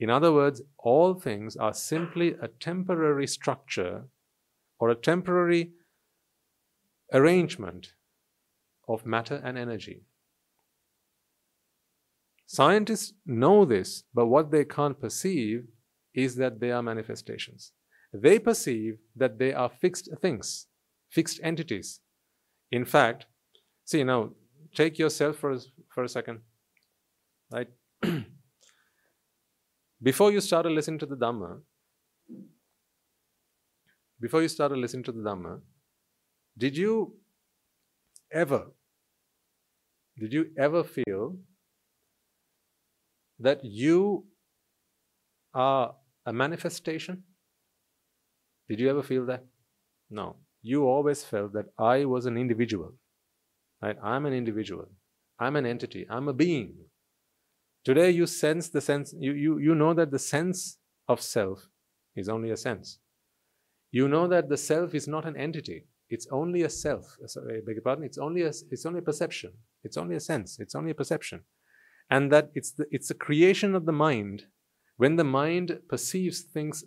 In other words, all things are simply a temporary structure or a temporary arrangement of matter and energy. Scientists know this, but what they can't perceive is that they are manifestations. They perceive that they are fixed things. Fixed entities. In fact, see now, take yourself for a, for a second, right? Before you started listening to the Dhamma, before you started listening to the Dhamma, did you ever, did you ever feel that you are a manifestation? Did you ever feel that? No. You always felt that I was an individual, right? I'm an individual. I'm an entity. I'm a being. Today you sense the sense, you, you, you know that the sense of self is only a sense. You know that the self is not an entity. It's only a self. Sorry, I beg your pardon. It's only a, it's only a perception. It's only a sense. It's only a perception. And that it's the, it's the creation of the mind when the mind perceives things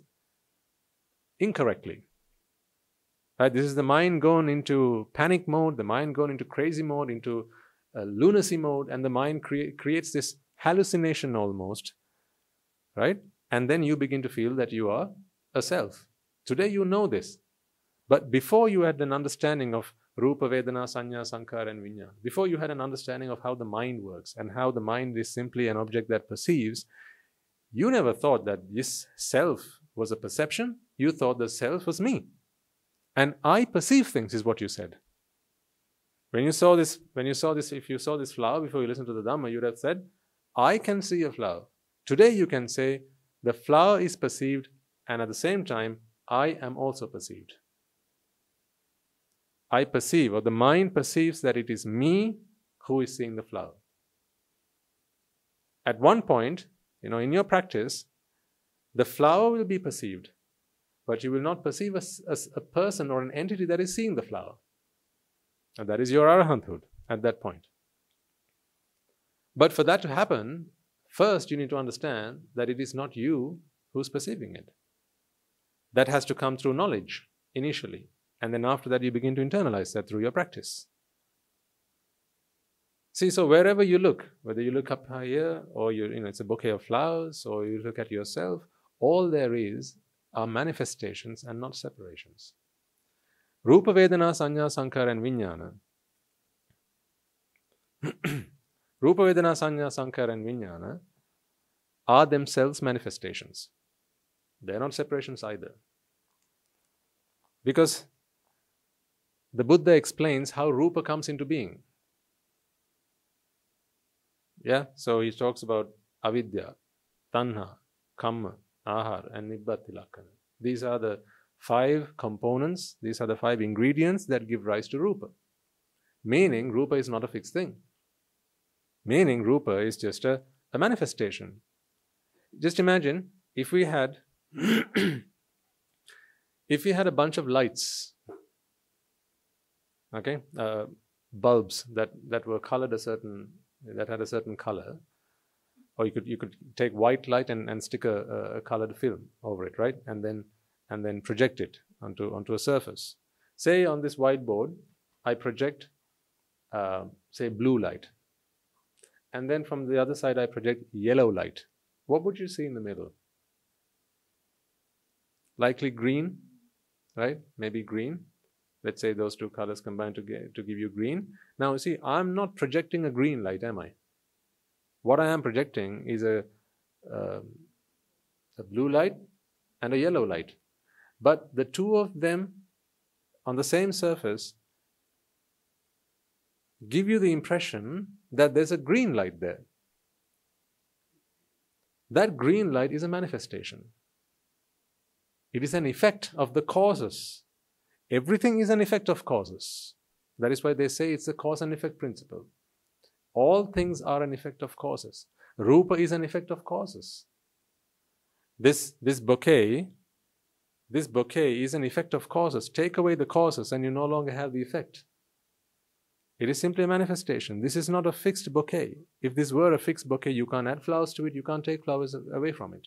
incorrectly. Right, this is the mind gone into panic mode, the mind gone into crazy mode, into uh, lunacy mode, and the mind crea creates this hallucination almost, right? And then you begin to feel that you are a self. Today you know this. But before you had an understanding of Rupa, Vedana, Sanya, Sankara, and Vinnana, before you had an understanding of how the mind works and how the mind is simply an object that perceives, you never thought that this self was a perception. You thought the self was me. And I perceive things is what you said. When you saw this, when you saw this, if you saw this flower before you listened to the Dhamma, you would have said, I can see a flower. Today you can say, the flower is perceived, and at the same time, I am also perceived. I perceive, or the mind perceives that it is me who is seeing the flower. At one point, you know, in your practice, the flower will be perceived. But you will not perceive a, a, a person or an entity that is seeing the flower. And that is your arahanthood at that point. But for that to happen, first you need to understand that it is not you who's perceiving it. That has to come through knowledge initially. And then after that you begin to internalize that through your practice. See, so wherever you look, whether you look up here or you, you know, it's a bouquet of flowers or you look at yourself, all there is are manifestations and not separations. Rupa, Vedana, Sanya, Sankara, and Vinnana. Rupa, Vedana, Sanya, Sankara, and Vinnana are themselves manifestations. They're not separations either. Because the Buddha explains how Rupa comes into being. Yeah, so he talks about Avidya, tanha, kamma, Ahar, and nibbati lakkhana. These are the five components, these are the five ingredients that give rise to Rupa. Meaning, Rupa is not a fixed thing. Meaning, Rupa is just a, a manifestation. Just imagine, if we had if we had a bunch of lights, okay, uh, bulbs that, that were colored a certain, that had a certain color, or you could, you could take white light and, and stick a, a colored film over it, right? And then, and then project it onto, onto a surface. Say on this whiteboard, I project, uh, say, blue light. And then from the other side, I project yellow light. What would you see in the middle? Likely green, right? Maybe green. Let's say those two colors combine to, get, to give you green. Now, you see, I'm not projecting a green light, am I? What I am projecting is a, uh, a blue light and a yellow light. But the two of them on the same surface give you the impression that there's a green light there. That green light is a manifestation. It is an effect of the causes. Everything is an effect of causes. That is why they say it's a cause and effect principle. All things are an effect of causes. Rupa is an effect of causes. This, this bouquet, this bouquet is an effect of causes. Take away the causes and you no longer have the effect. It is simply a manifestation. This is not a fixed bouquet. If this were a fixed bouquet, you can't add flowers to it, you can't take flowers away from it.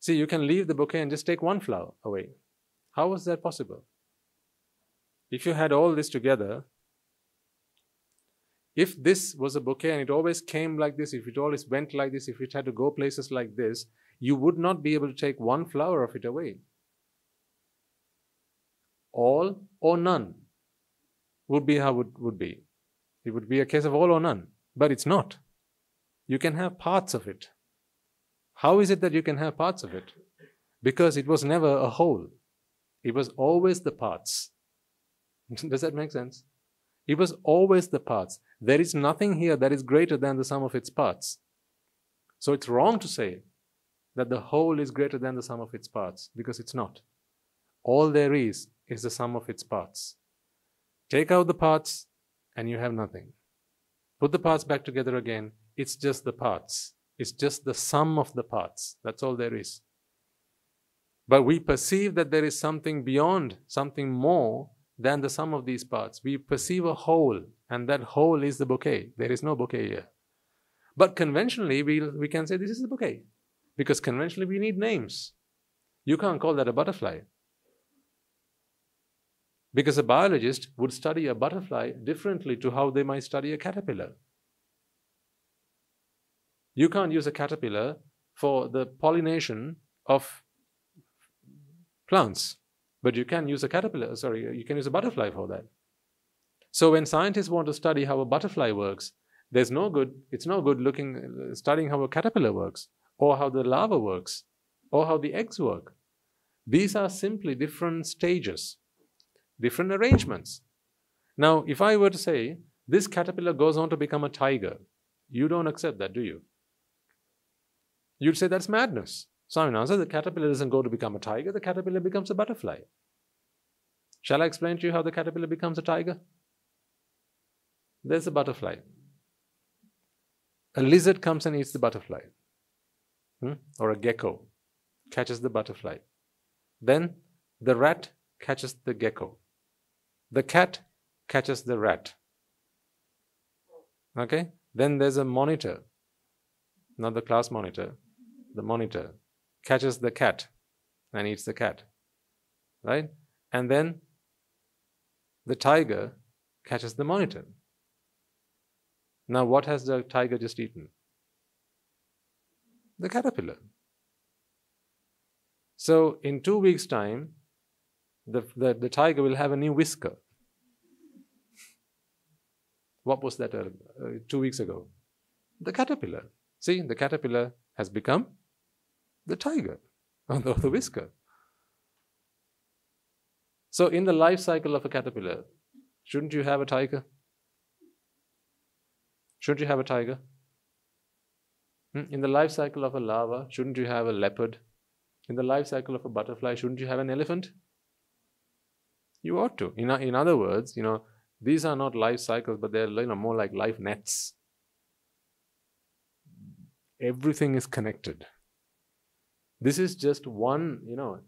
See, you can leave the bouquet and just take one flower away. How was that possible? If you had all this together, if this was a bouquet and it always came like this, if it always went like this, if it had to go places like this, you would not be able to take one flower of it away. All or none would be how it would be. It would be a case of all or none, but it's not. You can have parts of it. How is it that you can have parts of it? Because it was never a whole. It was always the parts. Does that make sense? It was always the parts. There is nothing here that is greater than the sum of its parts. So it's wrong to say that the whole is greater than the sum of its parts, because it's not. All there is is the sum of its parts. Take out the parts and you have nothing. Put the parts back together again. It's just the parts. It's just the sum of the parts. That's all there is. But we perceive that there is something beyond, something more than the sum of these parts. We perceive a whole, and that whole is the bouquet. There is no bouquet here. But conventionally, we, we can say this is the bouquet, because conventionally we need names. You can't call that a butterfly, because a biologist would study a butterfly differently to how they might study a caterpillar. You can't use a caterpillar for the pollination of plants, but you can use a caterpillar, sorry, you can use a butterfly for that. So when scientists want to study how a butterfly works, there's no good, it's no good looking, studying how a caterpillar works, or how the larva works, or how the eggs work. These are simply different stages, different arrangements. Now, if I were to say, this caterpillar goes on to become a tiger, you don't accept that, do you? You'd say that's madness. Swami Nuhansai, the caterpillar doesn't go to become a tiger, the caterpillar becomes a butterfly. Shall I explain to you how the caterpillar becomes a tiger? There's a butterfly. A lizard comes and eats the butterfly. Hmm? Or a gecko catches the butterfly. Then the rat catches the gecko. The cat catches the rat. Okay? Then there's a monitor. Not the class monitor. The monitor catches the cat and eats the cat, right? And then the tiger catches the monitor. Now, what has the tiger just eaten? The caterpillar. So, in two weeks' time, the, the, the tiger will have a new whisker. What was that uh, uh, two weeks ago? The caterpillar. See, the caterpillar has become the tiger, or the whisker. So in the life cycle of a caterpillar, shouldn't you have a tiger? Shouldn't you have a tiger? In the life cycle of a larva, shouldn't you have a leopard, In the life cycle of a butterfly, shouldn't you have an elephant? You ought to. In, in other words, you know, these are not life cycles, but they're you know, more like life nets. Everything is connected. This is just one, you know,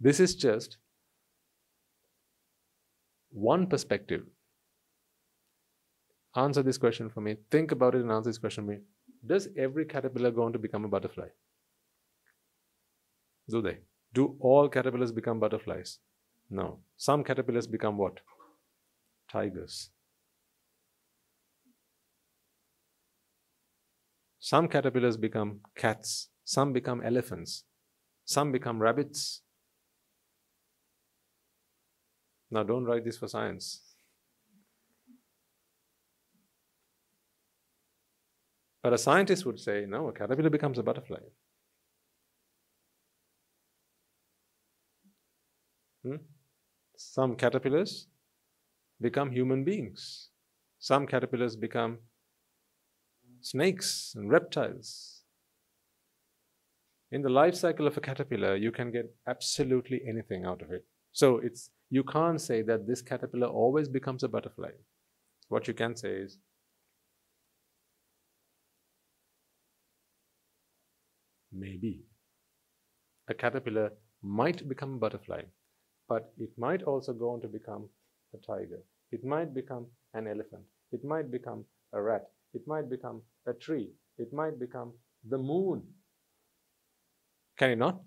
this is just one perspective. Answer this question for me. Think about it and answer this question for me. Does every caterpillar go on to become a butterfly? Do they? Do all caterpillars become butterflies? No. Some caterpillars become what? Tigers. Some caterpillars become cats. Some become elephants. Some become rabbits. Now don't write this for science. But a scientist would say, no, a caterpillar becomes a butterfly. Hmm? Some caterpillars become human beings. Some caterpillars become snakes and reptiles. In the life cycle of a caterpillar, you can get absolutely anything out of it. So it's you can't say that this caterpillar always becomes a butterfly. What you can say is, maybe a caterpillar might become a butterfly, but it might also go on to become a tiger. It might become an elephant. It might become a rat. It might become a tree. It might become the moon. Can it not?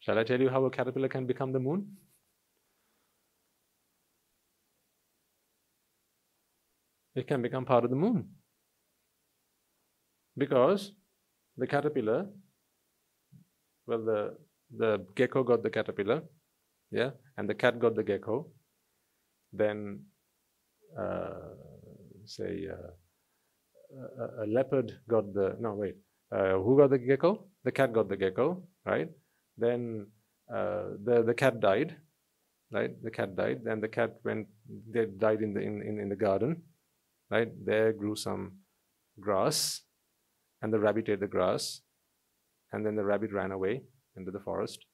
Shall I tell you how a caterpillar can become the moon? It can become part of the moon. Because the caterpillar, well, the, the gecko got the caterpillar, yeah, and the cat got the gecko. Then, uh, say, uh, a, a leopard got the, no, wait, uh, who got the gecko? The cat got the gecko, right? Then uh, the, the cat died, right? The cat died. Then the cat went, they died in the, in, in, in the garden, right? There grew some grass. And the rabbit ate the grass, and then the rabbit ran away into the forest,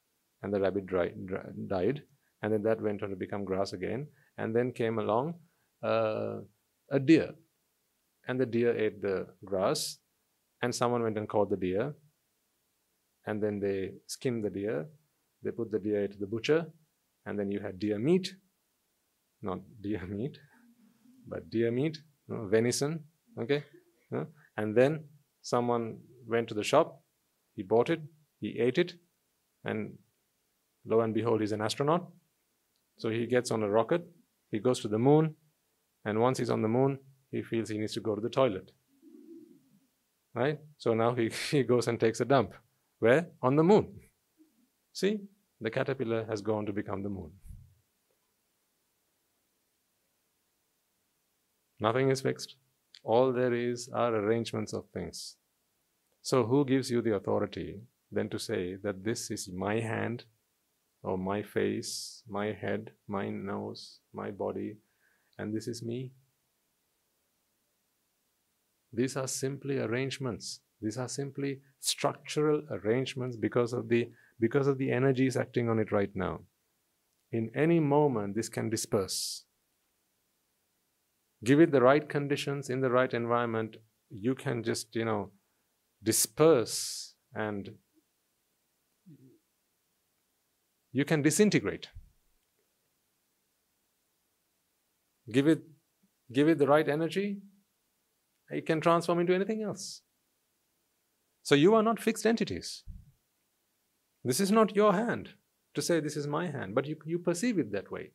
and the rabbit dry, dry, died, and then that went on to become grass again, and then came along uh, a deer, and the deer ate the grass, and someone went and caught the deer, and then they skinned the deer, they put the deer to the butcher, and then you had deer meat, not deer meat, but deer meat, you know, venison, okay, you know, and then someone went to the shop, he bought it, he ate it, and lo and behold, he's an astronaut. So he gets on a rocket, he goes to the moon, and once he's on the moon, he feels he needs to go to the toilet. Right? So now he, he goes and takes a dump. Where? On the moon. See, the caterpillar has gone to become the moon. Nothing is fixed. All there is are arrangements of things. So who gives you the authority then to say that this is my hand or my face, my head, my nose, my body, and this is me? These are simply arrangements. These are simply structural arrangements because of the, because of the energies acting on it right now. In any moment, this can disperse. Give it the right conditions in the right environment, you can just, you know, disperse and you can disintegrate. Give it, give it the right energy, it can transform into anything else. So you are not fixed entities. This is not your hand to say this is my hand, but you, you perceive it that way.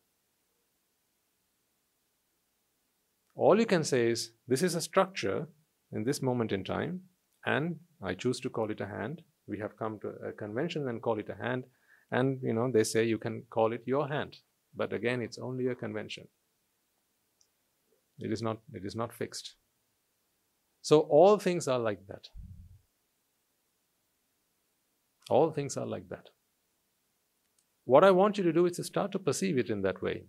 All you can say is, this is a structure in this moment in time, and I choose to call it a hand. We have come to a convention and call it a hand, and you know, they say you can call it your hand. But again, it's only a convention. It is not, it is not fixed. So all things are like that. All things are like that. What I want you to do is to start to perceive it in that way.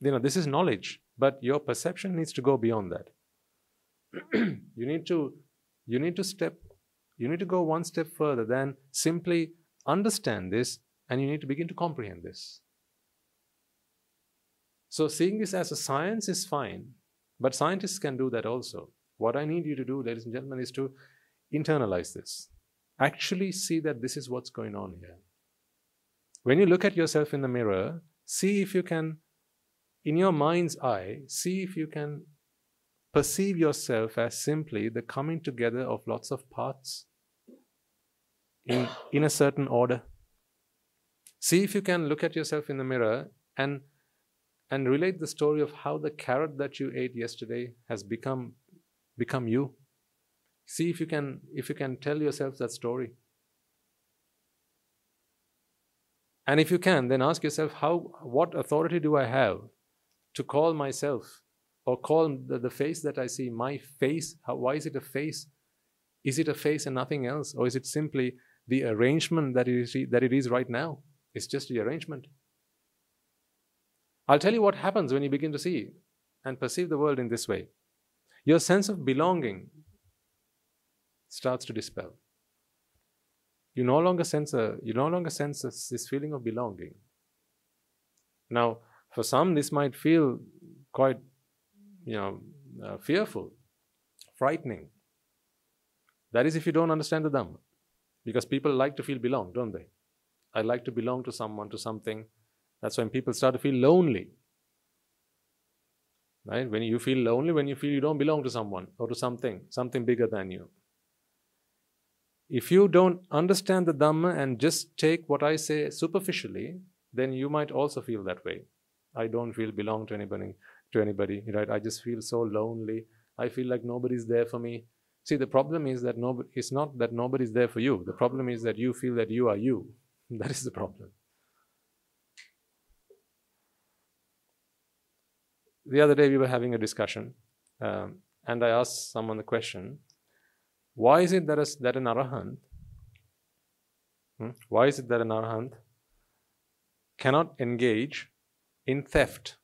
You know, this is knowledge, but your perception needs to go beyond that. you need to you need to step You need to go one step further than simply understand this, and you need to begin to comprehend this. So seeing this as a science is fine, but scientists can do that also. What I need you to do, ladies and gentlemen, is to internalize this. Actually see that this is what's going on here. When you look at yourself in the mirror, see if you can, in your mind's eye, see if you can perceive yourself as simply the coming together of lots of parts in, in a certain order. See if you can look at yourself in the mirror and And relate the story of how the carrot that you ate yesterday has become, become you. See if you can, if you can tell yourself that story. And if you can, then ask yourself, how, what authority do I have to call myself or call the, the face that I see my face? How, why is it a face? Is it a face and nothing else? Or is it simply the arrangement that it is, that it is right now? It's just the arrangement. I'll tell you what happens when you begin to see and perceive the world in this way. Your sense of belonging starts to dispel. You no longer sense a, you no longer sense this feeling of belonging. Now, for some, this might feel quite, you know, uh, fearful, frightening. That is if you don't understand the Dhamma, because people like to feel belong, don't they? I like to belong to someone, to something. That's when people start to feel lonely, right? When you feel lonely, when you feel you don't belong to someone or to something, something bigger than you. If you don't understand the Dhamma and just take what I say superficially, then you might also feel that way. I don't feel belong to anybody, to anybody, right? I just feel so lonely. I feel like nobody's there for me. See, the problem is that nobody, it's not that nobody's there for you. The problem is that you feel that you are you. That is the problem. The other day we were having a discussion um, and I asked someone the question, why is it that, a, that an Arahant, hmm, why is it that an Arahant cannot engage in theft?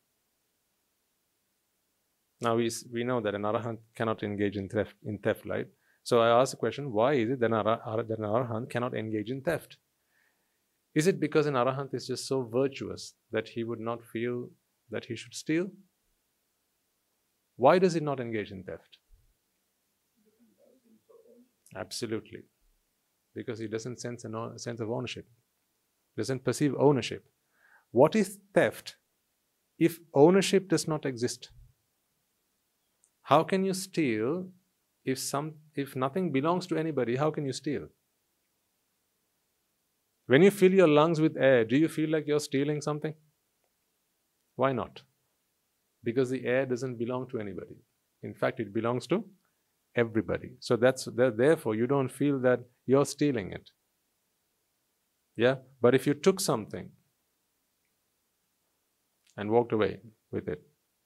Now we, we know that an Arahant cannot engage in theft, in theft, right? So I asked the question, why is it that an, Ar- that an Arahant cannot engage in theft? Is it because an Arahant is just so virtuous that he would not feel that he should steal? Why does it not engage in theft? Absolutely. Because he doesn't sense a sense of ownership. Doesn't perceive ownership. What is theft if ownership does not exist? How can you steal if some if nothing belongs to anybody? How can you steal? When you fill your lungs with air, do you feel like you're stealing something? Why not? Because the air doesn't belong to anybody. In fact, it belongs to everybody. So that's therefore you don't feel that you're stealing it. Yeah? But if you took something and walked away with it,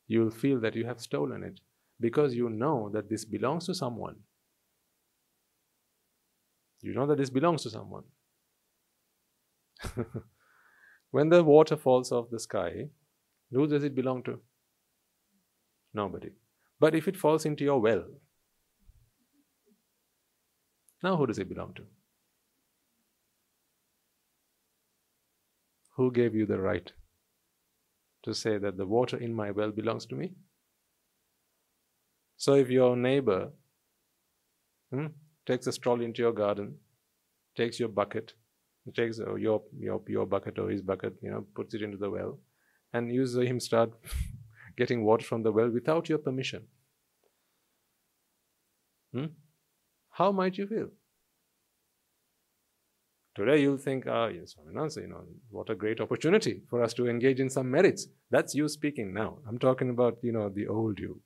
you'll feel that you have stolen it because you know that this belongs to someone. You know that this belongs to someone. When the water falls off the sky, who does it belong to? Nobody. But if it falls into your well, now who does it belong to? Who gave you the right to say that the water in my well belongs to me? So if your neighbor hmm, takes a stroll into your garden, takes your bucket, takes your, your, your bucket or his bucket, you know, puts it into the well, and you see him start getting water from the well without your permission. Hmm? How might you feel? Today you'll think, ah, yes, Swami Nuhansai, you know, what a great opportunity for us to engage in some merits. That's you speaking now. I'm talking about, you know, the old you.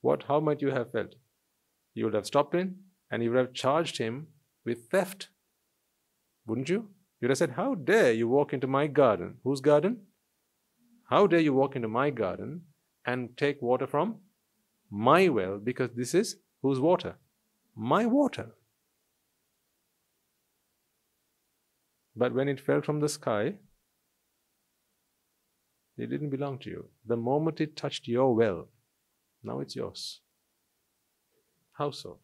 What, how might you have felt? You would have stopped him and you would have charged him with theft. Wouldn't you? You would have said, how dare you walk into my garden? Whose garden? How dare you walk into my garden and take water from my well, because this is whose water? My water. But when it fell from the sky, it didn't belong to you. The moment it touched your well, now it's yours. How so?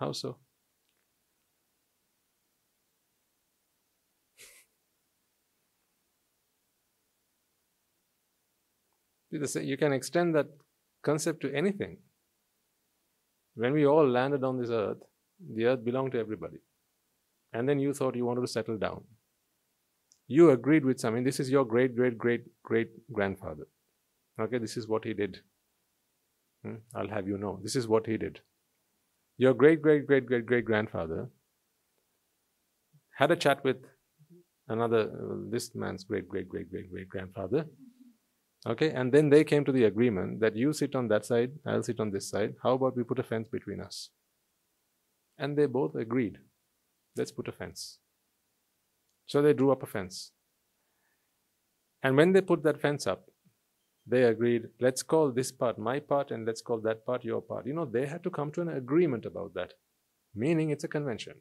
How so? You can extend that concept to anything. When we all landed on this earth, the earth belonged to everybody. And then you thought you wanted to settle down. You agreed with something. This is your great, great, great, great grandfather. Okay, this is what he did. Hmm? I'll have you know. This is what he did. Your great, great, great, great, great grandfather had a chat with another, uh, this man's great, great, great, great, great grandfather. Okay, and then they came to the agreement that you sit on that side, I'll sit on this side. How about we put a fence between us? And they both agreed, let's put a fence. So they drew up a fence. And when they put that fence up, they agreed, let's call this part my part and let's call that part your part. You know, they had to come to an agreement about that, meaning it's a convention.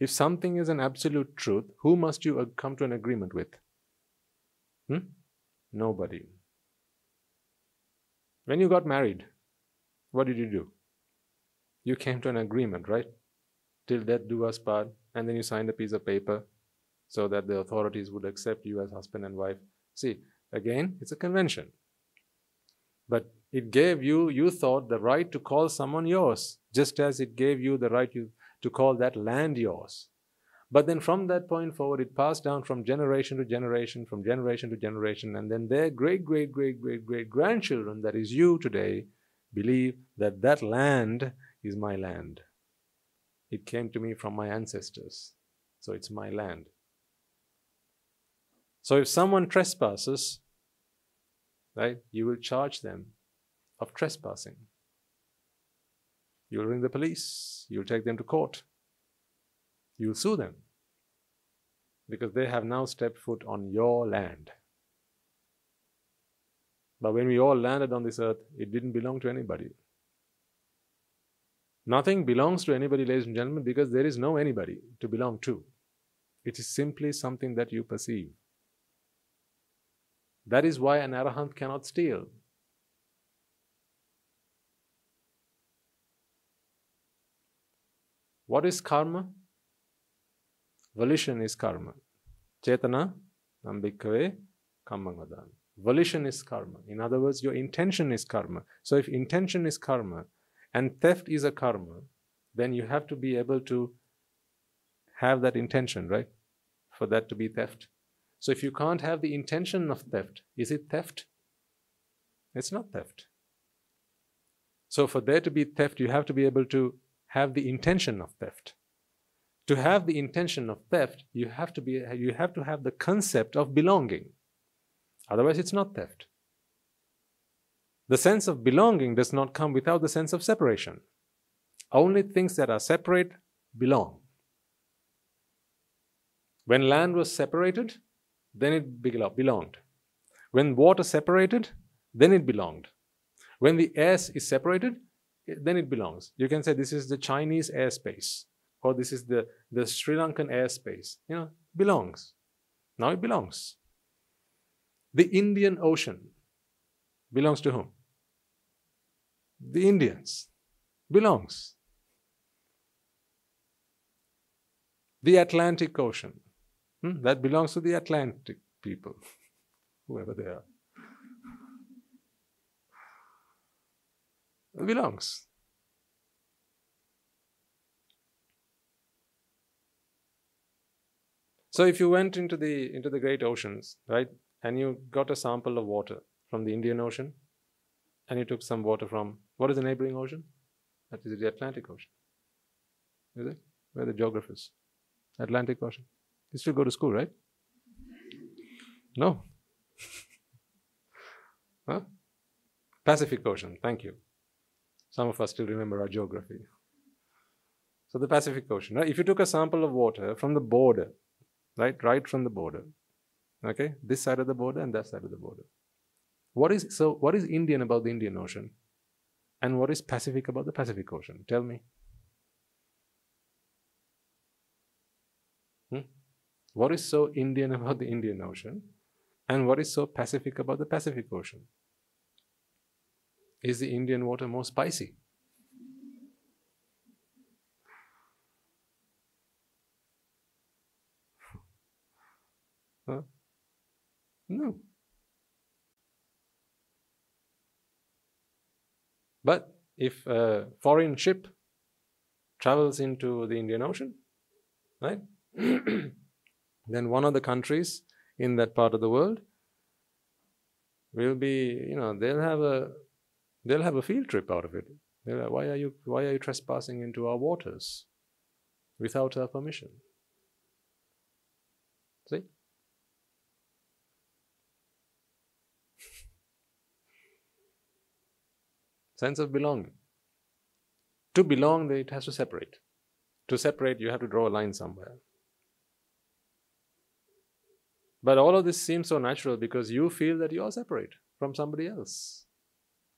If something is an absolute truth, who must you come to an agreement with? Hmm? Nobody. When you got married, what did you do? You came to an agreement, right? Till death do us part, and then you signed a piece of paper so that the authorities would accept you as husband and wife. See, again, it's a convention. But it gave you, you thought, the right to call someone yours, just as it gave you the right to, to call that land yours. But then from that point forward, it passed down from generation to generation, from generation to generation, and then their great, great, great, great, great grandchildren, that is you today, believe that that land is my land. It came to me from my ancestors, so it's my land. So if someone trespasses, right, you will charge them of trespassing. You'll ring the police, you'll take them to court. You'll sue them because they have now stepped foot on your land. But when we all landed on this earth, it didn't belong to anybody. Nothing belongs to anybody, ladies and gentlemen, because there is no anybody to belong to. It is simply something that you perceive. That is why an Arahant cannot steal. What is karma? Volition is karma. Cetanāhaṃ bhikkhave kammaṃ vadāmi. Volition is karma. In other words, your intention is karma. So if intention is karma and theft is a karma, then you have to be able to have that intention, right? For that to be theft. So if you can't have the intention of theft, is it theft? It's not theft. So for there to be theft, you have to be able to have the intention of theft. To have the intention of theft, you have to be, you have to have the concept of belonging. Otherwise, it's not theft. The sense of belonging does not come without the sense of separation. Only things that are separate belong. When land was separated, then it belonged. When water separated, then it belonged. When the air is separated, then it belongs. You can say this is the Chinese airspace. Or this is the, the Sri Lankan airspace, you know, belongs. Now it belongs. The Indian Ocean belongs to whom? The Indians. Belongs. The Atlantic Ocean. Hmm? That belongs to the Atlantic people, whoever they are. It belongs. So if you went into the, into the great oceans, right, and you got a sample of water from the Indian Ocean, and you took some water from, what is the neighboring ocean? That is the Atlantic Ocean. Is it? Where the geographers? Atlantic Ocean. You still go to school, right? No. Huh? Pacific Ocean, thank you. Some of us still remember our geography. So the Pacific Ocean, right? If you took a sample of water from the border, Right, right from the border, okay, this side of the border and that side of the border. What is, so what is Indian about the Indian Ocean? And what is Pacific about the Pacific Ocean? Tell me. Hmm? What is so Indian about the Indian Ocean? And what is so Pacific about the Pacific Ocean? Is the Indian water more spicy? Huh? No. But if a foreign ship travels into the Indian Ocean, right, then one of the countries in that part of the world will be, you know, they'll have a they'll have a field trip out of it. They're like, why are you why are you trespassing into our waters without our permission? See? Sense of belonging. To belong, it has to separate. To separate, you have to draw a line somewhere. But all of this seems so natural because you feel that you are separate from somebody else.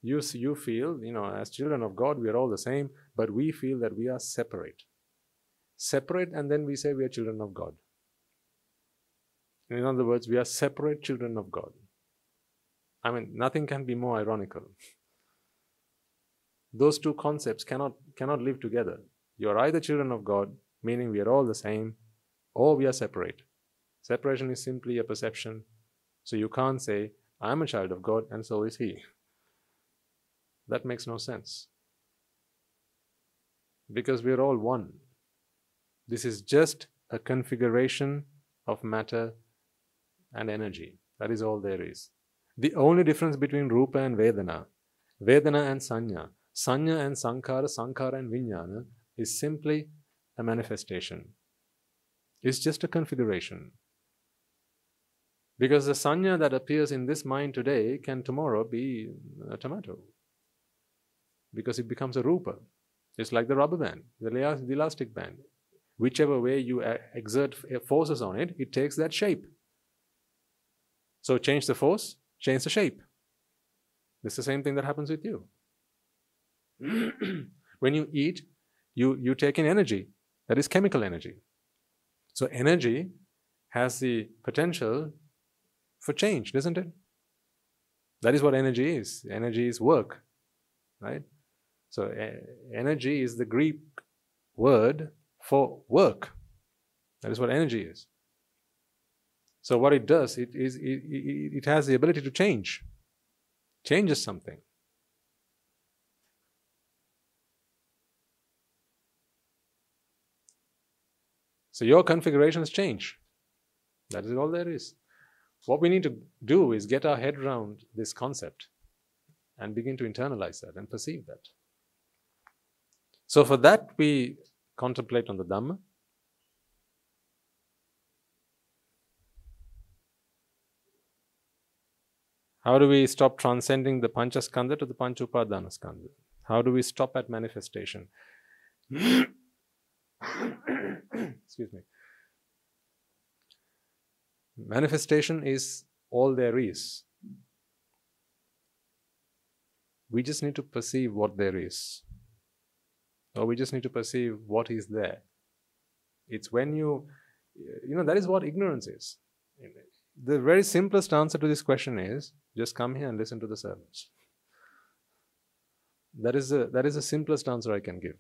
You, you feel, you know, as children of God, we are all the same, but we feel that we are separate. Separate, and then we say we are children of God. In other words, we are separate children of God. I mean, nothing can be more ironical. Those two concepts cannot, cannot live together. You are either children of God, meaning we are all the same, or we are separate. Separation is simply a perception. So you can't say, I am a child of God and so is he. That makes no sense. Because we are all one. This is just a configuration of matter and energy. That is all there is. The only difference between Rupa and Vedana, Vedana and Sanya, Sanya and Sankara, Sankara and Vinnana is simply a manifestation. It's just a configuration. Because the Sanya that appears in this mind today can tomorrow be a tomato. Because it becomes a Rupa. It's like the rubber band, the elastic band. Whichever way you exert forces on it, it takes that shape. So change the force, change the shape. It's the same thing that happens with you. When you eat, you, you take in energy. That is chemical energy. So energy has the potential for change, doesn't it? That is what energy is. Energy is work, right? So e- energy is the Greek word for work. That is what energy is. So what it does, it, is, it, it, it has the ability to change. Changes something. So your configurations change. That is all there is. What we need to do is get our head around this concept and begin to internalize that and perceive that. So for that, we contemplate on the Dhamma. How do we stop transcending the Panchaskandha to the Panchupadanaskandha? How do we stop at manifestation? Excuse me. Manifestation is all there is. We just need to perceive what there is. Or we just need to perceive what is there. It's when you, you know, that is what ignorance is. The very simplest answer to this question is, just come here and listen to the sermons. That is the, that is the simplest answer I can give.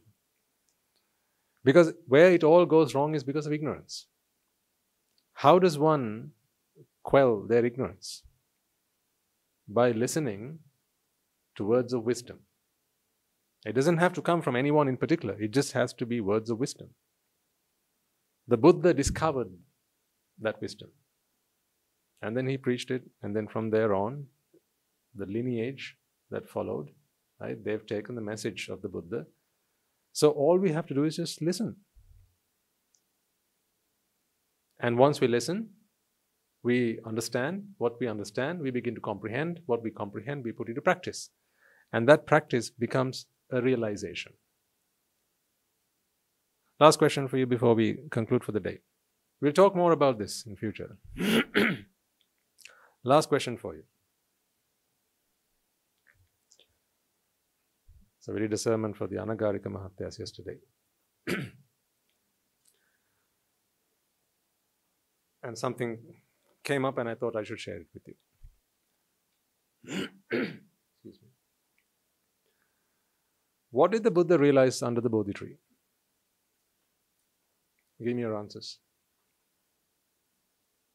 Because where it all goes wrong is because of ignorance. How does one quell their ignorance? By listening to words of wisdom. It doesn't have to come from anyone in particular. It just has to be words of wisdom. The Buddha discovered that wisdom. And then he preached it, and then from there on, the lineage that followed, right, they've taken the message of the Buddha. So all we have to do is just listen. And once we listen, we understand what we understand, we begin to comprehend what we comprehend, we put into practice. And that practice becomes a realization. Last question for you before we conclude for the day. We'll talk more about this in future. Last question for you. So we did a sermon for the Anagarika Mahatyas yesterday. And something came up and I thought I should share it with you. Excuse me. What did the Buddha realize under the Bodhi tree? Give me your answers.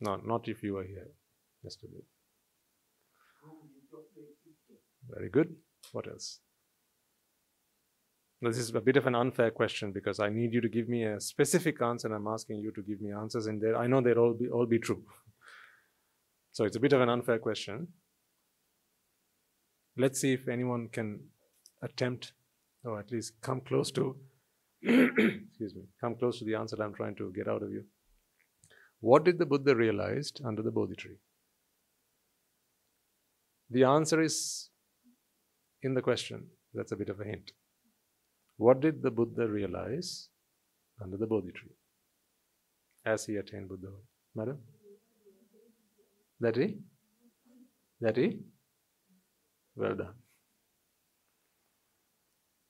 No, not if you were here yesterday. Very good. What else? Now, this is a bit of an unfair question because I need you to give me a specific answer and I'm asking you to give me answers in there. I know they'll all be, all be true. So it's a bit of an unfair question. Let's see if anyone can attempt or at least come close to excuse me, come close to the answer I'm trying to get out of you. What did the Buddha realize under the Bodhi tree? The answer is in the question. That's a bit of a hint. What did the Buddha realize under the Bodhi tree as he attained Buddhahood? Madam? That he? That he? Well done.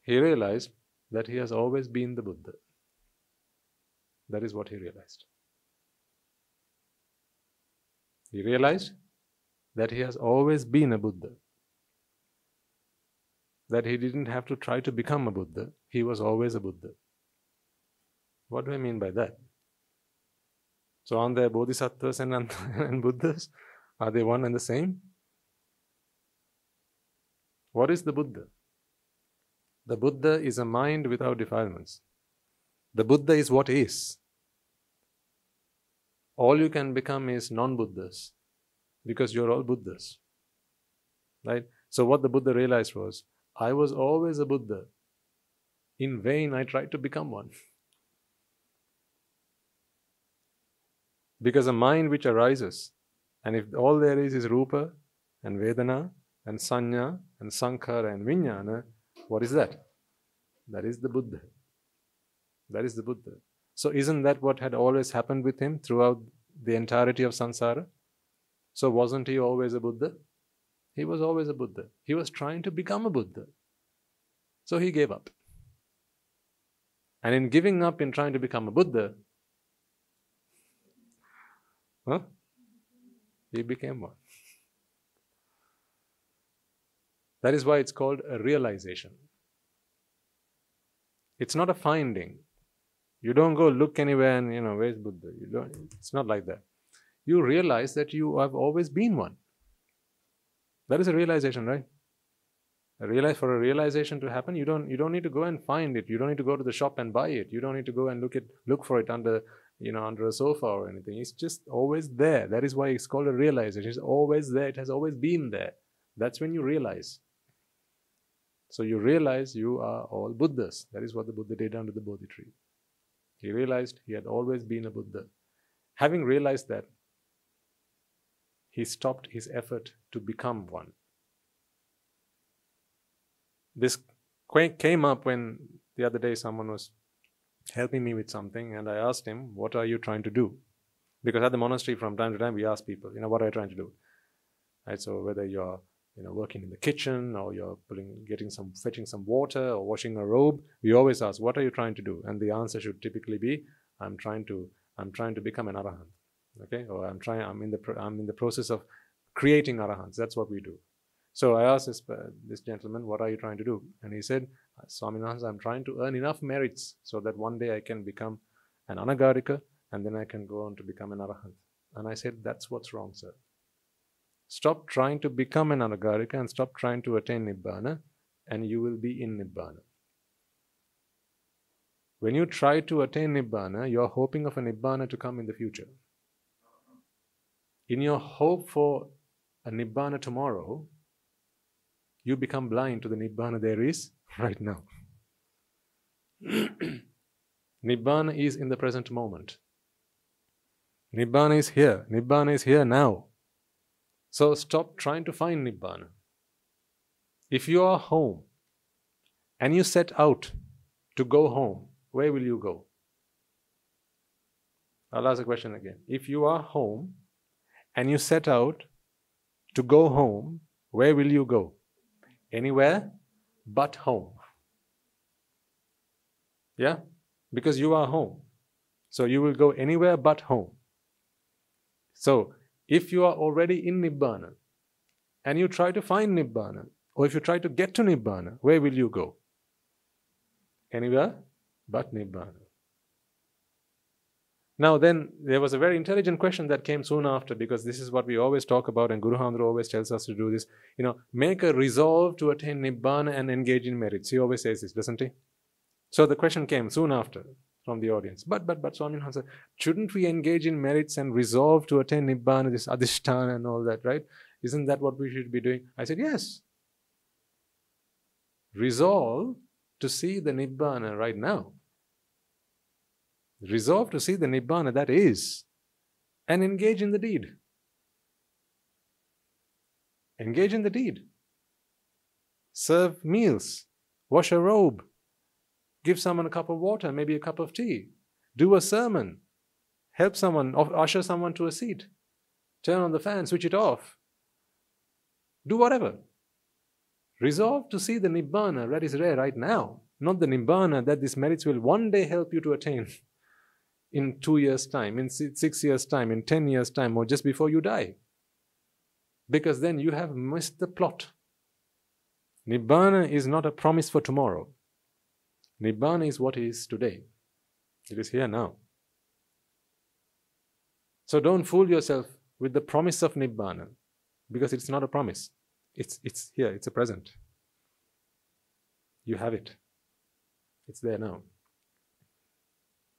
He realized that he has always been the Buddha. That is what he realized. He realized that he has always been a Buddha. That he didn't have to try to become a Buddha. He was always a Buddha. What do I mean by that? So aren't there bodhisattvas and, and Buddhas? Are they one and the same? What is the Buddha? The Buddha is a mind without defilements. The Buddha is what is. All you can become is non-Buddhas because you're all Buddhas. Right? So what the Buddha realized was, I was always a Buddha. In vain, I tried to become one. Because a mind which arises, and if all there is is Rupa and Vedana and Sanya and Sankara and Vinnana, what is that? That is the Buddha. That is the Buddha. So isn't that what had always happened with him throughout the entirety of samsara? So wasn't he always a Buddha? He was always a Buddha. He was trying to become a Buddha. So he gave up. And in giving up in trying to become a Buddha, huh? He became one. That is why it's called a realization. It's not a finding. You don't go look anywhere and, you know, where's Buddha? You don't, it's not like that. You realize that you have always been one. That is a realization, right? A realize, for a realization to happen, you don't, you don't need to go and find it. You don't need to go to the shop and buy it. You don't need to go and look, it, look for it under, you know, under a sofa or anything. It's just always there. That is why it's called a realization. It's always there. It has always been there. That's when you realize. So you realize you are all Buddhas. That is what the Buddha did under the Bodhi tree. He realized he had always been a Buddha. Having realized that, he stopped his effort to become one. This came up when the other day someone was helping me with something and I asked him, what are you trying to do? Because at the monastery from time to time we ask people, you know, what are you trying to do? Right, so whether you're you know, working in the kitchen or you're pulling, getting some, fetching some water or washing a robe, we always ask, what are you trying to do? And the answer should typically be, I'm trying to, I'm trying to become an Arahant, okay? Or I'm trying, I'm in the, I'm in the process of creating Arahants. That's what we do. So I asked this, uh, this gentleman, what are you trying to do? And he said, Swami Nuhansai, I'm trying to earn enough merits so that one day I can become an Anagarika and then I can go on to become an Arahant. And I said, that's what's wrong, sir. Stop trying to become an Anagarika and stop trying to attain Nibbana and you will be in Nibbana. When you try to attain Nibbana, you are hoping of a Nibbana to come in the future. In your hope for a Nibbana tomorrow, you become blind to the Nibbana there is right now. Nibbana is in the present moment. Nibbana is here. Nibbana is here now. So stop trying to find Nibbana. If you are home and you set out to go home, where will you go? I'll ask the question again. If you are home and you set out to go home, where will you go? Anywhere but home. Yeah? Because you are home. So you will go anywhere but home. So, if you are already in Nibbana and you try to find Nibbana, or if you try to get to Nibbana, where will you go? Anywhere but Nibbana. Now then, there was a very intelligent question that came soon after, because this is what we always talk about, and Guru Chandru always tells us to do this. You know, make a resolve to attain Nibbana and engage in merits. He always says this, doesn't he? So the question came soon after from the audience. But, but, but, Swami Nuhansai, shouldn't we engage in merits and resolve to attain Nibbana, this adhisthana and all that, right? Isn't that what we should be doing? I said, yes. Resolve to see the Nibbana right now. Resolve to see the Nibbana, that is, and engage in the deed. Engage in the deed. Serve meals, wash a robe, give someone a cup of water, maybe a cup of tea, do a sermon, help someone, usher someone to a seat, turn on the fan, switch it off, do whatever. Resolve to see the Nibbana that is there right now, not the Nibbana that these merits will one day help you to attain. In two years' time, in six years' time, in ten years' time, or just before you die. Because then you have missed the plot. Nibbana is not a promise for tomorrow. Nibbana is what is today. It is here now. So don't fool yourself with the promise of Nibbana, because it's not a promise. It's, it's here, it's a present. You have it. It's there now.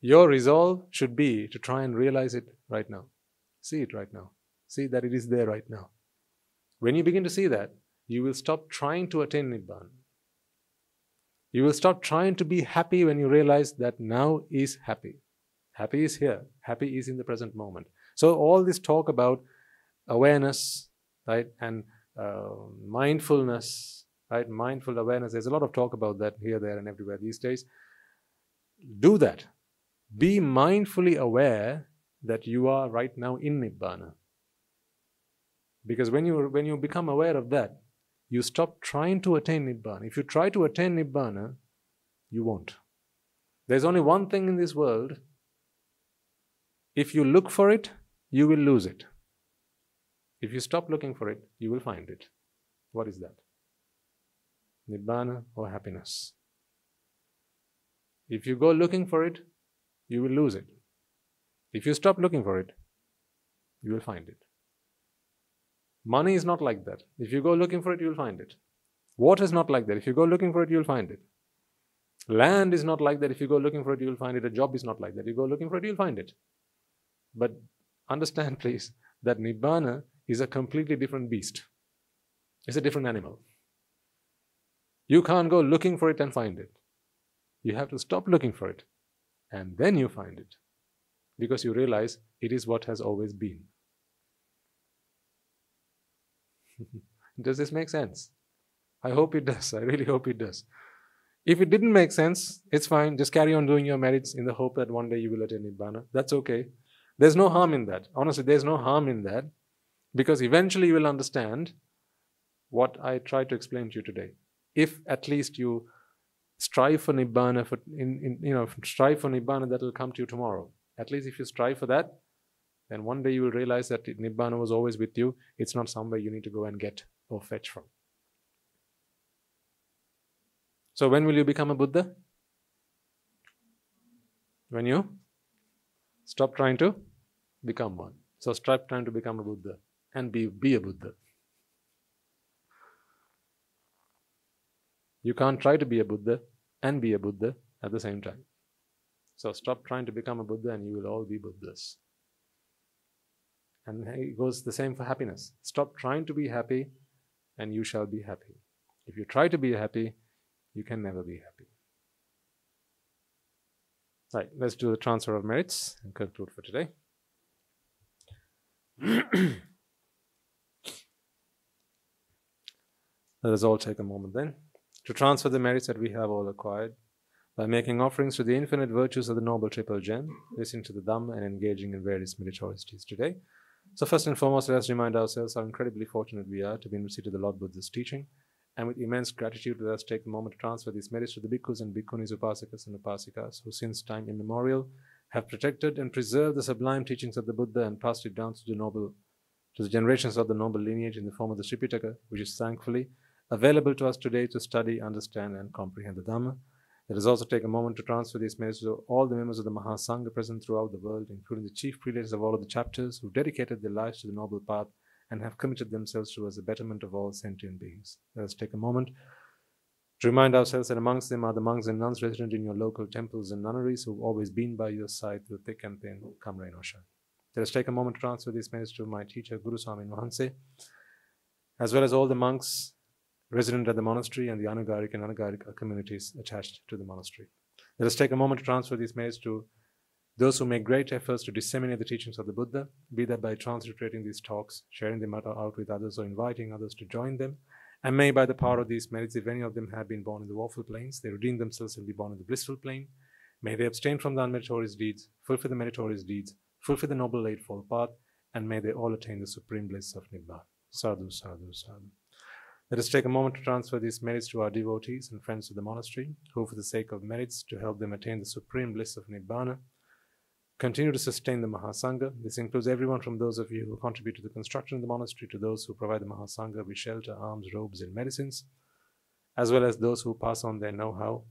Your resolve should be to try and realize it right now. See it right now. See that it is there right now. When you begin to see that, you will stop trying to attain Nibbana. You will stop trying to be happy when you realize that now is happy. Happy is here. Happy is in the present moment. So all this talk about awareness, right, and uh, mindfulness, right, mindful awareness, there's a lot of talk about that here, there and everywhere these days. Do that. Be mindfully aware that you are right now in Nibbana. Because when you, when you become aware of that, you stop trying to attain Nibbana. If you try to attain Nibbana, you won't. There's only one thing in this world. If you look for it, you will lose it. If you stop looking for it, you will find it. What is that? Nibbana or happiness. If you go looking for it, you will lose it. If you stop looking for it, you will find it. Money is not like that. If you go looking for it, you will find it. Water is not like that. If you go looking for it, you will find it. Land is not like that. If you go looking for it, you will find it. A job is not like that. You go looking for it, you will find it. But understand, please, that Nibbana is a completely different beast. It's a different animal. You can't go looking for it and find it. You have to stop looking for it. And then you find it, because you realize it is what has always been. Does this make sense? I hope it does. I really hope it does. If it didn't make sense, it's fine. Just carry on doing your merits in the hope that one day you will attain Nibbana. That's okay. There's no harm in that. Honestly, there's no harm in that, because eventually you will understand what I tried to explain to you today. If at least you strive for Nibbana, for in, in, you know, strive for Nibbana, that will come to you tomorrow. At least if you strive for that, then one day you will realize that Nibbana was always with you. It's not somewhere you need to go and get or fetch from. So when will you become a Buddha? When you stop trying to become one. So stop trying to become a Buddha and be, be a Buddha. You can't try to be a Buddha and be a Buddha at the same time. So stop trying to become a Buddha and you will all be Buddhas. And it goes the same for happiness. Stop trying to be happy and you shall be happy. If you try to be happy, you can never be happy. Right, let's do the transfer of merits and conclude for today. Let us all take a moment then to transfer the merits that we have all acquired by making offerings to the infinite virtues of the Noble Triple Gem, listening to the Dhamma and engaging in various meritorious today. So first and foremost, let us remind ourselves how incredibly fortunate we are to be in receipt of the Lord Buddha's teaching, and with immense gratitude, let us take a moment to transfer these merits to the bhikkhus and bhikkhunis, upasakas and upasikas, who since time immemorial have protected and preserved the sublime teachings of the Buddha and passed it down to the noble, to the generations of the noble lineage in the form of the Tripitaka, which is thankfully available to us today to study, understand and comprehend the Dhamma. Let us also take a moment to transfer these messages to all the members of the Mahasangha present throughout the world, including the chief prelates of all of the chapters who dedicated their lives to the noble path and have committed themselves towards the betterment of all sentient beings. Let us take a moment to remind ourselves that amongst them are the monks and nuns resident in your local temples and nunneries who have always been by your side through thick and thin, come rain or shine. Let us take a moment to transfer these messages to my teacher, Guru Swami Nuhansai, as well as all the monks resident at the monastery and the Anagarika and Anagarika communities attached to the monastery. Let us take a moment to transfer these messages to those who make great efforts to disseminate the teachings of the Buddha, be that by transliterating these talks, sharing them out with others, or inviting others to join them. And may by the power of these merits, if any of them have been born in the woeful plains, they redeem themselves and be born in the blissful plain. May they abstain from the unmeritorious deeds, fulfill the meritorious deeds, fulfill the noble eightfold path, and may they all attain the supreme bliss of Nibbana. Sadhu, sadhu, sadhu. Let us take a moment to transfer these merits to our devotees and friends of the monastery, who for the sake of merits to help them attain the supreme bliss of Nibbana, continue to sustain the Mahasangha. This includes everyone from those of you who contribute to the construction of the monastery to those who provide the Mahasangha with shelter, arms, robes and medicines, as well as those who pass on their know-how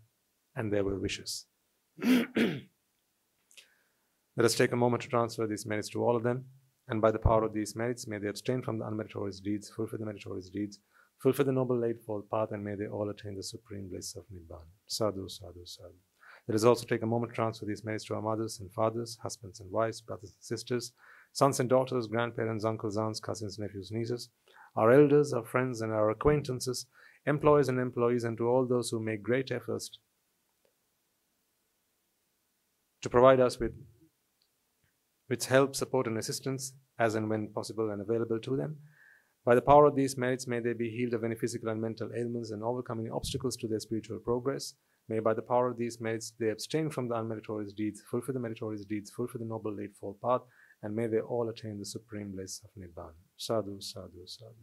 and their well wishes. Let us take a moment to transfer these merits to all of them, and by the power of these merits, may they abstain from the unmeritorious deeds, fulfill the meritorious deeds, fulfill the noble eightfold path, and may they all attain the supreme bliss of Nibbana. Sadhu, sadhu, sadhu. Let us also take a moment to transfer these merits to our mothers and fathers, husbands and wives, brothers and sisters, sons and daughters, grandparents, uncles, aunts, cousins, nephews, nieces, our elders, our friends and our acquaintances, employers and employees, and to all those who make great efforts to provide us with, with help, support and assistance as and when possible and available to them. By the power of these merits, may they be healed of any physical and mental ailments and overcome any obstacles to their spiritual progress. May by the power of these merits, they abstain from the unmeritorious deeds, fulfill the meritorious deeds, fulfill the noble eightfold path, and may they all attain the supreme bliss of Nibbana. Sadhu, sadhu, sadhu.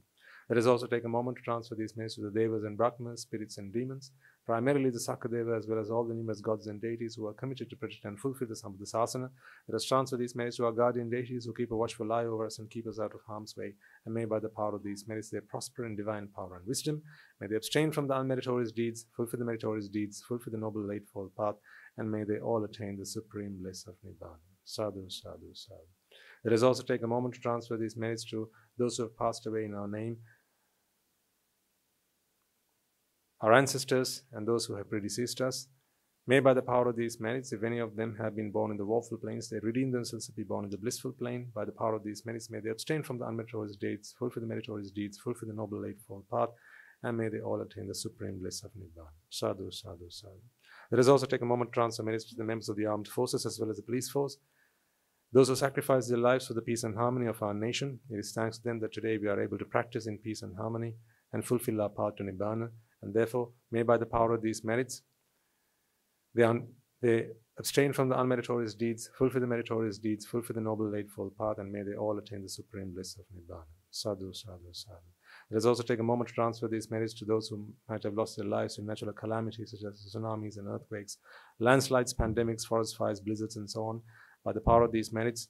Let us also take a moment to transfer these merits to the Devas and Brahmanas, spirits and demons, primarily the Sakadeva, as well as all the numerous gods and deities who are committed to protect and fulfill the Sambuddha Sasana. Let us transfer these merits to our guardian deities who keep a watchful eye over us and keep us out of harm's way. And may by the power of these merits they prosper in divine power and wisdom. May they abstain from the unmeritorious deeds, fulfill the meritorious deeds, fulfill the noble eightfold path, and may they all attain the supreme bliss of Nibbana. Sadhu, sadhu, sadhu. Let us also take a moment to transfer these merits to those who have passed away in our name, our ancestors and those who have predeceased us. May by the power of these merits, if any of them have been born in the woeful plains, they redeem themselves to be born in the blissful plain. By the power of these merits, may they abstain from the unmeritorious deeds, fulfill the meritorious deeds, fulfill the noble eightfold path, and may they all attain the supreme bliss of Nibbana. Sadhu, sadhu, sadhu. Let us also take a moment to transfer merits to the members of the armed forces as well as the police force, those who sacrifice their lives for the peace and harmony of our nation. It is thanks to them that today we are able to practice in peace and harmony and fulfill our path to Nibbana. And therefore, may by the power of these merits, they, un- they abstain from the unmeritorious deeds, fulfill the meritorious deeds, fulfill the noble eightfold path, and may they all attain the supreme bliss of Nibbana. Sadhu, sadhu, sadhu. Let us also take a moment to transfer these merits to those who might have lost their lives in natural calamities such as tsunamis and earthquakes, landslides, pandemics, forest fires, blizzards, and so on. By the power of these merits,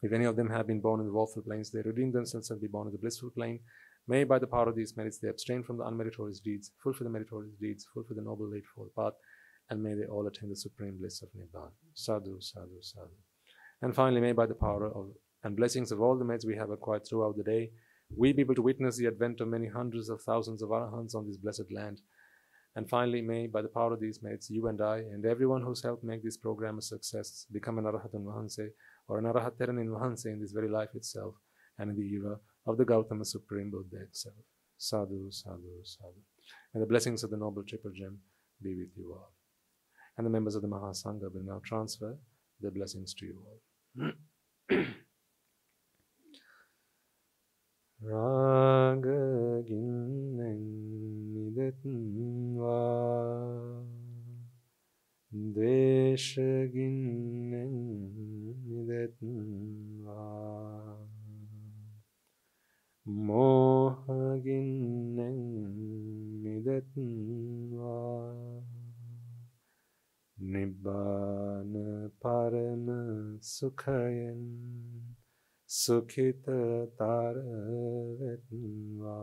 if any of them have been born in the woeful plains, they redeem themselves and be born in the blissful plain. May by the power of these merits, they abstain from the unmeritorious deeds, fulfill the meritorious deeds, fulfill the noble eightfold path, and may they all attain the supreme bliss of Nibbana. Sadhu, sadhu, sadhu. And finally, may by the power of and blessings of all the merits we have acquired throughout the day, we be able to witness the advent of many hundreds of thousands of Arahants on this blessed land. And finally, may by the power of these merits, you and I and everyone who's helped make this program a success become an Arahant in Vahanse or an Arahat in Vahanse in this very life itself and in the era of the Gautama Supreme Buddha itself. Sadhu, sadhu, sadhu. And the blessings of the noble Triple Gem be with you all. And the members of the Mahasangha will now transfer their blessings to you all. Raga ginnan nidatva Desha ginnan nidatva Moha ginnan nidatva Nibbana parama sukhayan Sukhita taravetva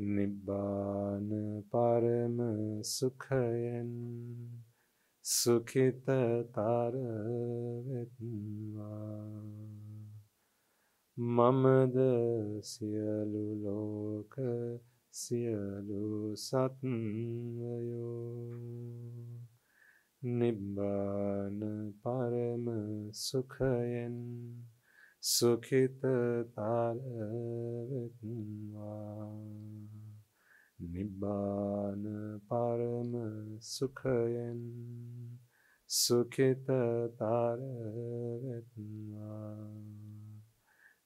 Nibbana parama sukhayan sukhita taravetva mamada siyalu loka siyalu satvayo Nibbana parama sukhayan sukhita taravetva Nibbana parama sukhayan sukhita taravetva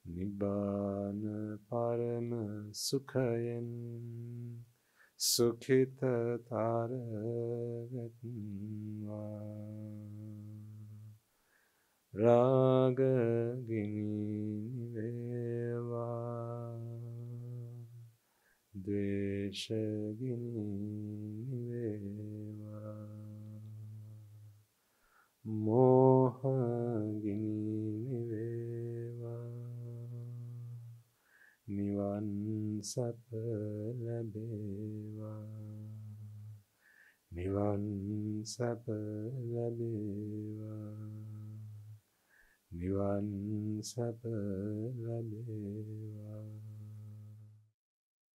Nibbana parama sukhayan sukhita taravetva Raga gini veva Dvesha gini veva Moha gini veva Nivan sapalabeva Nivan sapalabeva Nivan sapalabeva